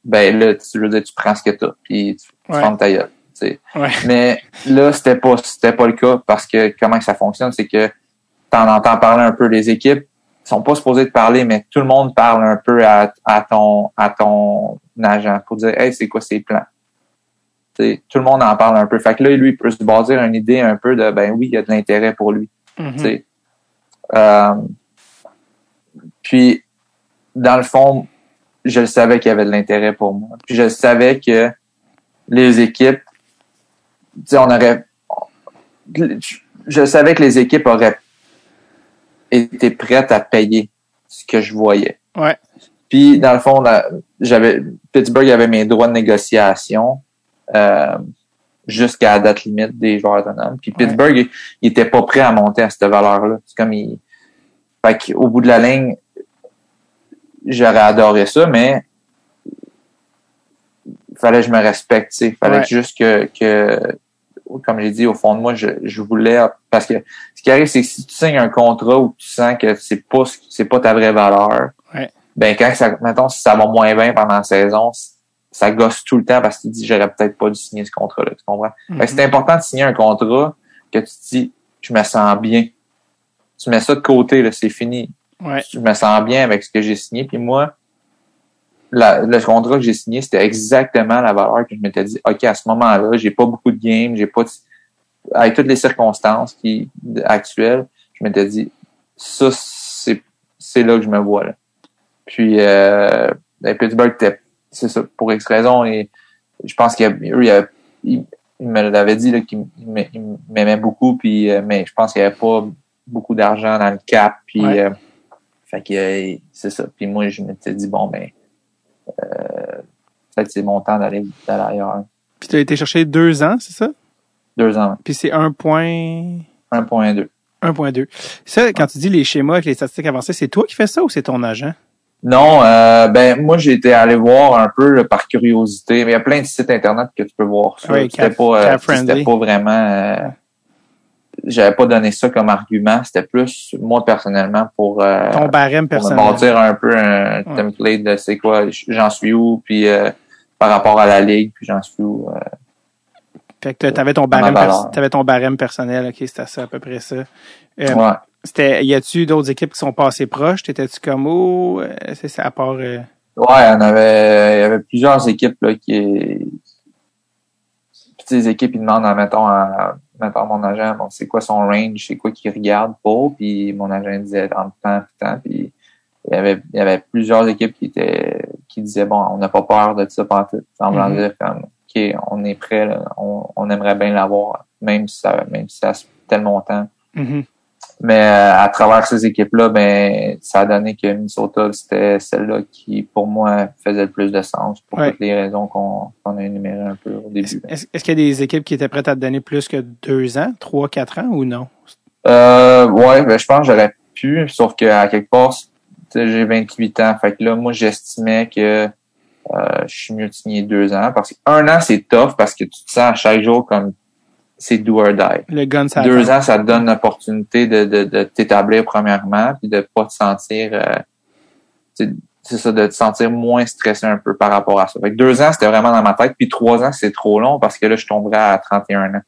ben là, tu, je veux dire, tu prends ce que t'as, puis tu, tu ouais. fermes ta gueule. Tu sais. ouais. Mais là, c'était pas c'était pas le cas parce que comment ça fonctionne, c'est que t'en entends parler un peu les équipes. Ils sont pas supposés de parler, mais tout le monde parle un peu à, à ton à ton agent pour dire « Hey, c'est quoi ces plans? » T'sais, tout le monde en parle un peu. Fait que là, lui, il peut se baser une idée un peu de « Ben oui, il y a de l'intérêt pour lui. Mm-hmm. » euh, Puis, dans le fond, je le savais qu'il y avait de l'intérêt pour moi. Puis, je savais que les équipes, tu sais, on aurait... Je savais que les équipes auraient était prête à payer ce que je voyais. Ouais. Puis, dans le fond, là, j'avais Pittsburgh avait mes droits de négociation euh, jusqu'à la date limite des joueurs autonomes. Puis Pittsburgh, ouais. il était pas prêt à monter à cette valeur-là. C'est comme il... Fait qu'au bout de la ligne, j'aurais adoré ça, mais il fallait que je me respecte. Il fallait ouais. que juste que... que comme j'ai dit, au fond de moi, je, je voulais... Parce que ce qui arrive, c'est que si tu signes un contrat où tu sens que c'est pas c'est pas ta vraie valeur, ouais. ben quand ça... Mettons, si ça va moins bien pendant la saison, ça gosse tout le temps parce que tu te dis « J'aurais peut-être pas dû signer ce contrat-là. » Tu comprends? Mm-hmm. Fait que c'est important de signer un contrat que tu te dis « Je me sens bien. » Tu mets ça de côté, là, c'est fini. Ouais. Je me sens bien avec ce que j'ai signé. Puis moi, La, le contrat que j'ai signé, c'était exactement la valeur que je m'étais dit, OK, à ce moment-là, j'ai pas beaucoup de games, j'ai pas de, avec toutes les circonstances qui, actuelles, je m'étais dit, ça, c'est, c'est là que je me vois, là. Puis, euh, Pittsburgh, c'est ça, pour X raison, et je pense qu'eux, ils, ils, ils me l'avaient dit, là, qu'ils m'aimaient beaucoup, puis, mais je pense qu'il y avait pas beaucoup d'argent dans le cap, puis, ouais. euh, fait que, c'est ça. Puis moi, je m'étais dit, bon, ben, Euh, peut-être c'est mon temps d'aller, d'aller ailleurs. Puis tu as été chercher deux ans, c'est ça? Deux ans. Puis c'est un point deux. un point deux. Ça, quand tu dis les schémas avec les statistiques avancées, c'est toi qui fais ça ou c'est ton agent? Non, euh, ben moi j'ai été allé voir un peu là, par curiosité. Mais il y a plein de sites internet que tu peux voir ça. Oui, c'était, pas, euh, c'était pas vraiment... Euh, j'avais pas donné ça comme argument. C'était plus, moi, personnellement, pour, euh, ton barème personnel. Pour me bâtir un peu un template ouais. de c'est quoi, j'en suis où, puis euh, par rapport à la ligue, puis j'en suis où. Euh, fait que t'avais ton barème, pers- t'avais ton barème personnel, OK, c'était ça, à peu près ça. Euh, ouais. C'était, y a-tu d'autres équipes qui sont passées proches? T'étais-tu comme où? Euh, c'est ça, à part... Euh... Ouais, on avait, il y avait plusieurs équipes, là, qui... Petites équipes, ils demandent, mettons, à... Maintenant, mon agent, bon, c'est quoi son range, c'est quoi qu'il regarde pour, puis mon agent disait en temps, en temps, puis il y avait, il y avait plusieurs équipes qui étaient qui disaient bon, on n'a pas peur de ça pas tout, semblant mm-hmm. dire comme ok, on est prêt, là, on, on aimerait bien l'avoir, même si ça, même si ça tel montant. Mm-hmm. Mais euh, à travers ces équipes-là, ben ça a donné que Minnesota, c'était celle-là qui, pour moi, faisait le plus de sens pour ouais. toutes les raisons qu'on, qu'on a énumérées un peu au début. Est-ce, est-ce qu'il y a des équipes qui étaient prêtes à te donner plus que deux ans, trois, quatre ans ou non? Euh, ouais, ben, je pense que j'aurais pu, sauf qu'à quelque part, j'ai vingt-huit ans. Fait que là, moi, j'estimais que euh, je suis mieux de signer deux ans. Parce qu'un an, c'est tough parce que tu te sens à chaque jour comme c'est do or die. Le gun, ça Deux attend. ans, ça te donne l'opportunité de, de, de t'établir premièrement, puis de pas te sentir, euh, c'est ça, de te sentir moins stressé un peu par rapport à ça. Fait que deux ans, c'était vraiment dans ma tête, puis trois ans, c'est trop long parce que là, je tomberais à trente et un ans.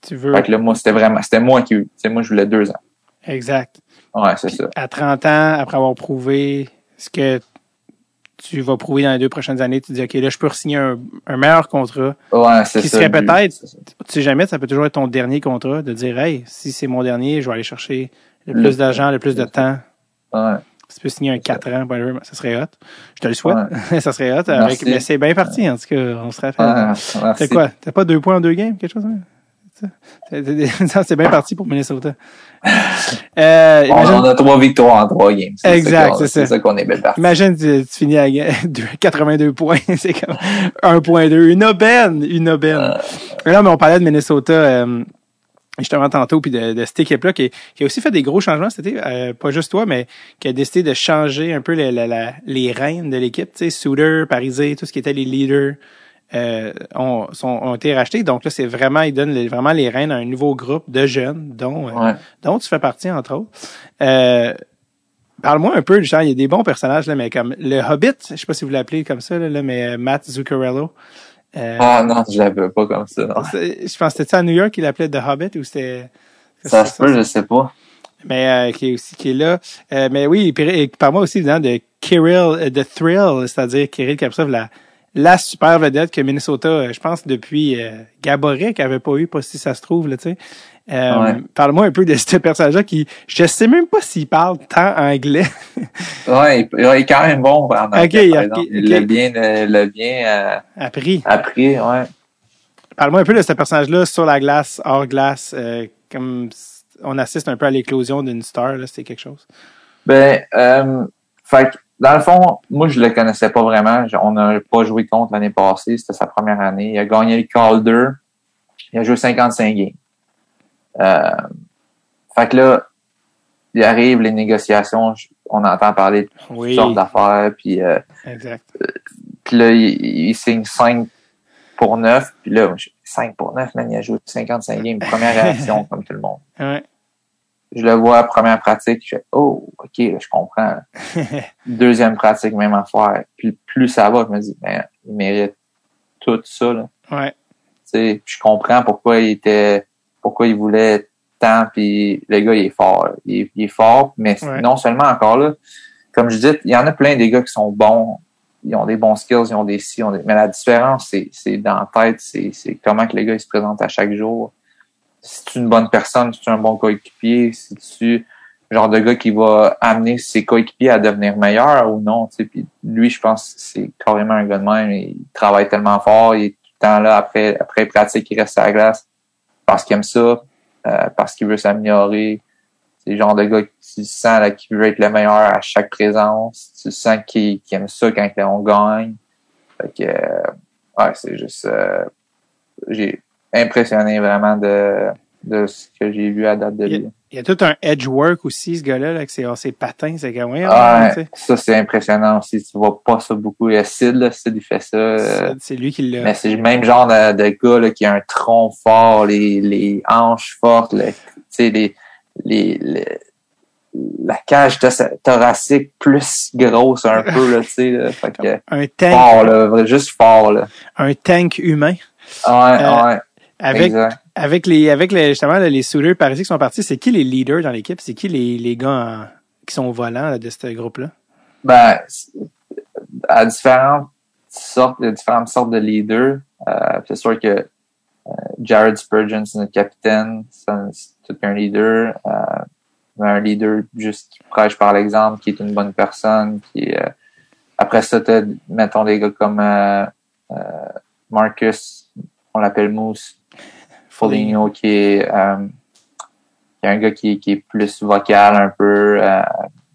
Tu veux. Fait que là, moi, c'était vraiment, c'était moi qui, c'est moi, je voulais deux ans. Exact. Ouais, c'est puis ça. À trente ans, après avoir prouvé ce que tu vas prouver dans les deux prochaines années, tu te dis, OK, là, je peux re-signer un, un meilleur contrat. Ouais, c'est qui ça. Qui serait peut-être, tu sais jamais, ça peut toujours être ton dernier contrat, de dire, hey, si c'est mon dernier, je vais aller chercher le plus le, d'argent, le plus de temps. Ouais. Si tu peux signer un quatre ans, ça serait hot. Je te le souhaite. Ouais. Ça serait hot. Avec, mais c'est bien parti, en tout cas, on se rappelle. Ouais, c'est quoi? T'as pas deux points en deux games, quelque chose? Hein? Ça, c'est bien parti pour Minnesota. Euh, on, imagine... on a trois victoires en trois games. C'est exact, ça c'est, c'est ça. ça qu'on est belle partie. Imagine, tu, tu finis à quatre-vingt-deux points. C'est comme un virgule deux. Une aubaine! Une aubaine. Euh... Là, mais on parlait de Minnesota, euh, justement, tantôt, puis de, de cette équipe-là qui, qui a aussi fait des gros changements. C'était euh, pas juste toi, mais qui a décidé de changer un peu les, la, la, les rênes de l'équipe. Tu sais, Suter, Parisé, tout ce qui était les leaders. Euh, ont, sont, ont été rachetés. Donc là, c'est vraiment, ils donnent les, vraiment les rênes à un nouveau groupe de jeunes dont, ouais. euh, dont tu fais partie, entre autres. Euh, parle-moi un peu, genre, il y a des bons personnages, là, mais comme le Hobbit, je sais pas si vous l'appelez comme ça, là, mais Matt Zuccarello. Euh, ah non, je l'appelle pas comme ça. Non. Je pense que c'était à New York qu'il l'appelait The Hobbit ou c'était... Ça se peut, je sais pas. Mais euh, qui est aussi qui est là. Euh, mais oui, et par moi aussi, évidemment, de Kirill, de Thrill, c'est-à-dire Kirill Kaprizov, la La super vedette que Minnesota, je pense, depuis euh, Gaborek avait pas eu, pas si ça se trouve, là, tu sais. Euh, ouais. Parle-moi un peu de ce personnage-là qui, je sais même pas s'il parle tant anglais. Ouais, il, il est quand même bon en anglais, okay, par exemple. Okay, il l'a okay. bien, l'a bien euh, appris. Appris, ouais. Parle-moi un peu de ce personnage-là sur la glace, hors glace, euh, comme on assiste un peu à l'éclosion d'une star, là, c'est quelque chose. Ben, euh, fait dans le fond, moi, je le connaissais pas vraiment. On n'a pas joué contre l'année passée. C'était sa première année. Il a gagné le Calder. Il a joué cinquante-cinq games. Euh, fait que là, il arrive les négociations. On entend parler de toutes oui. sortes d'affaires. Puis, euh, exact. Euh, puis là, il, il signe cinq pour neuf. Puis là, cinq pour neuf, man, il a joué cinquante-cinq games. Première réaction, comme tout le monde. Ouais. Je le vois à première pratique, je fais « Oh, OK, je comprends. » Deuxième pratique, même affaire. Puis plus ça va, je me dis « Ben, il mérite tout ça. » là. Ouais. Tu sais, je comprends pourquoi il était, pourquoi il voulait tant, puis le gars, il est fort. Il, il est fort, mais ouais. non seulement encore là, comme je dis, il y en a plein des gars qui sont bons, ils ont des bons skills, ils ont des si, mais la différence, c'est, c'est dans la tête, c'est, c'est comment que le gars il se présente à chaque jour. Si tu es une bonne personne, si tu es un bon coéquipier, si tu le genre de gars qui va amener ses coéquipiers à devenir meilleurs ou non, tu sais, puis lui, je pense que c'est carrément un gars de même, il travaille tellement fort, il est tout le temps là, après après pratique, il reste à la glace parce qu'il aime ça, euh, parce qu'il veut s'améliorer. C'est le genre de gars qui sent là, qui veut être le meilleur à chaque présence, tu sens qu'il, qu'il aime ça quand on gagne. Fait que, euh, ouais, c'est juste... Euh, j'ai... impressionné vraiment de, de ce que j'ai vu à date de lui. Il y a tout un edge work aussi, ce gars-là, là, avec ses, ses patins, ses gagnants. Ah, ouais, ça, c'est impressionnant aussi. Tu vois pas ça beaucoup. Sid, il fait ça. C'est, c'est lui qui l'a. Mais c'est le même genre de, de gars là, qui a un tronc fort, les, les hanches fortes, le, les, les, les, la cage thoracique plus grosse un peu. Là, là, fait que, un tank. Fort, là, juste fort. Là. Un tank humain. Ah, ouais, euh, ouais. Avec, exact. avec les, avec les, justement, les Suter parisiens qui sont partis, c'est qui les leaders dans l'équipe? C'est qui les, les gars en, qui sont au volant là, de ce groupe-là? Ben, à différentes sortes, différentes sortes de leaders, euh, c'est sûr que euh, Jared Spurgeon, c'est notre capitaine, c'est, un, c'est tout un leader, euh, un leader juste qui prêche par l'exemple, qui est une bonne personne, qui, euh, Après ça, t'as, mettons, des gars comme euh, euh, Marcus, on l'appelle Moose, Foligno, qui est euh, qui est un gars qui, qui est plus vocal un peu, euh,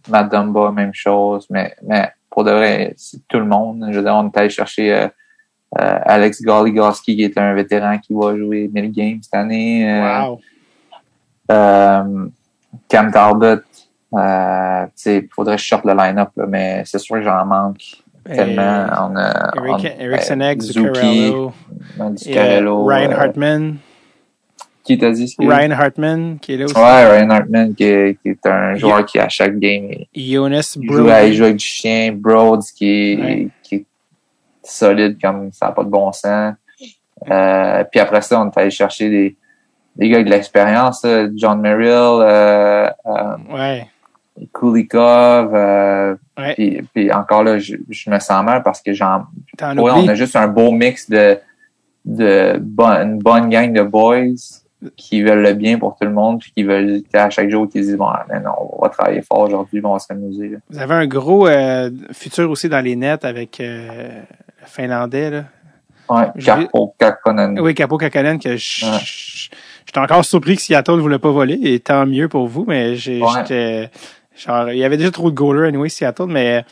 Matt Dumba, même chose, mais, mais pour de vrai, c'est tout le monde. Je veux dire, on est allé chercher euh, euh, Alex Goligoski, qui est un vétéran qui va jouer mille games cette année. Euh, wow. euh, Cam Talbot. Euh, il faudrait que je sorte le line-up, là, mais c'est sûr que j'en manque tellement. Et on a, Eric, on, Eric Senex, Zucchi, Zuccarello, Ryan Hartman. Qui t'a dit ce qu'il Ryan Hartman, qui est là aussi. Ouais, Ryan Hartman, qui est, qui est un joueur Yo- qui, à chaque game, Jonas il, joue, il joue avec du chien. Broads, qui, ouais. qui est solide comme ça n'a pas de bon sens. Ouais. Euh, puis après ça, on est allé chercher des, des gars avec de l'expérience. John Merrill, euh, euh, ouais. Kulikov, euh, ouais. puis, puis encore là, je, je me sens mal parce que j'en, T'en ouais, on a juste un beau mix de, de bon, une bonne gang de boys qui veulent le bien pour tout le monde, puis qui veulent à chaque jour qui disent bon, man, on va travailler fort aujourd'hui, on va s'amuser. Là. Vous avez un gros euh, futur aussi dans les nets avec euh, le Finlandais là. Ouais, Kaapo Kähkönen. Oui, Kaapo Kähkönen, que je, ouais. je, j'étais encore surpris que Seattle ne voulait pas voler, et tant mieux pour vous, mais j'ai, ouais. j'étais. Genre, il y avait déjà trop de goalers anyway, Seattle, mais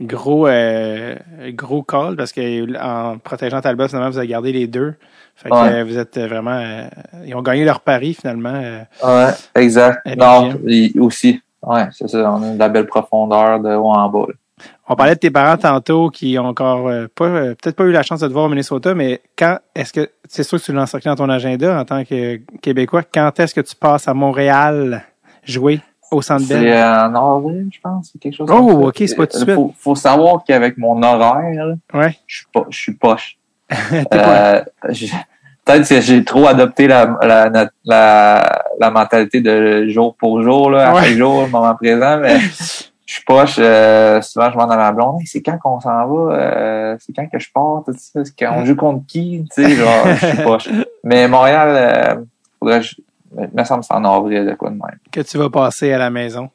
gros, euh, gros call parce que en protégeant Talbot, finalement, vous avez gardé les deux. Fait que ouais. vous êtes vraiment. Euh, ils ont gagné leur pari, finalement. Euh, ouais, exact. Non, aussi. Ouais, c'est ça. On a de la belle profondeur de haut en bas. On parlait de tes parents tantôt qui ont encore euh, pas, euh, peut-être pas eu la chance de te voir au Minnesota, mais quand est-ce que. C'est sûr que tu l'as encerclé dans ton agenda en tant que Québécois. Quand est-ce que tu passes à Montréal jouer? Au Centre Bell. C'est en avril, je pense. Quelque chose oh, comme ok, ça. C'est pas tout de suite. Faut, faut savoir qu'avec mon horaire, ouais. je suis pas, je suis poche. euh, je, peut-être que j'ai trop adopté la, la, la, la, la mentalité de jour pour jour, là, ouais. à chaque jour, le moment présent, mais je suis poche. Euh, souvent, je m'en demande à ma blonde, hey, c'est quand qu'on s'en va? Euh, c'est quand que je pars? Tout ça? C'est quand on joue contre qui? Tu sais, genre, je suis poche. Mais Montréal, euh, faudrait... Il me semble que c'est en avril de quoi de même. Que tu vas passer à la maison.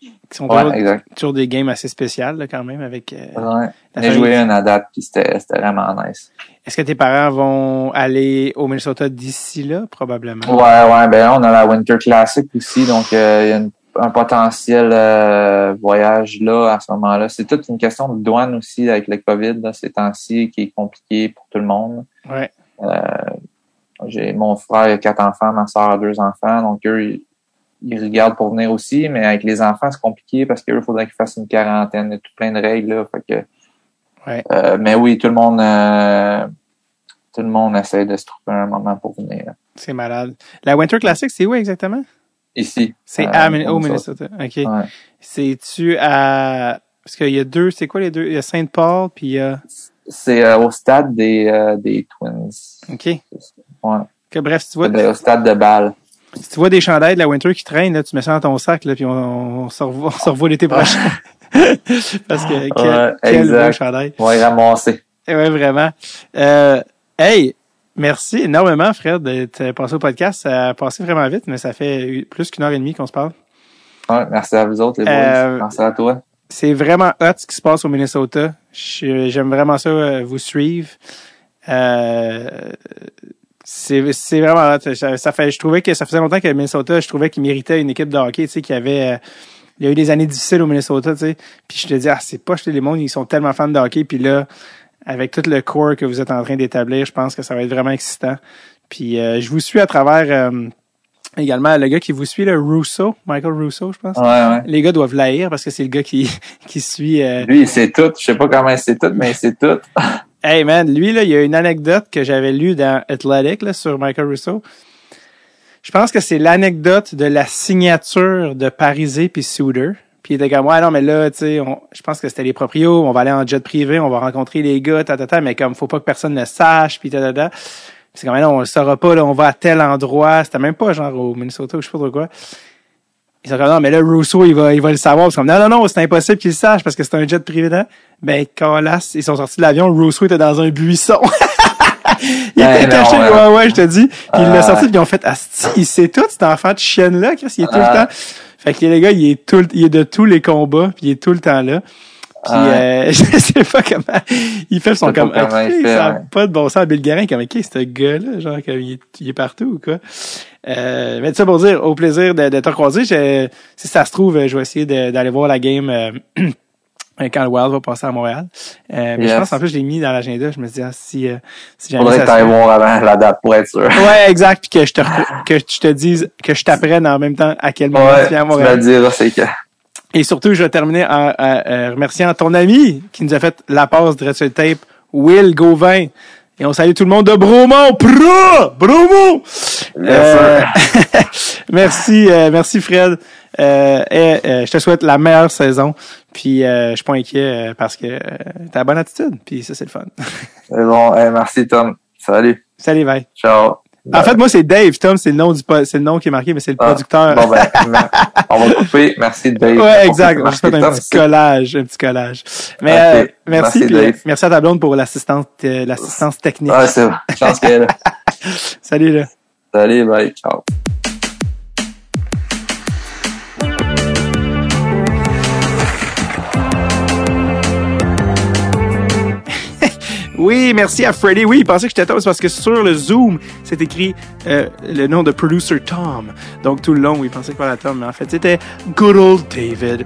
Qui sont toujours, ouais, toujours des games assez spéciales là, quand même. Avec, euh, ouais. J'ai joué une à date puis c'était, c'était vraiment nice. Est-ce que tes parents vont aller au Minnesota d'ici là? Probablement. Ouais, ouais. Ben là, on a la Winter Classic aussi. Donc, euh, il y a une, un potentiel euh, voyage là à ce moment-là. C'est toute une question de douane aussi avec le COVID là, ces temps-ci qui est compliqué pour tout le monde. Ouais. Euh, J'ai mon frère a quatre enfants, ma soeur a deux enfants, donc eux, ils, ils regardent pour venir aussi, mais avec les enfants, c'est compliqué parce qu'eux, il faudrait qu'ils fassent une quarantaine, et tout plein de règles. Là, fait que, ouais. euh, mais oui, tout le monde euh, tout le monde essaie de se trouver un moment pour venir. Là. C'est malade. La Winter Classic, c'est où exactement? Ici. C'est euh, à Min- au Minnesota. OK. Ouais. C'est-tu à... Parce qu'il y a deux... C'est quoi les deux? Il y a Saint-Paul, puis il y a... C'est euh, au stade des, euh, des Twins. OK. Ouais. Que, bref, si tu vois... Au stade de Bâle. Si tu vois des chandails de la Winter qui traînent, là, tu mets ça dans ton sac, là, puis on, on, on se revoit, on se revoit l'été prochain. Parce que quel, ouais, quel beau chandail. Ouais, ramassé. Ouais, vraiment. Euh, hey, merci énormément, Fred, d'être passé au podcast. Ça a passé vraiment vite, mais ça fait plus qu'une heure et demie qu'on se parle. Ouais, merci à vous autres, les boys. Euh, merci à toi. C'est vraiment hot ce qui se passe au Minnesota. Je, j'aime vraiment ça, euh, vous suivre. Euh, c'est, c'est vraiment hot. Ça, ça fait, je trouvais que ça faisait longtemps que le Minnesota, je trouvais qu'il méritait une équipe de hockey, tu sais, qui avait, euh, il y a eu des années difficiles au Minnesota, tu sais. Puis je te dis, ah, c'est pas, je te dis, les mondes, ils sont tellement fans de hockey. Puis là, avec tout le core que vous êtes en train d'établir, je pense que ça va être vraiment excitant. Puis euh, je vous suis à travers... Euh, également, le gars qui vous suit, le Russo, Michael Russo, je pense. Ouais, ouais. Les gars doivent l'haïr parce que c'est le gars qui qui suit... Euh... Lui, il sait tout. Je sais pas comment il sait tout, mais il sait tout. Hey, man, lui, là, il y a une anecdote que j'avais lue dans Athletic là, sur Michael Russo. Je pense que c'est l'anecdote de la signature de Parisé puis Suter. Puis il était comme, ouais, non, mais là, tu sais, je pense que c'était les proprios, on va aller en jet privé, on va rencontrer les gars, ta, ta, ta, mais comme, faut pas que personne le sache, puis ta, ta, ta. C'est comme, là, on le saura pas, là, on va à tel endroit. C'était même pas genre au Minnesota ou je sais pas trop quoi. Ils sont comme, non, mais là, Russo, il va, il va le savoir. C'est comme, non, non, non, c'est impossible qu'il le sache parce que c'est un jet privé. Hein? Ben, calasse, ils sont sortis de l'avion, Russo était dans un buisson. Il ben, était caché, non, ouais, ouais, ouais, je te dis. Puis euh... il l'a sorti, puis ils ont fait, asti, il sait tout, cet enfant de chienne-là, Chris, il est tout euh... le temps. Fait que les gars, il est tout, il est de tous les combats, puis il est tout le temps là. Puis ouais. euh, je sais pas comment ils fait son comme comment il fait, ça n'a ouais. pas de bon sens à Bill Guerin comme qui est ce gars-là, genre comme il est, il est partout ou quoi. Euh, mais ça pour dire, au plaisir de, de te croiser. Je, si ça se trouve, je vais essayer de, d'aller voir la game euh, quand le Wild va passer à Montréal. Euh, yes. Mais je pense en plus je l'ai mis dans l'agenda. Je me suis dit ah, si euh, si jamais faudrait ça. Faudrait avant la date pour être sûr. Ouais, exact. Puis que je te que je te dise que je t'apprenne en même temps à quel moment ouais, tu viens à Montréal. Tu vas dire c'est quand. Et surtout, je vais terminer en, en, en remerciant ton ami qui nous a fait la passe de Dreads Sultepe, Will Gauvin. Et on salue tout le monde de Bromont. Pro! Bromont! Euh, merci, euh, merci Fred. Euh, et, euh, je te souhaite la meilleure saison. Puis euh, je suis pas inquiet parce que euh, t'as la bonne attitude. Puis ça, c'est le fun. Bon, hey, merci Tom. Salut. Salut, bye. Ciao. En fait, moi, c'est Dave, Tom, c'est le nom du c'est le nom qui est marqué, mais c'est le ah, producteur. Bon, ben, on va couper. Merci, Dave. Ouais, exact. On va faire un petit collage, un petit collage. Mais, okay. euh, merci, merci, puis, merci à ta blonde pour l'assistance, euh, l'assistance technique. Ouais, c'est vrai. Chance qu'elle est là. Salut, là. Salut, bye. Ciao. Oui, merci à Freddy. Oui, il pensait que j'étais Tom, c'est parce que sur le Zoom, c'est écrit euh, le nom de producer Tom. Donc, tout le long, il pensait que c'était Tom, mais en fait, c'était good old David.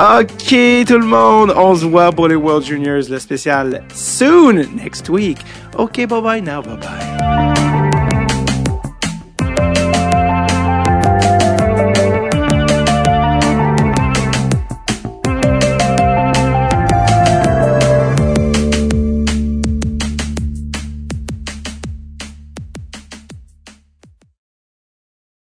OK, tout le monde, on se voit pour les World Juniors, le spécial soon, next week. OK, bye-bye now, bye-bye.